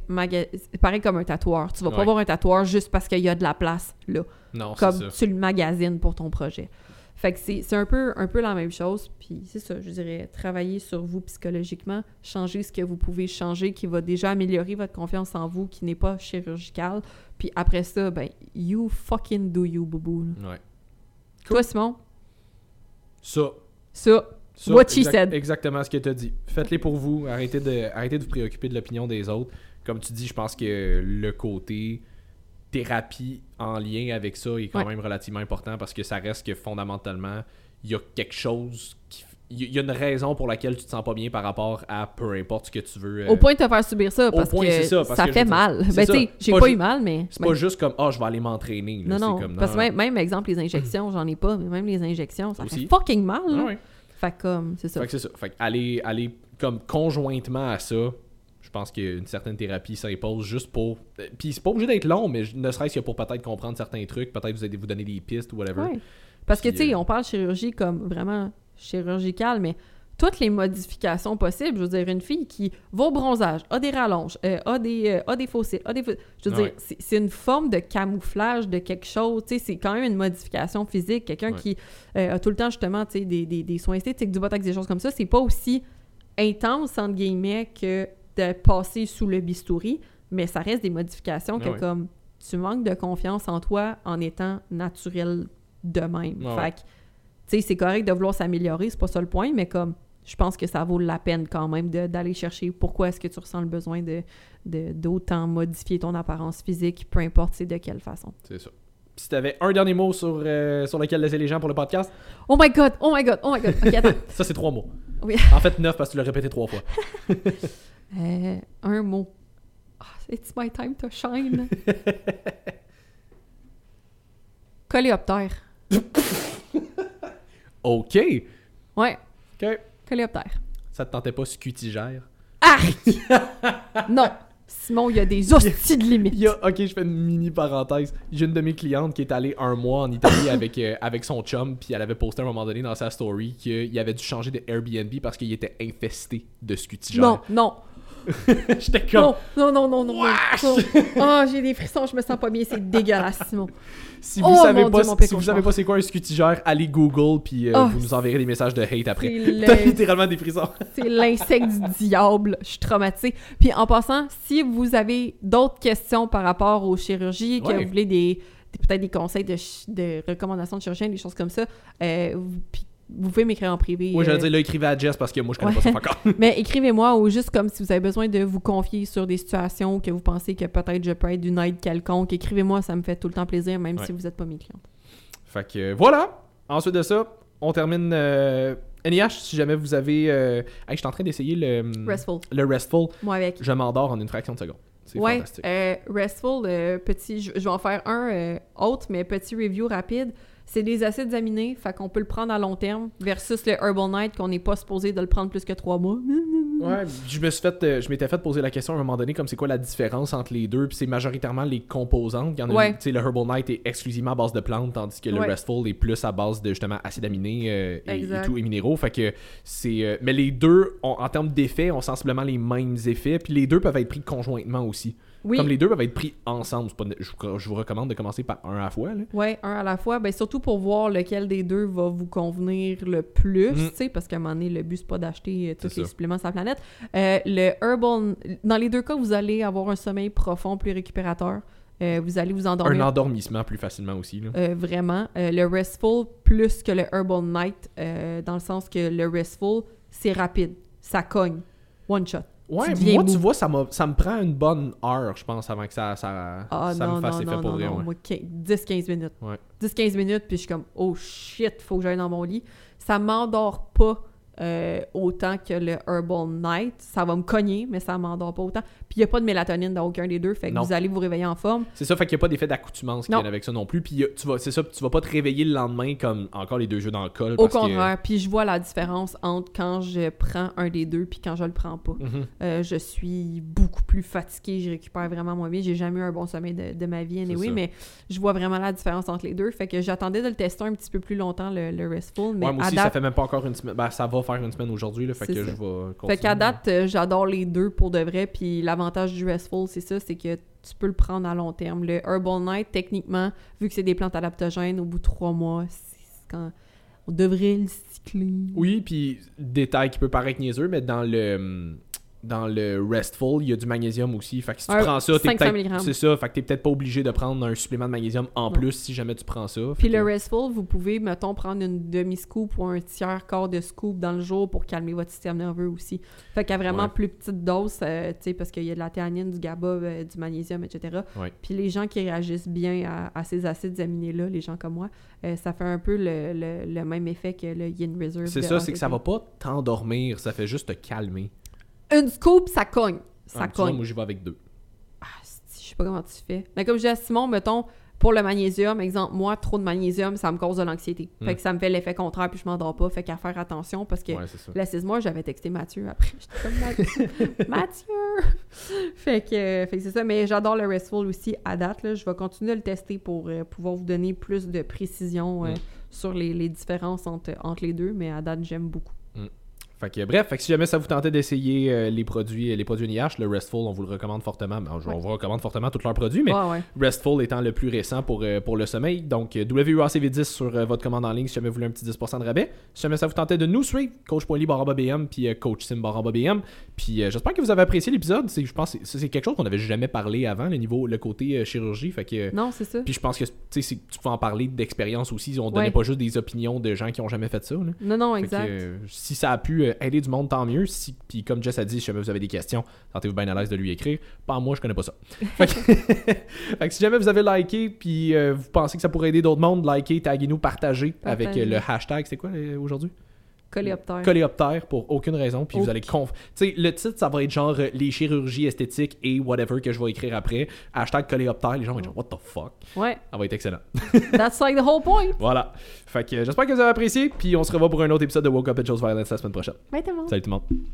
c'est pareil comme un tatoueur. Tu vas pas avoir un tatoueur juste parce qu'il y a de la place là. Non, comme c'est ça. Tu le magasines pour ton projet. Fait que c'est un peu la même chose, puis c'est ça, je dirais, travailler sur vous psychologiquement, changer ce que vous pouvez changer, qui va déjà améliorer votre confiance en vous, qui n'est pas chirurgicale, puis après ça, ben, you fucking do you, boubou. Ouais. Cool. Toi, Simon? Ça. What she said. Exactement ce que t'as dit. Faites-les pour vous, arrêtez de vous préoccuper de l'opinion des autres. Comme tu dis, je pense que le côté... thérapie en lien avec ça est quand même relativement important, parce que ça reste que fondamentalement, il y a quelque chose, il y a une raison pour laquelle tu te sens pas bien par rapport à peu importe ce que tu veux. Au point de te faire subir ça, parce que ça fait mal. Ben tu sais, j'ai pas eu mal, mais... C'est pas juste comme, je vais aller m'entraîner. Là, non, c'est comme, parce que même exemple, les injections, j'en ai pas, mais même les injections, ça aussi fait fucking mal. Ah ouais. Fait comme, c'est ça. Fait que c'est ça. Fait que aller comme conjointement à ça, je pense qu'une certaine thérapie s'impose juste pour... Puis c'est pas obligé d'être long, mais ne serait-ce que pour peut-être comprendre certains trucs, peut-être vous donner des pistes ou whatever. Ouais. Parce que, tu sais, on parle chirurgie comme vraiment chirurgicale, mais toutes les modifications possibles, je veux dire, une fille qui va au bronzage, a des rallonges, a des fossiles, je veux dire, c'est une forme de camouflage de quelque chose, tu sais, c'est quand même une modification physique. Quelqu'un qui a tout le temps, justement, tu sais, des soins esthétiques, du botox, des choses comme ça, c'est pas aussi intense, entre guillemets, que... de passer sous le bistouri, mais ça reste des modifications que comme tu manques de confiance en toi en étant naturel de même. Fait que, tu sais, c'est correct de vouloir s'améliorer, c'est pas ça le point, mais comme je pense que ça vaut la peine quand même d'aller chercher pourquoi est-ce que tu ressens le besoin d'autant modifier ton apparence physique, peu importe c'est de quelle façon. C'est ça. Si t'avais un dernier mot sur lequel laisser les gens pour le podcast? Oh my God! OK, attends. Ça, c'est 3 mots. Oui. En fait, 9 parce que tu l'as répété 3 fois. Un mot. It's my time to shine. Coléoptère. OK. Ouais. OK. Coléoptère. Ça te tentait pas scutigère? Arrête! Non. Simon, il y a des hosties de limites. OK, je fais une mini parenthèse. J'ai une de mes clientes qui est allée un mois en Italie avec son chum, puis elle avait posté à un moment donné dans sa story qu'il avait dû changer de Airbnb parce qu'il était infesté de scutigères. Non, non. J'étais comme... Non. Oh, j'ai des frissons, je me sens pas bien. C'est dégueulasse, Simon. Si vous savez pas, si vous savez pas c'est quoi un scutigère, allez Google, puis vous nous enverrez des messages de hate après. T'as littéralement des frissons. C'est l'insecte du diable. Je suis traumatisée. Puis en passant, si vous avez d'autres questions par rapport aux chirurgies, que vous voulez peut-être des conseils de recommandations de chirurgiens, des choses comme ça, vous pouvez m'écrire en privé. Oui, j'allais dire, là, écrivez à Jess parce que moi, je connais pas ça encore. Mais écrivez-moi ou juste comme si vous avez besoin de vous confier sur des situations que vous pensez que peut-être je peux être d'une aide quelconque. Écrivez-moi, ça me fait tout le temps plaisir, même si vous n'êtes pas mes clientes. Fait que voilà! Ensuite de ça, on termine NIH, si jamais vous avez... je suis en train d'essayer le... Restful. Le Restful. Moi avec. Je m'endors en une fraction de seconde. C'est fantastique. Restful, petit... Je vais en faire un autre, mais petit review rapide. C'est des acides aminés, fait qu'on peut le prendre à long terme, versus le Herbal Knight, qu'on n'est pas supposé de le prendre plus que 3 mois. Ouais, je m'étais fait poser la question à un moment donné, comme c'est quoi la différence entre les deux, puis c'est majoritairement les composantes. Le Herbal Knight est exclusivement à base de plantes, tandis que le Restful est plus à base de, justement, acides aminés et tout, et minéraux. Fait que c'est... mais les deux, en termes d'effets, ont sensiblement les mêmes effets, puis les deux peuvent être pris conjointement aussi. Oui. Comme les deux peuvent être pris ensemble, je vous recommande de commencer par un à la fois. Oui, un à la fois, ben, surtout pour voir lequel des deux va vous convenir le plus, parce qu'à un moment donné, le but, c'est pas d'acheter tous les suppléments sur la planète. Le Herbal, dans les deux cas, vous allez avoir un sommeil profond, plus récupérateur. Vous allez vous endormir. Un endormissement plus facilement aussi. Là. Vraiment. Le Restful plus que le Herbal Knight, dans le sens que le Restful, c'est rapide. Ça cogne. One shot. Ouais, moi, tu vois, ça me prend une bonne heure, je pense, avant que ça me fasse effet pour rien. Ouais. 10-15 minutes. Ouais. 10-15 minutes, puis je suis comme « Oh shit, faut que j'aille dans mon lit ». Ça m'endort pas autant que le Herbal Knight. Ça va me cogner, mais ça m'endort pas autant. Puis il n'y a pas de mélatonine dans aucun des deux, fait que vous allez vous réveiller en forme. C'est ça, fait qu'il n'y a pas d'effet d'acccoutumance qui vient avec ça non plus. Puis tu vas pas te réveiller le lendemain comme encore les deux jeux dans le col. Au contraire, puis je vois la différence entre quand je prends un des deux puis quand je le prends pas. Mm-hmm. Je suis beaucoup plus fatiguée, je récupère vraiment moins bien. J'ai jamais eu un bon sommeil de ma vie, mais je vois vraiment la différence entre les deux. Fait que j'attendais de le tester un petit peu plus longtemps, le Restful. Mais ouais, moi aussi, ça fait même pas encore une semaine. Ben, ça va faire une semaine aujourd'hui, là, fait que je vais continuer. Fait qu'à date, j'adore les deux pour de vrai, puis l'avantage du Restful, c'est ça, c'est que tu peux le prendre à long terme. Le Herbal Knight, techniquement, vu que c'est des plantes adaptogènes, au bout de 3 mois, c'est quand on devrait le cycler. Oui, puis détail qui peut paraître niaiseux, mais dans le Restful, il y a du magnésium aussi. Fait que si tu prends ça, t'es peut-être pas obligé de prendre un supplément de magnésium en plus si jamais tu prends ça. Puis le Restful, vous pouvez, mettons, prendre une demi-scoop ou un tiers-quart de scoop dans le jour pour calmer votre système nerveux aussi. Fait qu'à vraiment plus petite dose, parce qu'il y a de la théanine, du GABA, du magnésium, etc. Puis les gens qui réagissent bien à ces acides aminés-là, les gens comme moi, ça fait un peu le même effet que le Yin Reserve. C'est ça, c'est que ça va pas t'endormir, ça fait juste te calmer. Une scoop, ça cogne. Ça cogne. Moi, j'y vais avec 2. Ah, je sais pas comment tu fais. Mais comme je dis à Simon, mettons, pour le magnésium, exemple, moi, trop de magnésium, ça me cause de l'anxiété. Fait que ça me fait l'effet contraire, puis je m'endors pas. Fait qu'à faire attention, parce que la 6 mois, j'avais texté Mathieu après. J'étais comme Mathieu! Fait que c'est ça. Mais j'adore le Restful aussi à date. Là, je vais continuer à le tester pour pouvoir vous donner plus de précision sur les différences entre les deux. Mais à date, j'aime beaucoup. Fait que si jamais ça vous tentait d'essayer les produits NIH, le Restful, on vous le recommande fortement. On vous recommande fortement tous leurs produits, mais Restful étant le plus récent pour le sommeil. Donc, WRCV10 sur votre commande en ligne si jamais vous voulez un petit 10% de rabais. Si jamais ça vous tentait de nous suivre, coach.ly/BM puis Coach Sim /BM. Puis j'espère que vous avez apprécié l'épisode. Je pense que c'est quelque chose qu'on n'avait jamais parlé avant, le côté chirurgie. Fait que, non, c'est ça. Puis je pense que tu peux en parler d'expérience aussi. On ne donnait pas juste des opinions de gens qui n'ont jamais fait ça. Là. Non, exact. Que, si ça a pu aider du monde, tant mieux. Puis comme Jess a dit, si jamais vous avez des questions, sentez-vous bien à l'aise de lui écrire. Pas moi, je connais pas ça. Fait que si jamais vous avez liké, puis vous pensez que ça pourrait aider d'autres mondes, likez, taguez-nous, partagez avec le hashtag. C'est quoi aujourd'hui? Coléoptère. Coléoptère pour aucune raison. Puis vous allez tu sais, le titre, ça va être genre les chirurgies esthétiques et whatever que je vais écrire après. Hashtag coléoptère. Les gens vont être genre, what the fuck? Ouais. Ça va être excellent. That's like the whole point. Voilà. Fait que j'espère que vous avez apprécié. Puis on se revoit pour un autre épisode de Woke Up and Chose Violence la semaine prochaine. Bye tout le monde. Salut tout le monde.